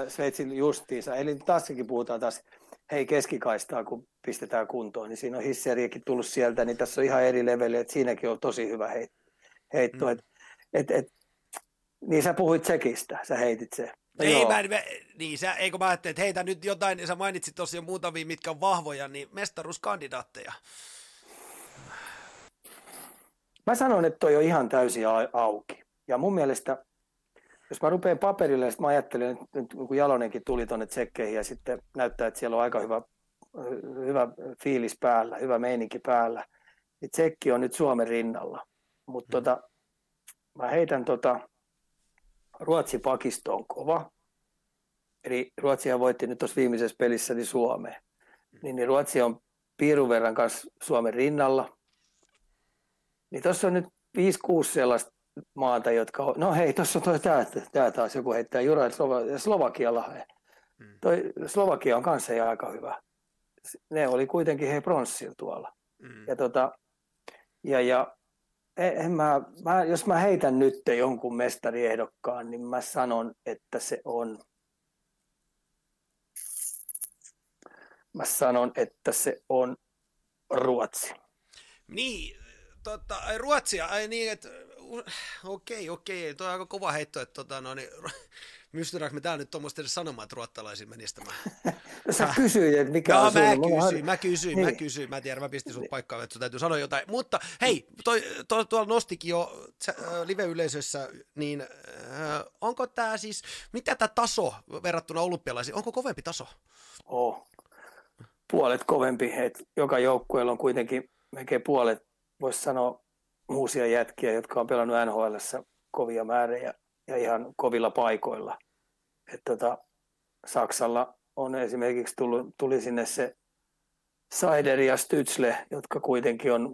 Sveitsin justiinsa, eli tässäkin puhutaan taas, hei keskikaistaa, kun pistetään kuntoon, niin siinä on hisseriäkin tullut sieltä, niin tässä on ihan eri leveli, että siinäkin on tosi hyvä heitto. Mm. Niin sä puhuit Tsekistä, sä heitit se. Eikö mä ajattelin, että heitä nyt jotain, sä mainitsit tosiaan muutamia, mitkä on vahvoja, niin mestaruuskandidaatteja. Mä sanon, että toi on ihan täysin auki. Ja mun mielestä, jos mä rupean paperille, ja mä ajattelen, että kun Jalonenkin tuli tonne Tsekkeihin, ja sitten näyttää, että siellä on aika hyvä fiilis päällä, hyvä meininki päällä, niin Tsekki on nyt Suomen rinnalla. Mutta mä heitän Ruotsin pakisto on kova. Eli Ruotsihan voitti nyt tuossa viimeisessä pelissä niin Suomeen. Niin Ruotsi on piirun verran kanssa Suomen rinnalla. Niin tuossa on nyt 5-6 sellaista maata, jotka on... No hei, tuossa on toi tää taas joku heittää Jura Slovakialla. Toi Slovakia on kanssa ja aika hyvä. Ne oli kuitenkin hei pronssilla tuolla. Ja jos mä heitän nyt jonkun mestariehdokkaan, niin mä sanon, että se on... Mä sanon, että se on Ruotsi. Niin, Ruotsia, ai niin, että okei, toi on aika kova heitto, että mystyräkö me täällä nyt tuommoista edes sanomaan, että ruottalaisiin menisi tämä? Sä kysyit, että mikä on sun. Mä kysyin, mä tiedän, mä pistin sun paikkaan, että sun täytyy sanoa jotain. Mutta hei, tuolla nostikin jo live-yleisössä, niin onko tämä siis, mitä tämä taso verrattuna olympialaisiin, onko kovempi taso? Puolet kovempi, että joka joukkueella on kuitenkin melkein puolet, voisi sanoa, uusia jätkiä, jotka on pelannut NHL:ssä kovia määrejä ja ihan kovilla paikoilla. Et Saksalla on esimerkiksi tuli sinne se Seider ja Stützle, jotka kuitenkin on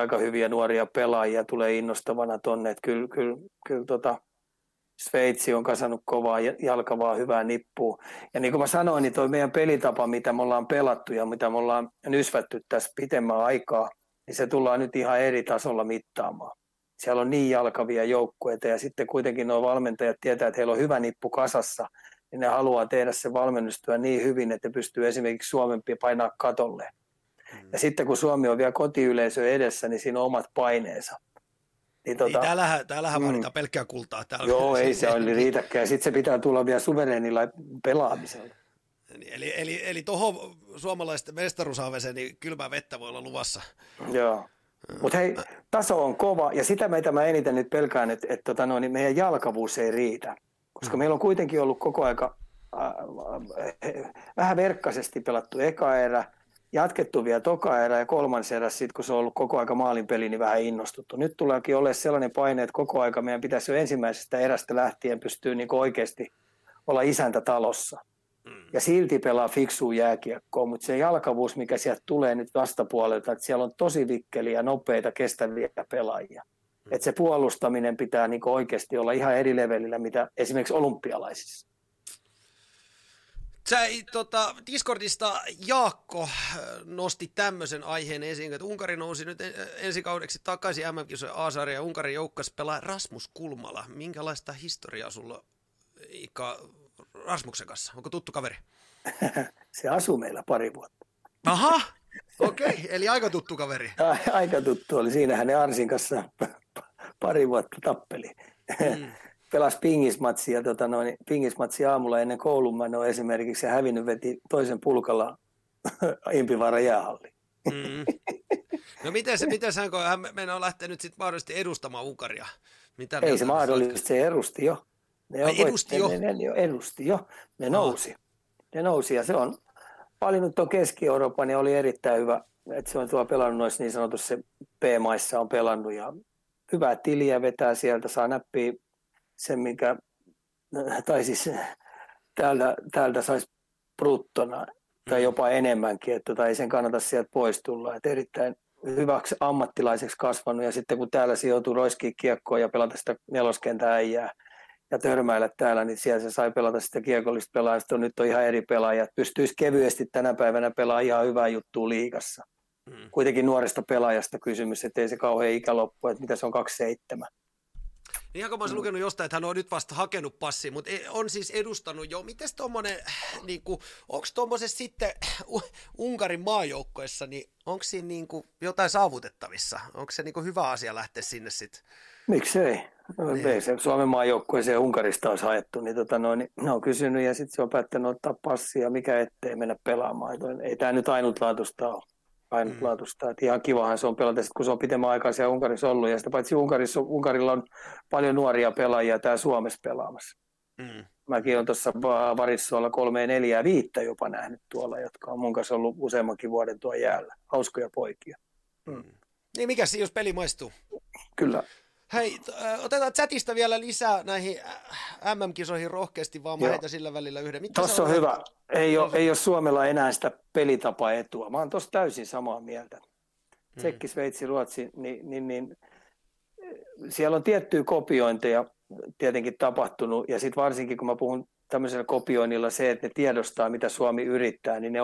aika hyviä nuoria pelaajia, tulee innostavana tonne, että kyllä Sveitsi on kasannut kovaa jalkavaa hyvää nippua. Ja niin kuin mä sanoin, niin toi meidän pelitapa, mitä me ollaan pelattu ja mitä me ollaan nysvätty tässä pitemmän aikaa, niin se tullaan nyt ihan eri tasolla mittaamaan. Siellä on niin jalkavia joukkueita ja sitten kuitenkin nuo valmentajat tietää, että heillä on hyvä nippu kasassa, niin ne haluaa tehdä se valmennustyö niin hyvin, että ne pystyy esimerkiksi Suomen painaa katolle. Ja sitten kun Suomi on vielä kotiyleisö edessä, niin siinä on omat paineensa. Niin, täällähän vaaditaan pelkkää kultaa. Täällä joo, ei se ole riitäkään. Sitten se pitää tulla vielä suvereenilla pelaamisella. Eli tuohon suomalaisten mestaruushaaveeseen niin kylmää vettä voi olla luvassa. Joo, mutta hei, taso on kova ja sitä meitä mä eniten nyt pelkään, että niin meidän jalkavuus ei riitä. Koska meillä on kuitenkin ollut koko aika vähän verkkaisesti pelattu eka erä, jatkettu vielä toka erä ja kolmas erä, sit kun se on ollut koko aika maalinpeli, niin vähän innostuttu. Nyt tuleekin olemaan sellainen paine, että koko aika meidän pitäisi jo ensimmäisestä erästä lähtien pystyä niin oikeasti olla isäntä talossa. Ja silti pelaa fiksua jääkiekkoa, mutta se jalkavuus, mikä sieltä tulee nyt vastapuolelta, että siellä on tosi vikkeliä, nopeita, kestäviä pelaajia. Että se puolustaminen pitää niin oikeasti olla ihan eri levelillä, mitä esimerkiksi olympialaisissa. Sä Discordista Jaakko nosti tämmöisen aiheen esiin, että Unkari nousi nyt ensi kaudeksi takaisin MM-kisojen A-sarja ja Unkarin joukkueessa pelaa Rasmus Kulmala. Minkälaista historiaa sulla Ika Rasmuksen kanssa? Onko tuttu kaveri? Se asuu meillä pari vuotta. Aha, okei, eli aika tuttu kaveri. Aika tuttu oli, siinähän ne Arsin kanssa pari vuotta tappeli. Pelasi pingismatsia, pingismatsia aamulla ennen koulun menoa esimerkiksi ja hävinnyt veti toisen pulkalla Impivaaran jäähalliin. No miten hän, kun hän on lähtenyt sitten mahdollisesti edustamaan Unkaria? Mitä ei se mahdollisesti, se edusti jo. Ne nousi. Ne nousi ja se on valinnut tuon Keski-Euroopan ja oli erittäin hyvä, että se on tuolla pelannut noissa niin sanotussa P-maissa on pelannut ja hyvää tiliä vetää sieltä, saa näppiä sen, minkä, tai siis täältä saisi bruttona tai jopa enemmänkin, että ei sen kannata sieltä pois tulla, että erittäin hyväksi ammattilaiseksi kasvanut ja sitten kun täällä se joutuu roiskiin kiekkoon ja pelata sitä neloskentää äijää, ja törmäillä täällä, niin siellä se sai pelata sitä kiekollista pelaajasta. Nyt on ihan eri pelaajat. Pystyisi kevyesti tänä päivänä pelaamaan ihan hyvää juttua liigassa. Kuitenkin nuoresta pelaajasta kysymys, ettei se kauhean ikä loppu, että mitä se on 27. Ihan kun mä olisin lukenut jostain, että hän on nyt vasta hakenut passia, mutta on siis edustanut jo. Mites tuommoinen, niin onko tuommoisessa sitten Unkarin maajoukkoissa, niin onko siinä niin kuin jotain saavutettavissa? Onko se niin kuin hyvä asia lähteä sinne sitten? Miksei? Se Suomen maajoukkueeseen Unkarista olisi haettu, niin ne on kysynyt ja sitten se on päättänyt ottaa passia, mikä ettei mennä pelaamaan. Ei tämä nyt ainutlaatuista ole. Ihan kivahan se on pelata, kun se on pitemmän aikaa siellä Unkarissa ollut. Ja sitä paitsi Unkarilla on paljon nuoria pelaajia täällä Suomessa pelaamassa. Mäkin olen tuossa Varissuolla 3, 4, 5 jopa nähnyt tuolla, jotka on mun kanssa ollut useammankin vuoden tuon jäällä. Hauskoja poikia. Niin mikä jos peli maistuu? Kyllä. Hei, otetaan chatista vielä lisää näihin MM-kisoihin rohkeasti, vaan mä heitän sillä välillä yhden. Tuossa on hyvä. Ei ole Suomella enää sitä pelitapaetua. Mä oon tuossa täysin samaa mieltä. Tsekki, Sveitsi, Ruotsi, niin siellä on tiettyjä kopiointeja tietenkin tapahtunut, ja sitten varsinkin kun mä puhun tämmöisellä kopioinnilla se, että ne tiedostaa, mitä Suomi yrittää, niin ne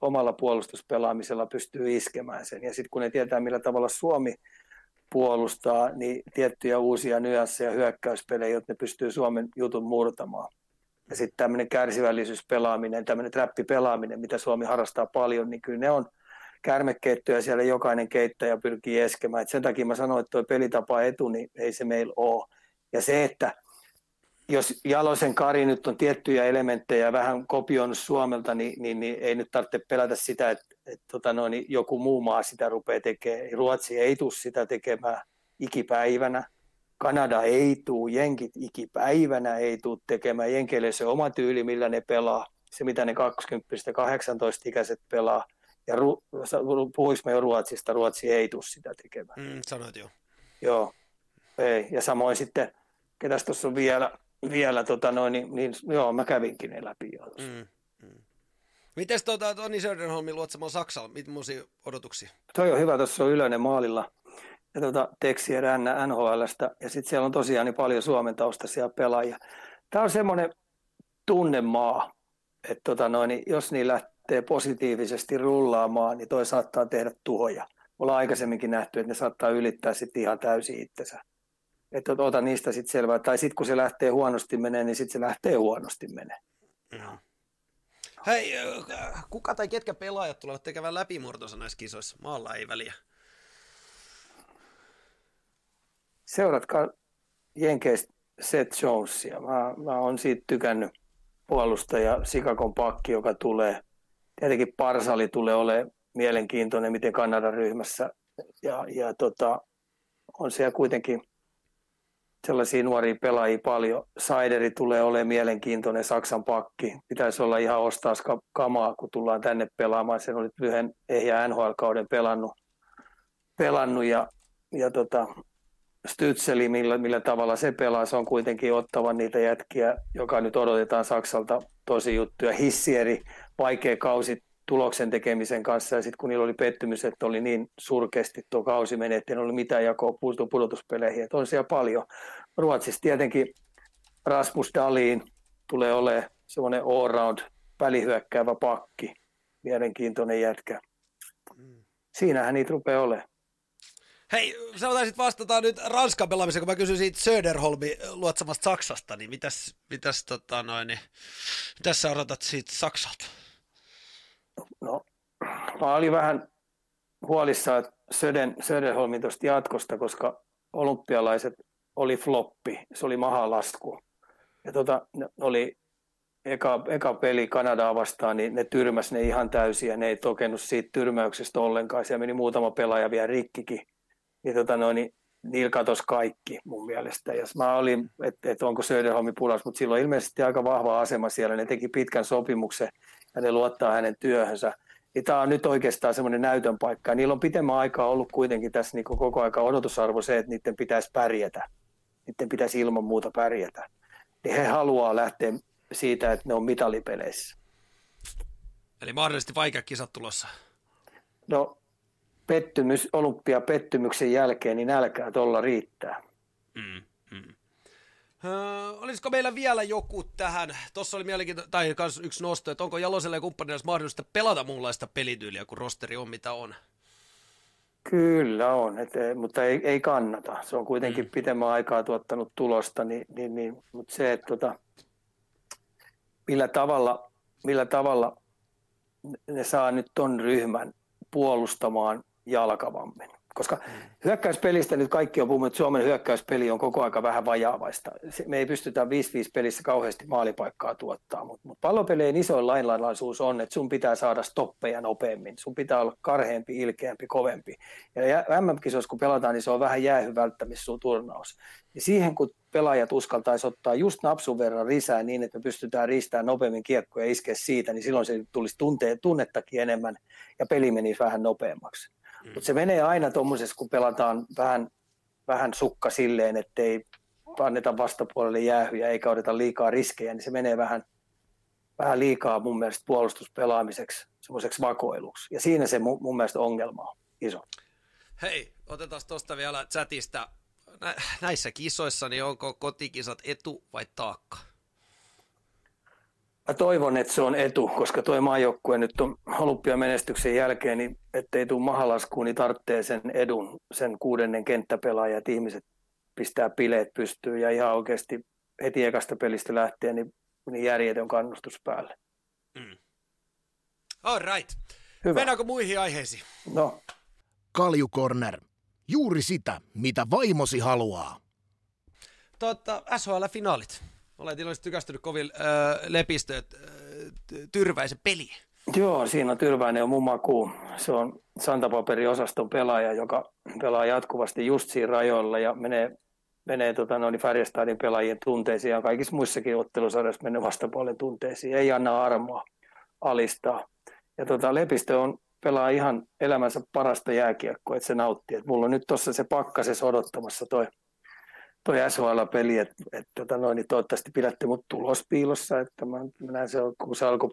omalla puolustuspelaamisella pystyy iskemään sen. Ja sitten kun ne tietää, millä tavalla Suomi puolustaa, niin tiettyjä uusia nyansseja hyökkäyspelejä, jotta ne pystyy Suomen jutun murtamaan. Ja sitten tämmöinen kärsivällisyyspelaaminen, tämmöinen trappipelaaminen, mitä Suomi harrastaa paljon, niin kyllä ne on kärmekeittöjä siellä jokainen keittäjä pyrkii eskemään. Et sen takia mä sanoin, että tuo pelitapa etu, niin ei se meillä ole. Ja se, että jos Jalosen Kari nyt on tiettyjä elementtejä vähän kopioinut Suomelta, niin ei nyt tarvitse pelätä sitä, että joku muu maa sitä rupeaa tekemään. Ruotsi ei tule sitä tekemään ikipäivänä. Kanada ei tule, jenkit ikipäivänä ei tule tekemään. Jenkeille se oma tyyli, millä ne pelaa. Se, mitä ne 20-18-ikäiset pelaa. Ja puhuinko me jo Ruotsista? Ruotsi ei tule sitä tekemään. Sanoit jo. Joo. Ei. Ja samoin sitten, ketäs tuossa on vielä niin, mä kävinkin ne läpi jo. Mites Toni Söderholmin luotsamaan Saksalla, millaisia odotuksia? Toi on hyvä, tuossa on Ylönen maalilla ja tekstiä NHL:stä ja sitten siellä on tosiaan niin paljon Suomen taustaisia pelaajia. Tämä on semmoinen tunnemaa, että jos niin lähtee positiivisesti rullaamaan, niin toi saattaa tehdä tuhoja. Ollaan aikaisemminkin nähty, että ne saattaa ylittää sitten ihan täysin itsensä. Että ota niistä sitten selvää. Tai sitten kun se lähtee huonosti menee, niin sitten se lähtee huonosti menee. No. Hei, kuka tai ketkä pelaajat tulevat tekemään läpimurtonsa näissä kisoissa? Maalla ei väliä. Seuratkaa Jenkeistä Seth Jonesia. Mä oon siitä tykännyt puolustaja Chicagon pakki, joka tulee. Tietenkin Parsali tulee olemaan mielenkiintoinen, miten Kanadan ryhmässä. Ja on siellä kuitenkin sellaisia nuoria pelaajia paljon. Saideri tulee olemaan mielenkiintoinen, Saksan pakki. Pitäisi olla ihan ostaa kamaa, kun tullaan tänne pelaamaan. Sen oli lyhyen ehjä NHL-kauden pelannut ja Stützeli, millä tavalla se pelaa. Se on kuitenkin ottavan niitä jätkiä, joka nyt odotetaan Saksalta tosi juttuja. Hissieri, vaikea kausi tuloksen tekemisen kanssa. Ja sitten kun niillä oli pettymys, että oli niin surkeasti tuo kausi meni, että ei ollut mitään jakoa pudotuspeleihin. Että on siellä paljon. Ruotsissa tietenkin Rasmus Dahlin tulee olemaan semmoinen all-round välihyökkäävä pakki. Mielenkiintoinen jätkä. Siinähän niitä rupeaa olemaan. Hei, sanotaan sitten vastataan nyt Ranskan pelaamiseen, kun mä kysyn siitä Söderholmin luotsamasta Saksasta, niin mitäs sä odotat siitä Saksalta? No, mä olin vähän huolissaan Söderholmin tuosta jatkosta, koska olympialaiset oli floppi, se oli mahalasku. Ja oli eka peli Kanadaa vastaan, niin ne tyrmäs ne ihan täysin ja ne ei tokenut siitä tyrmäyksestä ollenkaan. Siellä meni muutama pelaaja vielä rikkikin, niin niillä katosi kaikki mun mielestä. Ja mä olin, että onko Söderholmi pulas, mutta sillä on ilmeisesti aika vahva asema siellä. Ne teki pitkän sopimuksen ja ne luottaa hänen työhönsä. Ja tämä on nyt oikeastaan semmoinen näytön paikka. Niillä on pitemmän aikaa ollut kuitenkin tässä niin koko ajan odotusarvo se, että niiden pitäisi pärjätä. Niiden pitäisi ilman muuta pärjätä. Niin he haluaa lähteä siitä, että ne on mitalipeleissä. Eli mahdollisesti vaikea kisat tulossa. No, olympiapettymyksen jälkeen, niin nälkää tuolla riittää. Olisiko meillä vielä joku tähän? Tuossa oli mielenkiintoinen, tai myös yksi nosto, että onko Jalosella ja kumppanilla mahdollista pelata muunlaista pelityyliä, kun rosteri on mitä on? Kyllä on, mutta ei kannata. Se on kuitenkin pitemmän aikaa tuottanut tulosta, niin, mutta se, että millä tavalla ne saa nyt ton ryhmän puolustamaan jalkavammin. Koska hyökkäyspelistä nyt kaikki on puhunut, että Suomen hyökkäyspeli on koko aika vähän vajaavaista. Me ei pystytä 5-5 pelissä kauheasti maalipaikkaa tuottaa, mutta pallopelien isoin lainlaisuus on, että sun pitää saada stoppeja nopeammin. Sun pitää olla karheempi, ilkeämpi, kovempi. Ja MM-kisoissa kun pelataan, niin se on vähän jäähyn välttämis sun turnaus. Ja siihen kun pelaajat uskaltaisi ottaa just napsun verran lisää niin, että me pystytään riistämään nopeammin kiekkoja ja iskeä siitä, niin silloin se tulisi tunnettakin enemmän ja peli menisi vähän nopeammaksi. Mutta se menee aina tuommoisessa, kun pelataan vähän vähän sukka silleen, ettei anneta vastapuolelle jäähyjä eikä odeta liikaa riskejä, niin se menee vähän liikaa mun mielestä puolustuspelaamiseksi, semmoiseksi vakoiluksi. Ja siinä se mun mielestä ongelma on iso. Hei, otetaan tuosta vielä chatista. Näissä kisoissa, niin onko kotikisat etu vai taakka? Mä toivon, että se on etu, koska toi maajoukkue nyt on olympiamenestyksen jälkeen, niin ettei tule mahalaskuun, niin tarvitsee sen edun, sen 6. kenttäpelaaja, että ihmiset pistää bileet pystyyn ja ihan oikeasti heti ekasta pelistä lähtien, niin järjetön kannustus päälle. Mm. All right. Hyvä. Mennäänkö muihin aiheisiin? No. Kaljukorner. Juuri sitä, mitä vaimosi haluaa. SHL-finaalit. Olet iloisesti tykästynyt kovin lepistöt Tyrväisen peliin. Joo, siinä Tyrväinen on mun makuun. Se on santapaperiosaston pelaaja, joka pelaa jatkuvasti just siinä rajoilla ja menee Färjestadin pelaajien tunteisiin ja kaikissa muissakin ottelusarjassa mennyt vastapuolen tunteisiin. Ei anna armoa alistaa. Ja Lepistö on pelaa ihan elämänsä parasta jääkiekkoa, että se nauttii. Et mulla on nyt tuossa se pakkasessa odottamassa toi SHL-peli, niin toivottavasti pidätte mut tulospiilossa, että mä näen se, kun se alkoi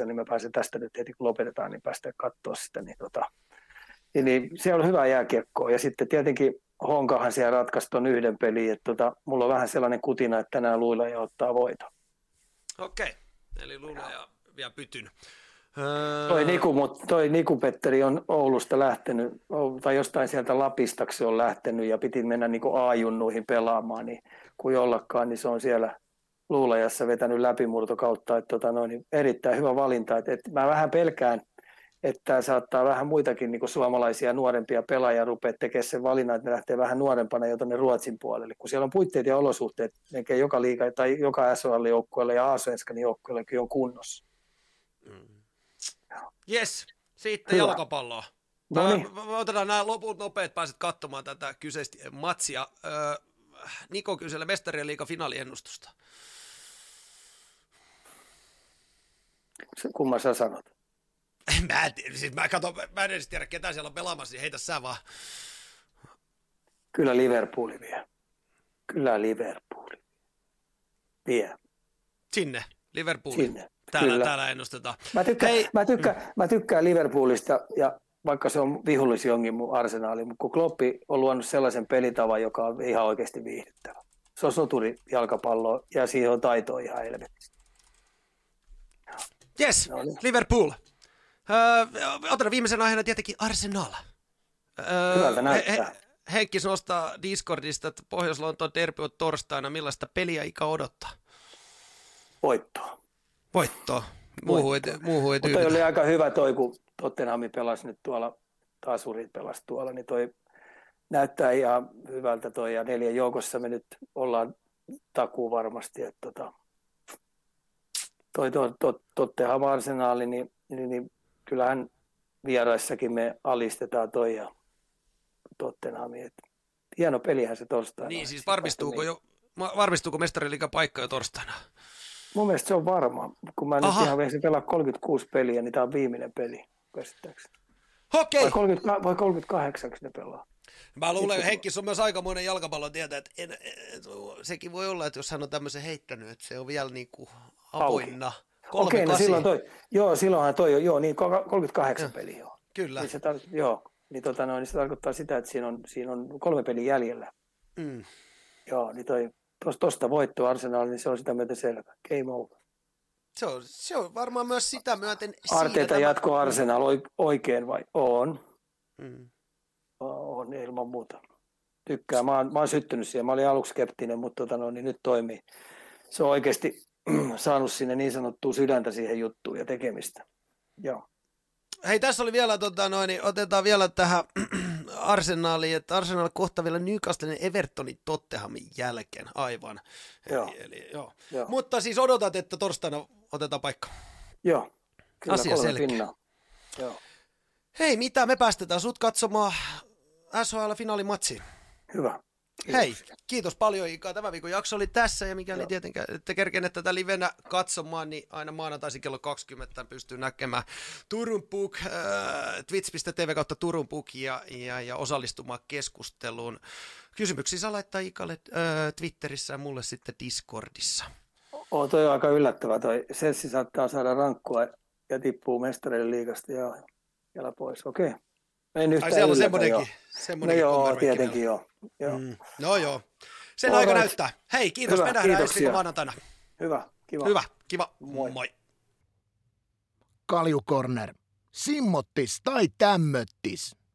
8:30, niin mä pääsen tästä nyt heti, kun lopetetaan, niin päästään katsoa sitä. Niin se on hyvää jääkiekkoa. Ja sitten tietenkin Honkahan siellä ratkaisi ton yhden pelin, että mulla on vähän sellainen kutina, että tänään Luilla ja ottaa voiton. Okei, eli Luilla ja vielä Pytyn. Toi Niku Petteri on Oulusta lähtenyt, tai jostain sieltä Lapistaksi on lähtenyt ja piti mennä niin A-junnuihin pelaamaan, niin kun jollakaan, niin se on siellä Luulajassa vetänyt läpimurtokautta, että erittäin hyvä valinta. Et mä vähän pelkään, että saattaa vähän muitakin niin suomalaisia nuorempia pelaajia rupeaa tekemään sen valinnan, että ne lähtee vähän nuorempana jo tuonne Ruotsin puolelle, kun siellä on puitteet ja olosuhteet, melkein joka liiga tai joka SHL-joukkueelle ja A-Svenskanin joukkueellekin on kunnossa. Mm. Jes, sitten hyvä. Jalkapalloa. Otetaan nämä loput nopeat, pääset katsomaan tätä kyseistä matsia. Niko kyseli Mestarien liigan finaaliennustusta. Kumman sä sanot? Mä en edes tiedä, ketä siellä on pelaamassa, niin heitä sä vaan. Kyllä Liverpooli vie. Sinne, Liverpooli. Täällä ennustetaan. Mä tykkään Liverpoolista, ja vaikka se on vihollisjonkin mun Arsenaali, mutta kun Kloppi on luonut sellaisen pelitavan, joka on ihan oikeasti viihdyttävä. Se on soturi jalkapalloa ja siihen on taitoa ihan helvetistä. Yes, no niin. Liverpool. Otetaan viimeisen aiheena tietenkin Arsenal. Hyvältä näyttää. Heikki nostaa Discordista, että Pohjois-Lontoon derby on torstaina. Millaista peliä ikä odottaa? Voittoa. Muuhun ei tyydytä. Mutta oli aika hyvä toi, kun Tottenhamin pelasi nyt tuolla, Tasurin pelasi tuolla, niin toi näyttää ihan hyvältä toi, ja 4 joukossa me nyt ollaan takuu varmasti, että toi Tottenham Arsenaali, niin kyllähän vieraissakin me alistetaan toi ja Tottenhami, että hieno pelihän se torstaina. Niin, siis varmistuuko mestariliigan paikka jo torstaina? Mun mielestä se on varma. Kun mä nyt ihan veisin pelaa 36 peliä, niin tää on viimeinen peli. Okei. Vai 38 ne pelaa? Mä luulen, että Henkki on myös aikamoinen jalkapallon tietää, että sekin voi olla, että jos hän on tämmöisen heittänyt, että se on vielä niin kuin avoinna. Okei, no silloin toi. Joo, silloinhan toi on. Joo, niin 38 peliä on. Kyllä. Niin se, se tarkoittaa sitä, että siinä on 3 peliä jäljellä. Mm. Joo, niin toi. Tuosta voittoa Arsenal, niin se on sitä myöten selvä. Game over. Se on varmaan myös sitä myöten. Arteeta jatko Arsenal oikein vai? On. Mm. On ilman muuta. Tykkää. Mä oon syttynyt siihen. Mä olin aluksi skeptinen, mutta niin nyt toimii. Se on oikeasti saanut sinne niin sanottua sydäntä siihen juttuun ja tekemistä. Joo. Hei, tässä oli vielä, otetaan vielä tähän Arsenaaliin, että Arsenal kohtaa vielä Newcastlen Evertonin Tottenhamin jälkeen, aivan. Joo. Eli. Mutta siis odotat, että torstaina otetaan paikka. Joo, kyllä. Asia selkeä. Joo. Hei, mitä me päästetään sut katsomaan SHL-finaalimatsiin? Hyvä. Hei, kiitos paljon Ika. Tämän viikon jakso oli tässä ja mikäli tietenkään ette kerkeneet tätä livenä katsomaan, niin aina maanantaisin kello 20 pystyy näkemään Turun Puk, twitch.tv/Turun Puk ja osallistumaan keskusteluun. Kysymyksiä saa laittaa Ikalle Twitterissä ja mulle sitten Discordissa. Toi on aika yllättävää toi. Sessi saattaa saada rankkua ja tippuu mestareiden liigasta ja jala pois. Okei. En yhtään yllätä. Ai siellä on semmoinenkin. No joo, tietenkin joo. Joo. Mm. No joo. Sen aika näyttää. Hei, kiitos. Me nähdään ensi viikon maanantaina. Hyvä, kiva. Hyvä, kiva. Moi. Moi. Kaljukorner. Simmottis tai tämmöttis?